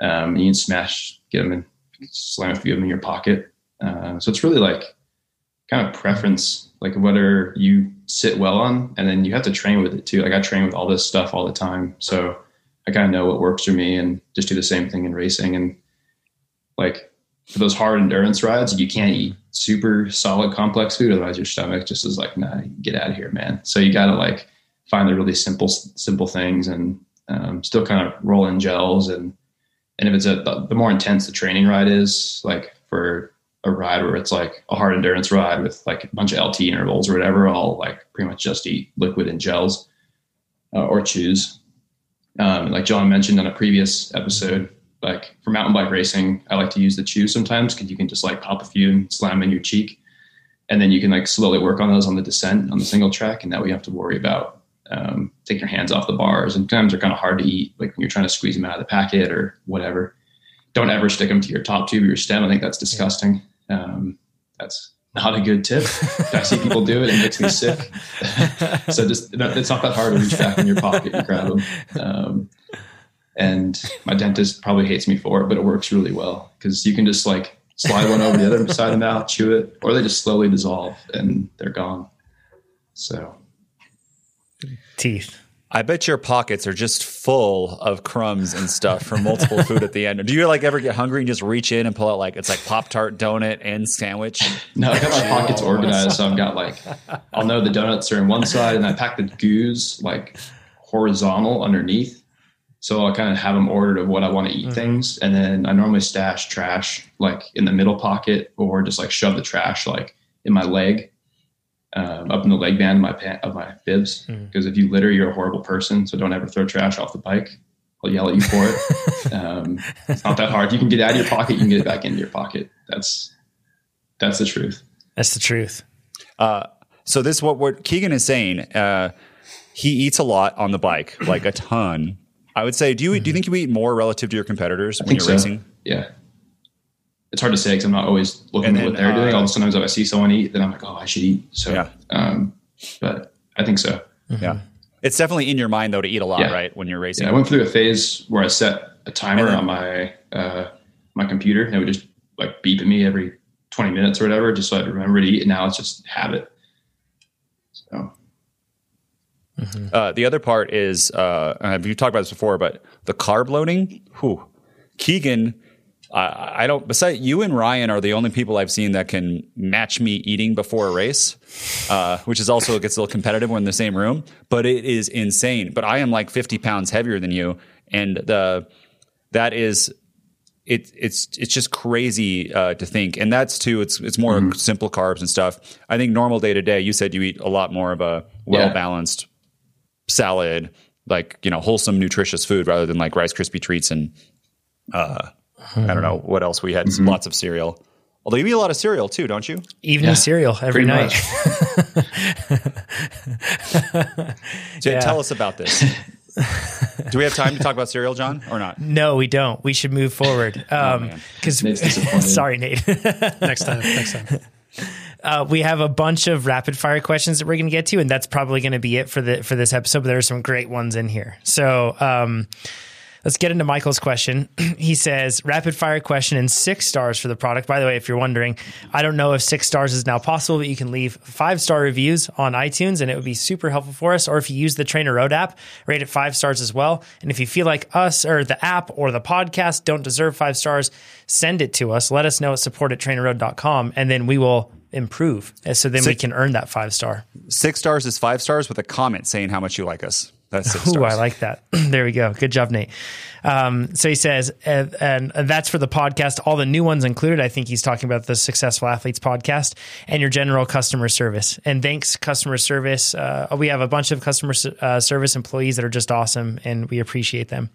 Um, you can smash, get them and slam a few of them in your pocket. Uh, so it's really like kind of preference, like whether you sit well on, and then you have to train with it too. Like I train with all this stuff all the time. So I kind of know what works for me and just do the same thing in racing. And like for those hard endurance rides, you can't eat super solid complex food, otherwise your stomach just is like, nah, get out of here, man. So you gotta like find the really simple simple things and um, still kind of roll in gels, and and if it's a the more intense the training ride is, like for a ride where it's like a hard endurance ride with like a bunch of L T intervals or whatever, I'll like pretty much just eat liquid and gels uh, or chews. Um, like John mentioned on a previous episode, like for mountain bike racing, I like to use the chew sometimes because you can just like pop a few and slam in your cheek, and then you can like slowly work on those on the descent on the single track, and that we have to worry about um, taking your hands off the bars. And sometimes they're kind of hard to eat, like when you're trying to squeeze them out of the packet or whatever. Don't ever stick them to your top tube or your stem. I think that's disgusting. Um, that's not a good tip. I see people do it, it makes me sick. So just it's not that hard to reach back in your pocket and grab them. Um, And my dentist probably hates me for it, but it works really well because you can just like slide one over the other side of the mouth, chew it, or they just slowly dissolve and they're gone. So teeth. I bet your pockets are just full of crumbs and stuff from multiple food at the end. Do you like ever get hungry and just reach in and pull out like, it's like Pop-Tart, donut, and sandwich? No, I got my pockets organized. So I've got like, I'll know the donuts are in one side, and I pack the goos like horizontal underneath. So I kind of have them ordered of what I want to eat mm-hmm. things. And then I normally stash trash like in the middle pocket, or just like shove the trash like in my leg, um, up in the leg band of my, pant- of my bibs. Because mm-hmm. if you litter, you're a horrible person. So don't ever throw trash off the bike. I'll yell at you for it. um, it's not that hard. You can get it out of your pocket. You can get it back into your pocket. That's that's the truth. That's the truth. Uh, so this is what, what Keegan is saying. Uh, he eats a lot on the bike, like a ton. I would say, do you, do you think you eat more relative to your competitors I when you're so. racing? Yeah. It's hard to say because I'm not always looking then, at what they're uh, doing. Although sometimes if I see someone eat, then I'm like, oh, I should eat. So, yeah. um, but I think so. Mm-hmm. Yeah. It's definitely in your mind though, to eat a lot, yeah. right? When you're racing. Yeah, I went through a phase where I set a timer then, on my, uh, my computer, and it would just like beep at me every twenty minutes or whatever, just so I'd remember to eat. And now it's just habit. So. Mm-hmm. Uh, the other part is, uh, you talked about this before, but the carb loading, whew. Keegan, I, I don't, besides you and Ryan are the only people I've seen that can match me eating before a race, uh, which is also, it gets a little competitive when in the same room, but it is insane. But I am like fifty pounds heavier than you. And the, that is, it, it's, it's just crazy, uh, to think. And that's too, it's, it's more mm-hmm. simple carbs and stuff. I think normal day to day, you said you eat a lot more of a well-balanced yeah. salad, like, you know, wholesome, nutritious food rather than like Rice Krispie treats and uh, I don't know what else we had. Mm-hmm. Lots of cereal. Although you eat a lot of cereal too, don't you? Evening yeah, cereal every night. So yeah. Tell us about this. Do we have time to talk about cereal, John, or not? No, we don't. We should move forward. Um, oh, cause sorry, Nate. Next time. Next time. Uh, we have a bunch of rapid fire questions that we're going to get to, and that's probably going to be it for the for this episode. But there are some great ones in here. So um, let's get into Michael's question. He says, rapid fire question and six stars for the product. By the way, if you're wondering, I don't know if six stars is now possible, but you can leave five star reviews on iTunes, and it would be super helpful for us. Or if you use the TrainerRoad app, rate it five stars as well. And if you feel like us or the app or the podcast don't deserve five stars, send it to us. Let us know at support at trainer road dot com, and then we will improve. So then six, we can earn that five star. Six stars is five stars with a comment saying how much you like us. That's six stars. Ooh, I like that. There we go. Good job, Nate. Um, so he says, and, and that's for the podcast, all the new ones included. I think he's talking about the Successful Athletes podcast and your general customer service. And thanks, customer service. Uh, we have a bunch of customer uh, service employees that are just awesome, and we appreciate them.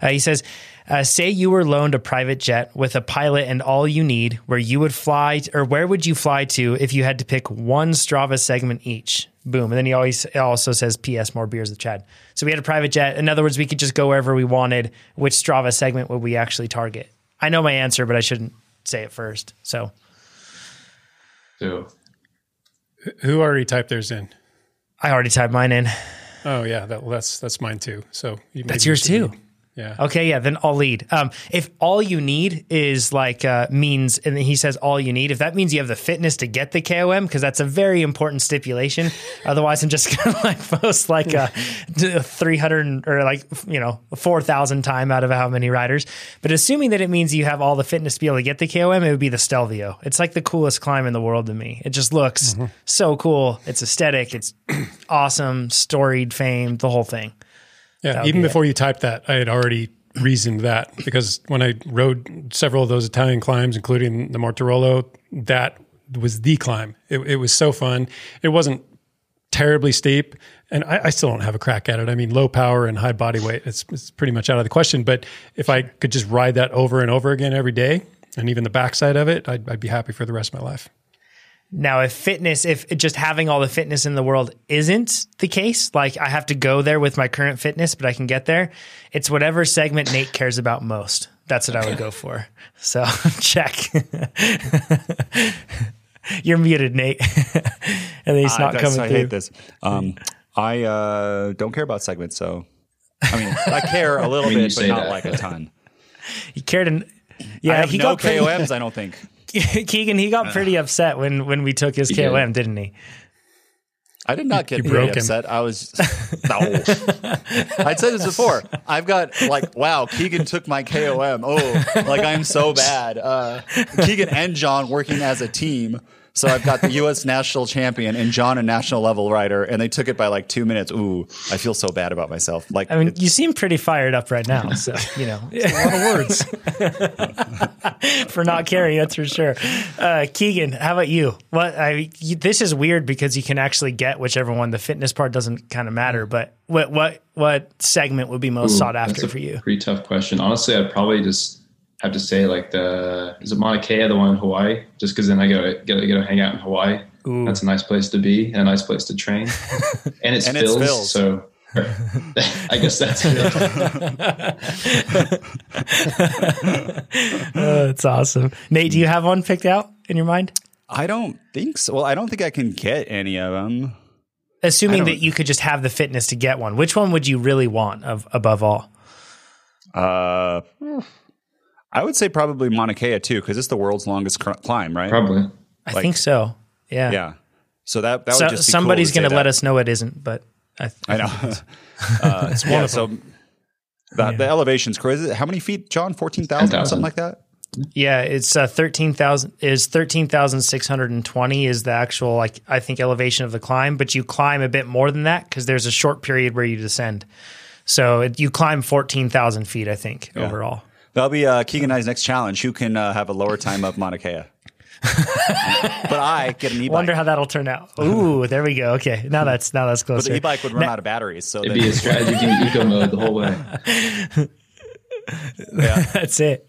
Uh, he says, uh, say you were loaned a private jet with a pilot and all you need, where you would fly or where would you fly to if you had to pick one Strava segment each? Boom. And then he always also says, P S more beers with Chad. So we had a private jet. In other words, we could just go wherever we wanted. Which Strava segment would we actually target? I know my answer, but I shouldn't say it first. So. So who already typed theirs in? I already typed mine in. Oh yeah. That, well, that's, that's mine too. So you that's yours too. Be, yeah. Okay. Yeah. Then I'll lead. Um, if all you need is like, uh, means, and then he says all you need, if that means you have the fitness to get the K O M, cause that's a very important stipulation. Otherwise I'm just going to like post like a three hundred or like, you know, four thousand time out of how many riders, but assuming that it means you have all the fitness to be able to get the K O M, it would be the Stelvio. It's like the coolest climb in the world to me. It just looks mm-hmm. so cool. It's aesthetic. It's awesome, storied fame, the whole thing. Yeah, even before it. You typed that, I had already reasoned that, because when I rode several of those Italian climbs, including the Mortarolo, that was the climb. It, it was so fun. It wasn't terribly steep, and I, I still don't have a crack at it. I mean, low power and high body weight, it's, it's pretty much out of the question. But if I could just ride that over and over again every day, and even the backside of it, I'd, I'd be happy for the rest of my life. Now, if fitness, if just having all the fitness in the world isn't the case, like I have to go there with my current fitness, but I can get there. It's whatever segment Nate cares about most. That's what I would go for. So check. You're muted, Nate. And he's not I, coming I through. I hate this. Um, I uh, don't care about segments. So, I mean, I care a little bit, but not that. Like a ton. He cared. In, yeah, I have he no got K O Ms, I don't think. Keegan, he got pretty upset when, when we took his he K O M, did. didn't he? I did not get pretty upset. Him. I was, no. I'd said this before. I've got like, wow, Keegan took my K O M. Oh, like I'm so bad. Uh, Keegan and John working as a team. So I've got the U S national champion and John a national level rider, and they took it by like two minutes. Ooh, I feel so bad about myself. Like, I mean, you seem pretty fired up right now. So, you know, it's a lot of words. For not caring, that's for sure. Uh, Keegan, how about you? What I you, this is weird because you can actually get whichever one. The fitness part doesn't kind of matter, but what what what segment would be most Ooh, sought after for you? Pretty tough question. Honestly, I'd probably just have to say like the is it Mauna Kea, the one in Hawaii? Just because then I gotta get to hang out in Hawaii. Ooh. That's a nice place to be and a nice place to train. And it's, and fills, it's fills, so. I guess that's it. Oh, that's awesome. Nate, do you have one picked out in your mind? I don't think so. Well, I don't think I can get any of them. Assuming that you could just have the fitness to get one, which one would you really want of, above all? Uh, I would say probably Mauna Kea too, because it's the world's longest cr- climb, right? Probably. Like, I think so. Yeah. Yeah. So that, that so, would just be somebody's cool going to let that. Us know it isn't, but... I, th- I know. It's, uh, it's yeah, so the, the elevation's crazy. How many feet, John? fourteen thousand or something like that? Yeah, it's uh, thirteen thousand is thirteen thousand six hundred twenty is the actual, like I think, elevation of the climb. But you climb a bit more than that because there's a short period where you descend. So it, you climb fourteen thousand feet, I think, yeah. overall. That'll be uh, Keegan and I's next challenge. Who can uh, have a lower time of Mauna Kea? But I get an e-bike. Wonder how that'll turn out. Ooh, there we go. Okay, now that's now that's closer. But the e-bike would run now, out of batteries, so it'd be a strategy game eco mode the whole way. Yeah, that's it.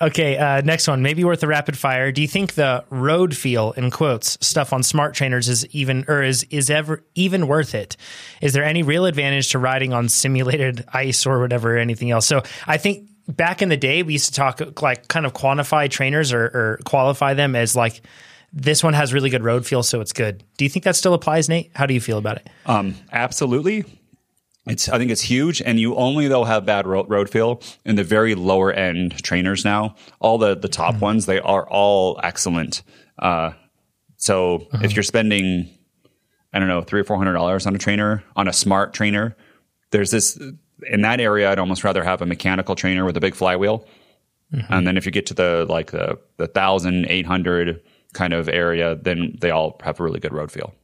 Okay, uh, next one. Maybe worth a rapid fire. Do you think the road feel in quotes stuff on smart trainers is even or is is ever even worth it? Is there any real advantage to riding on simulated ice or whatever or anything else? So I think. Back in the day, we used to talk like kind of quantify trainers or, or qualify them as like, this one has really good road feel, so it's good. Do you think that still applies, Nate? How do you feel about it? Um, absolutely. It's I think it's huge, and you only, though, have bad road, road feel in the very lower end trainers now. All the, the top mm-hmm. ones, they are all excellent. Uh, so mm-hmm. if you're spending, I don't know, three or four hundred dollars on a trainer, on a smart trainer, there's this... In that area, I'd almost rather have a mechanical trainer with a big flywheel. Mm-hmm. And then if you get to the like the, the one thousand eight hundred kind of area, then they all have a really good road feel.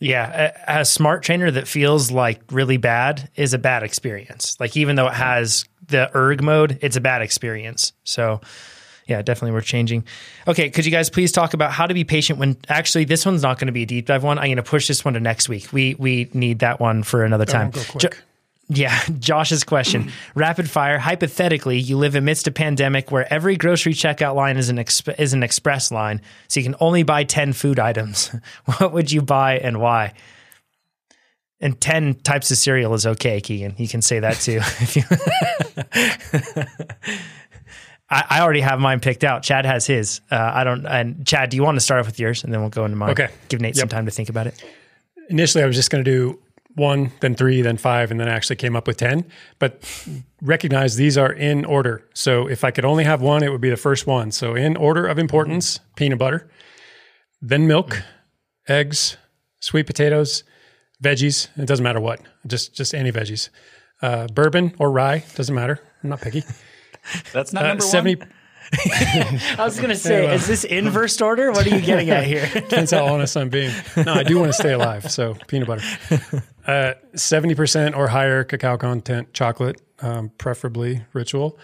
Yeah, a, a smart trainer that feels like really bad is a bad experience. Like even though it has the erg mode, it's a bad experience. So yeah, definitely worth changing. Okay, could you guys please talk about how to be patient when, actually this one's not going to be a deep dive one. I'm going to push this one to next week. We we need that one for another time. Oh, go quick. Jo- Yeah, Josh's question. Rapid fire. Hypothetically, you live amidst a pandemic where every grocery checkout line is an exp- is an express line, so you can only buy ten food items. What would you buy and why? And ten types of cereal is okay, Keegan. You can say that too. If you I, I already have mine picked out. Chad has his. Uh, I don't. And Chad, do you want to start off with yours, and then we'll go into mine? Okay. Give Nate yep. some time to think about it. Initially, I was just going to do one, then three, then five, and then I actually came up with ten. But recognize these are in order. So if I could only have one, it would be the first one. So in order of importance, peanut butter, then milk, mm. eggs, sweet potatoes, veggies. It doesn't matter what, just just any veggies. Uh, bourbon or rye, doesn't matter. I'm not picky. That's not uh, number seventy- one. I was going to say, is this inverse order? What are you getting at here? Depends how honest I'm being. No, I do want to stay alive. So peanut butter, uh, seventy percent or higher cacao content chocolate, um, preferably Ritual.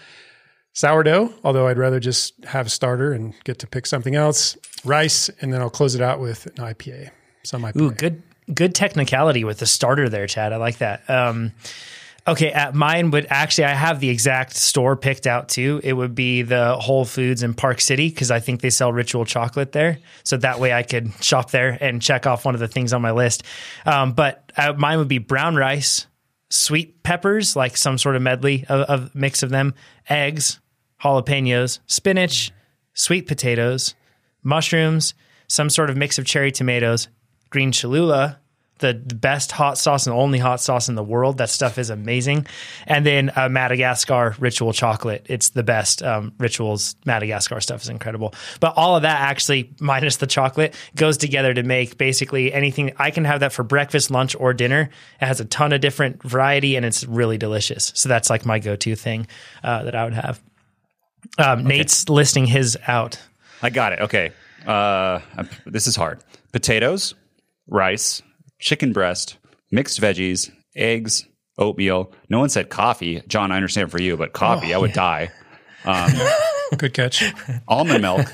Sourdough, although I'd rather just have a starter and get to pick something else. Rice, and then I'll close it out with an I P A. Some I P A. Ooh, good, good technicality with the starter there, Chad. I like that. Um, Okay, at mine would actually, I have the exact store picked out too. It would be the Whole Foods in Park City because I think they sell Ritual chocolate there. So that way I could shop there and check off one of the things on my list. Um, but uh, mine would be brown rice, sweet peppers, like some sort of medley of, of mix of them, eggs, jalapenos, spinach, sweet potatoes, mushrooms, some sort of mix of cherry tomatoes, green Cholula, the best hot sauce and only hot sauce in the world. That stuff is amazing. And then uh, Madagascar Ritual chocolate. It's the best. Um, Ritual's Madagascar stuff is incredible. But all of that actually, minus the chocolate, goes together to make basically anything. I can have that for breakfast, lunch, or dinner. It has a ton of different variety and it's really delicious. So that's like my go-to thing uh, that I would have. Um, okay. Nate's listing his out. I got it. Okay. Uh, this is hard. Potatoes, rice, chicken breast, mixed veggies, eggs, oatmeal. No one said coffee. John, I understand for you, but coffee, oh, I would yeah. die. Um, Good catch. Almond milk,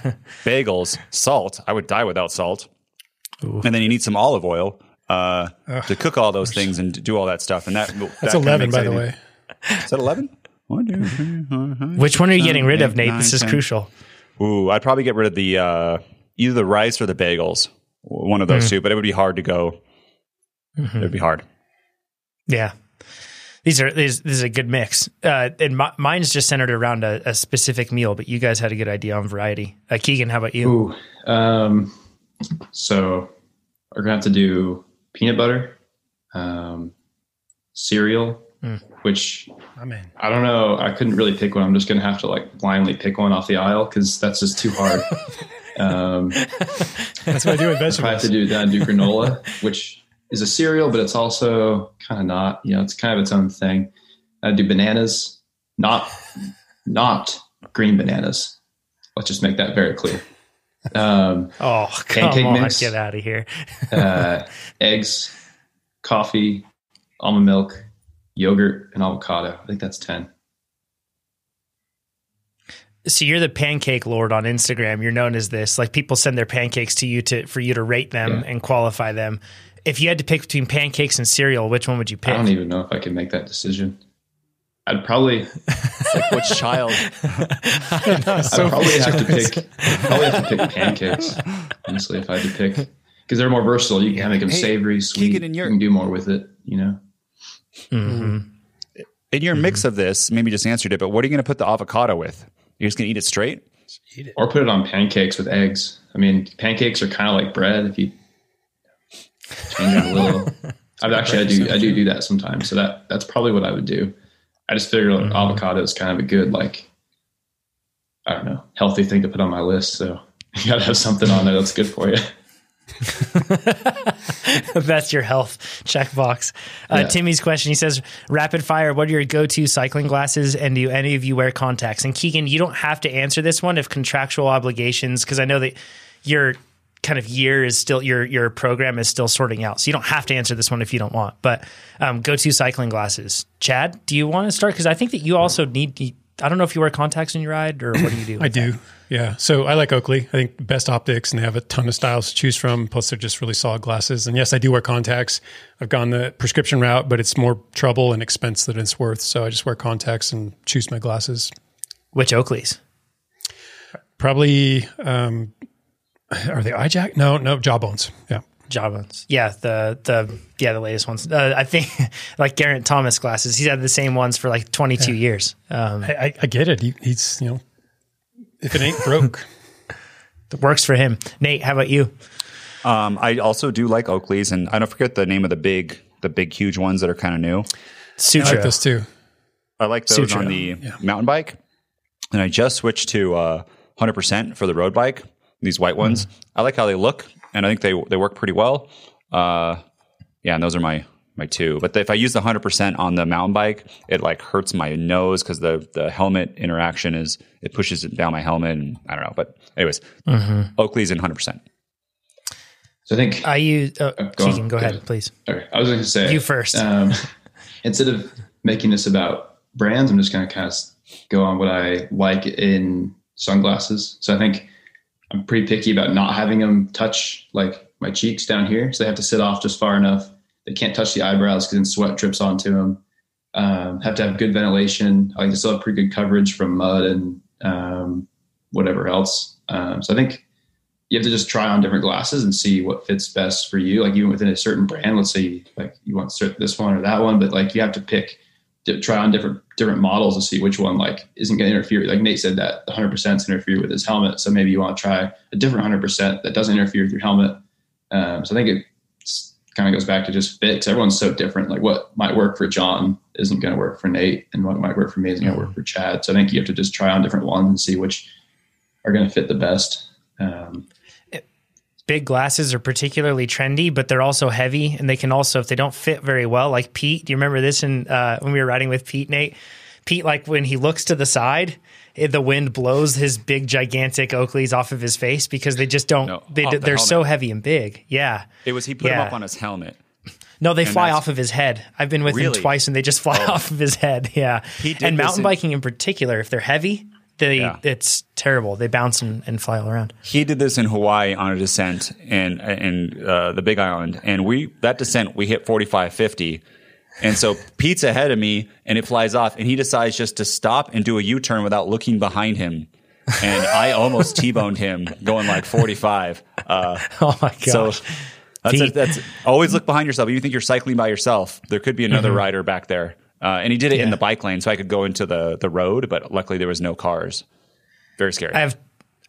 bagels, salt. I would die without salt. Ooh. And then you need some olive oil uh, Ugh, to cook all those things and do all that stuff. And that That's that eleven, by anything. The way. Is that eleven? One, two, three, four, five, Which one are you seven, getting rid eight, of, Nate? Nine, this is ten. Crucial. Ooh, I'd probably get rid of the uh, either the rice or the bagels. One of those mm. two, but it would be hard to go. Mm-hmm. It'd be hard. Yeah. These are, these, this is a good mix. Uh, and my, mine's just centered around a, a specific meal, but you guys had a good idea on variety. Uh, Keegan, how about you? Ooh, um, so we're going to have to do peanut butter, um, cereal, mm. which I mean, I don't know. I couldn't really pick one. I'm just going to have to like blindly pick one off the aisle because that's just too hard. um, that's what I do with vegetables. I have to do that and do granola, which is a cereal, but it's also kind of not, you know, it's kind of its own thing. I do bananas, not, not green bananas. Let's just make that very clear. Um, oh, come pancake on, mix, get out of here. uh, eggs, coffee, almond milk, yogurt, and avocado. I think that's ten. So you're the pancake lord on Instagram. You're known as this, like people send their pancakes to you to, for you to rate them yeah. and qualify them. If you had to pick between pancakes and cereal, which one would you pick? I don't even know if I can make that decision. I'd probably like which child? I'd so probably have to pick. I'd probably have to pick pancakes. Honestly, if I had to pick, because they're more versatile. You can yeah. make them hey, savory, sweet. Your- you can do more with it. You know. Mm-hmm. In your mm-hmm. mix of this, maybe just answered it. But what are you going to put the avocado with? You're just going to eat it straight, just eat it. Or put it on pancakes with eggs. I mean, pancakes are kind of like bread. If you change it a little. I've actually, I do, I do do that sometimes. So that, that's probably what I would do. I just figured like, mm-hmm. avocado is kind of a good, like, I don't know, healthy thing to put on my list. So you gotta have something on there that's good for you. That's your health checkbox. Uh, yeah. Timmy's question. He says, rapid fire. What are your go-to cycling glasses? And do any of you wear contacts? And Keegan, you don't have to answer this one if contractual obligations, because I know that you're, kind of year is still your your program is still sorting out. So you don't have to answer this one if you don't want. But um, go-to cycling glasses. Chad, do you want to start? Because I think that you also need – I don't know if you wear contacts when you ride or what do you do? I do. That? Yeah. So I like Oakley. I think best optics, and they have a ton of styles to choose from. Plus they're just really solid glasses. And yes, I do wear contacts. I've gone the prescription route, but it's more trouble and expense than it's worth. So I just wear contacts and choose my glasses. Which Oakleys? Probably, um, are they iJack? No, no, Jawbones. Yeah. Jawbones. Yeah. The, the, yeah, the latest ones. Uh, I think like Garrett Thomas glasses, he's had the same ones for like twenty-two yeah. years. Um, I, I, I get it. He, he's, you know, if it ain't broke, it works for him. Nate, how about you? Um, I also do like Oakleys, and I don't forget the name of the big, the big, huge ones that are kind of new. Sutro. I like those too. I like those Sutro. on the yeah. mountain bike. And I just switched to, uh, one hundred percent for the road bike. These white ones, mm-hmm. I like how they look, and I think they they work pretty well. Uh, yeah, and those are my my two. But if I use the one hundred percent on the mountain bike, it like hurts my nose because the the helmet interaction is it pushes it down my helmet, and I don't know. But anyways, mm-hmm. Oakley's in one hundred percent. So I think I use. Oh, oh, go Keegan, on. go ahead, please. Okay, I was going to say you first. um, instead of making this about brands, I'm just going to kind of go on what I like in sunglasses. So I think. I'm pretty picky about not having them touch like my cheeks down here. So they have to sit off just far enough. They can't touch the eyebrows because then sweat drips onto them. Um, have to have good ventilation. I like to still have pretty good coverage from mud and um, whatever else. Um, so I think you have to just try on different glasses and see what fits best for you. Like even within a certain brand, let's say like you want this one or that one, but like you have to pick, try on different different models to see which one like isn't going to interfere. Like Nate said, that one hundred percent is interfere with his helmet. So maybe you want to try a different one hundred percent that doesn't interfere with your helmet. Um, so I think it kind of goes back to just fit, because everyone's so different. Like what might work for John isn't going to work for Nate, and what might work for me isn't going to work for Chad. So I think you have to just try on different ones and see which are going to fit the best. Um, Big glasses are particularly trendy, but they're also heavy, and they can also, if they don't fit very well, like Pete, do you remember this in, uh, when we were riding with Pete, Nate? Pete, like when he looks to the side, it, the wind blows his big, gigantic Oakleys off of his face because they just don't, no, they, the they're helmet. so heavy and big. Yeah. It was, he put yeah. them up on his helmet. No, they fly off of his head. I've been with really? him twice, and they just fly oh. off of his head. Yeah. He did and mountain in- biking in particular, if they're heavy, They, yeah. it's terrible. They bounce and, and fly all around. He did this in Hawaii on a descent in, in uh, the Big Island. And we that descent, we hit forty-five fifty. And so Pete's ahead of me, and it flies off. And he decides just to stop and do a U-turn without looking behind him. And I almost T-boned him going like forty-five. Uh, oh, my gosh. So that's, a, that's always look behind yourself. You think you're cycling by yourself. There could be another mm-hmm. rider back there. Uh, and he did it yeah. in the bike lane, so I could go into the, the road, but luckily there was no cars. Very scary. I have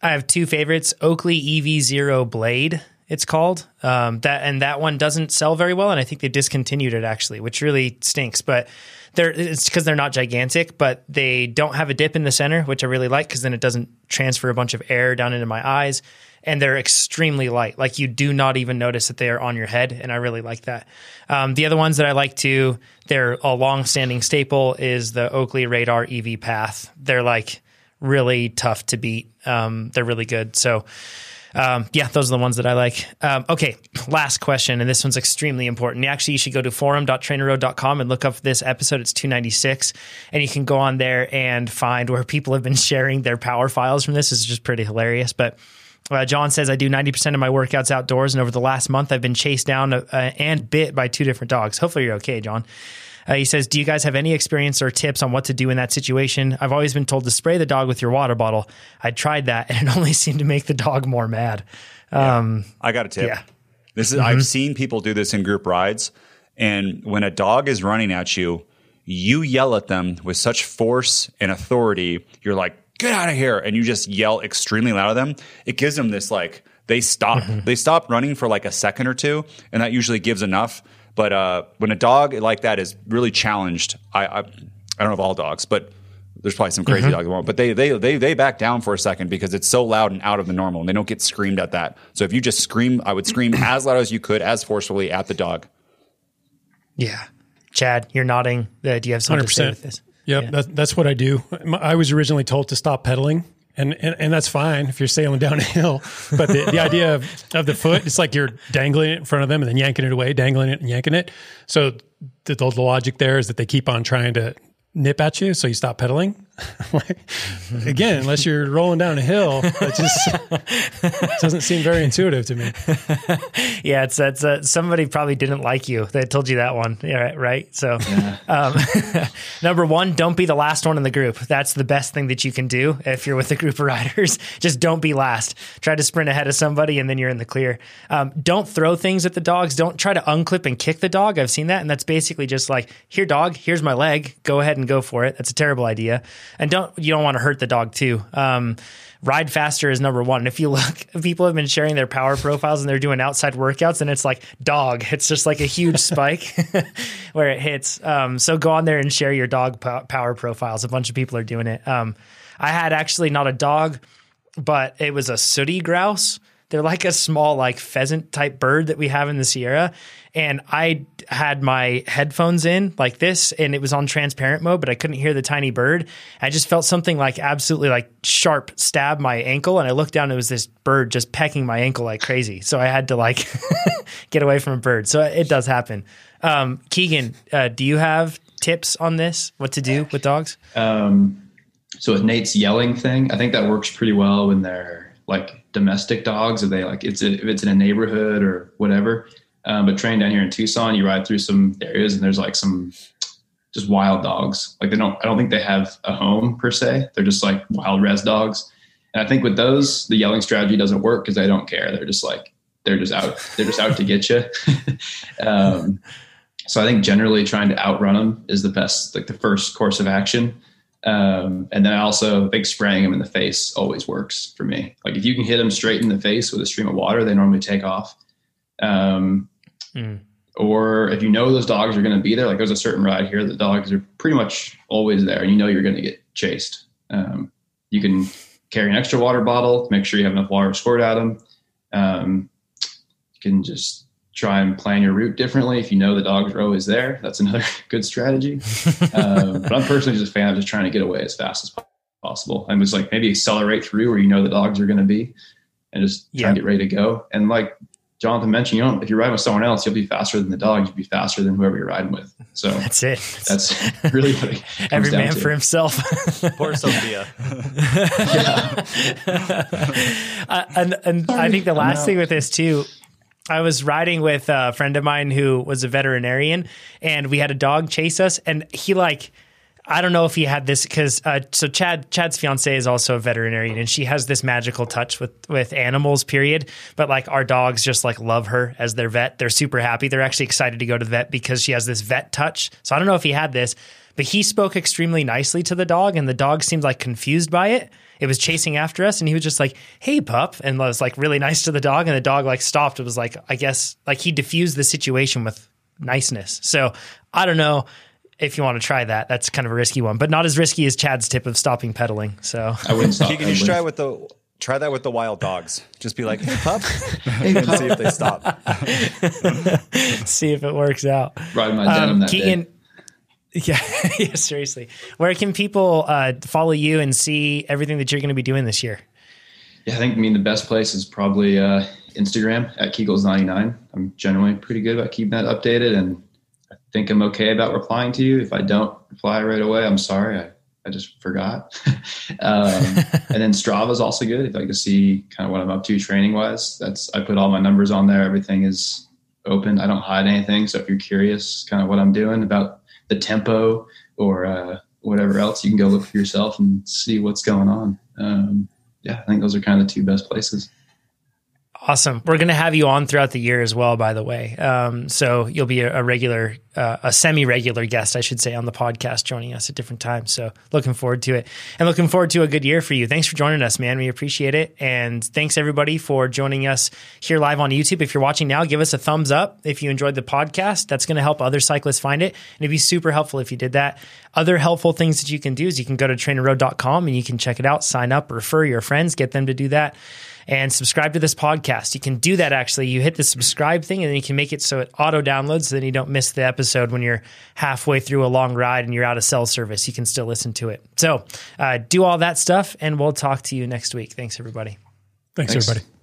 I have two favorites, Oakley E V zero Blade, it's called. Um, that and that one doesn't sell very well, and I think they discontinued it actually, which really stinks. But they're it's because they're not gigantic, but they don't have a dip in the center, which I really like because then it doesn't transfer a bunch of air down into my eyes. And they're extremely light. Like you do not even notice that they are on your head. And I really like that. Um, the other ones that I like too, they're a longstanding staple is the Oakley Radar E V Path. They're like really tough to beat. Um, they're really good. So um, yeah, those are the ones that I like. Um, okay. Last question. And this one's extremely important. Actually, you should go to forum dot trainer road dot com and look up this episode. It's two ninety-six, and you can go on there and find where people have been sharing their power files from this. It's just pretty hilarious, but Uh, John says, I do ninety percent of my workouts outdoors, and over the last month, I've been chased down uh, and bit by two different dogs. Hopefully you're okay, John. Uh, he says, do you guys have any experience or tips on what to do in that situation? I've always been told to spray the dog with your water bottle. I tried that, and it only seemed to make the dog more mad. Um, yeah. I got a tip. Yeah. This is mm-hmm. I've seen people do this in group rides, and when a dog is running at you, you yell at them with such force and authority, you're like, get out of here. And you just yell extremely loud at them. It gives them this, like, they stop, mm-hmm. they stop running for like a second or two. And that usually gives enough. But, uh, when a dog like that is really challenged, I, I, I don't know if all dogs, but there's probably some crazy mm-hmm. dogs that won't, but they, they, they, they back down for a second because it's so loud and out of the normal, and they don't get screamed at that. So if you just scream, I would scream as loud as you could, as forcefully at the dog. Yeah. Chad, you're nodding. Uh, do you have something one hundred percent to say with this? Yep, yeah, that, that's what I do. I was originally told to stop pedaling, And, and and that's fine if you're sailing downhill, but the, the idea of, of the foot, it's like you're dangling it in front of them and then yanking it away, dangling it and yanking it. So the, the logic there is that they keep on trying to nip at you, so you stop pedaling. Like, again, unless you're rolling down a hill, it just doesn't seem very intuitive to me. Yeah, it's that's uh, somebody probably didn't like you. They told you that one, yeah, right? So, yeah. um, number one, don't be the last one in the group. That's the best thing that you can do if you're with a group of riders. Just don't be last. Try to sprint ahead of somebody, and then you're in the clear. Um, don't throw things at the dogs. Don't try to unclip and kick the dog. I've seen that, and that's basically just like, here, dog, here's my leg. Go ahead and go for it. That's a terrible idea. And don't, you don't want to hurt the dog too. Um, ride faster is number one. And if you look, people have been sharing their power profiles and they're doing outside workouts and it's like dog, it's just like a huge spike where it hits. Um, so go on there and share your dog po- power profiles. A bunch of people are doing it. Um, I had actually not a dog, but it was a sooty grouse. They're like a small, like pheasant type bird that we have in the Sierra. And I had my headphones in like this and it was on transparent mode, but I couldn't hear the tiny bird. I just felt something like absolutely like sharp stab my ankle. And I looked down, it was this bird just pecking my ankle like crazy. So I had to like get away from a bird. So it does happen. Um, Keegan, uh, do you have tips on this? What to do with dogs? Um, so with Nate's yelling thing, I think that works pretty well when they're like domestic dogs, if they like it's a, if it's in a neighborhood or whatever. Um, but train down here in Tucson, you ride through some areas and there's like some just wild dogs. Like they don't, I don't think they have a home per se. They're just like wild res dogs. And I think with those, the yelling strategy doesn't work because they don't care. They're just like, they're just out, they're just out to get you. um, so I think generally trying to outrun them is the best, like the first course of action. Um, and then also big spraying them in the face always works for me. Like if you can hit them straight in the face with a stream of water, they normally take off. Um, Mm. Or if you know those dogs are going to be there, like there's a certain ride here, the dogs are pretty much always there and you know you're going to get chased. Um, you can carry an extra water bottle, make sure you have enough water to squirt at them. Um, you can just try and plan your route differently. If you know the dogs are always there, that's another good strategy. um, but I'm personally just a fan of just trying to get away as fast as possible. And just like maybe accelerate through where you know the dogs are going to be and just try yeah. and get ready to go. And like Jonathan mentioned, you don't, if you're riding with someone else, you'll be faster than the dog. You'll be faster than whoever you're riding with. So that's it. That's really what it comes every man down to. For himself. Poor Sophia. uh, and and I think the last no. thing with this too, I was riding with a friend of mine who was a veterinarian and we had a dog chase us and he like, I don't know if he had this because uh, so Chad, Chad's fiance is also a veterinarian and she has this magical touch with, with animals, period. But like our dogs just like love her as their vet. They're super happy. They're actually excited to go to the vet because she has this vet touch. So I don't know if he had this, but he spoke extremely nicely to the dog and the dog seemed like confused by it. It was chasing after us and he was just like, hey, pup. And was like really nice to the dog. And the dog like stopped. It was like, I guess like he diffused the situation with niceness. So I don't know. If you want to try that, that's kind of a risky one, but not as risky as Chad's tip of stopping pedaling. So I wouldn't stop. You can just try with the try that with the wild dogs. Just be like, hey, pup, hey, and pup. See if they stop. See if it works out. Ride my denim um, that Keegan, day. Yeah, yeah, seriously. Where can people uh, follow you and see everything that you're going to be doing this year? Yeah, I think I mean the best place is probably uh, Instagram at Kegels ninety-nine. I'm generally pretty good about keeping that updated and. Think I'm okay about replying to you. If I don't reply right away, I'm sorry. I, I just forgot. um, and then Strava is also good. If you like to see kind of what I'm up to training wise, that's, I put all my numbers on there. Everything is open. I don't hide anything. So if you're curious kind of what I'm doing about the tempo or uh, whatever else, you can go look for yourself and see what's going on. Um, yeah, I think those are kind of the two best places. Awesome. We're going to have you on throughout the year as well, by the way. Um, so you'll be a, a regular, uh, a semi-regular guest, I should say, on the podcast, joining us at different times. So looking forward to it and looking forward to a good year for you. Thanks for joining us, man. We appreciate it. And thanks everybody for joining us here live on YouTube. If you're watching now, give us a thumbs up. If you enjoyed the podcast, that's going to help other cyclists find it. And it'd be super helpful if you did that. Other helpful things that you can do is you can go to trainer road dot com and you can check it out, sign up, refer your friends, get them to do that. and subscribe to this podcast. You can do that, actually. You hit the subscribe thing, and then you can make it so it auto-downloads, so then you don't miss the episode when you're halfway through a long ride and you're out of cell service. You can still listen to it. So uh, do all that stuff, and we'll talk to you next week. Thanks, everybody. Thanks, Thanks. everybody.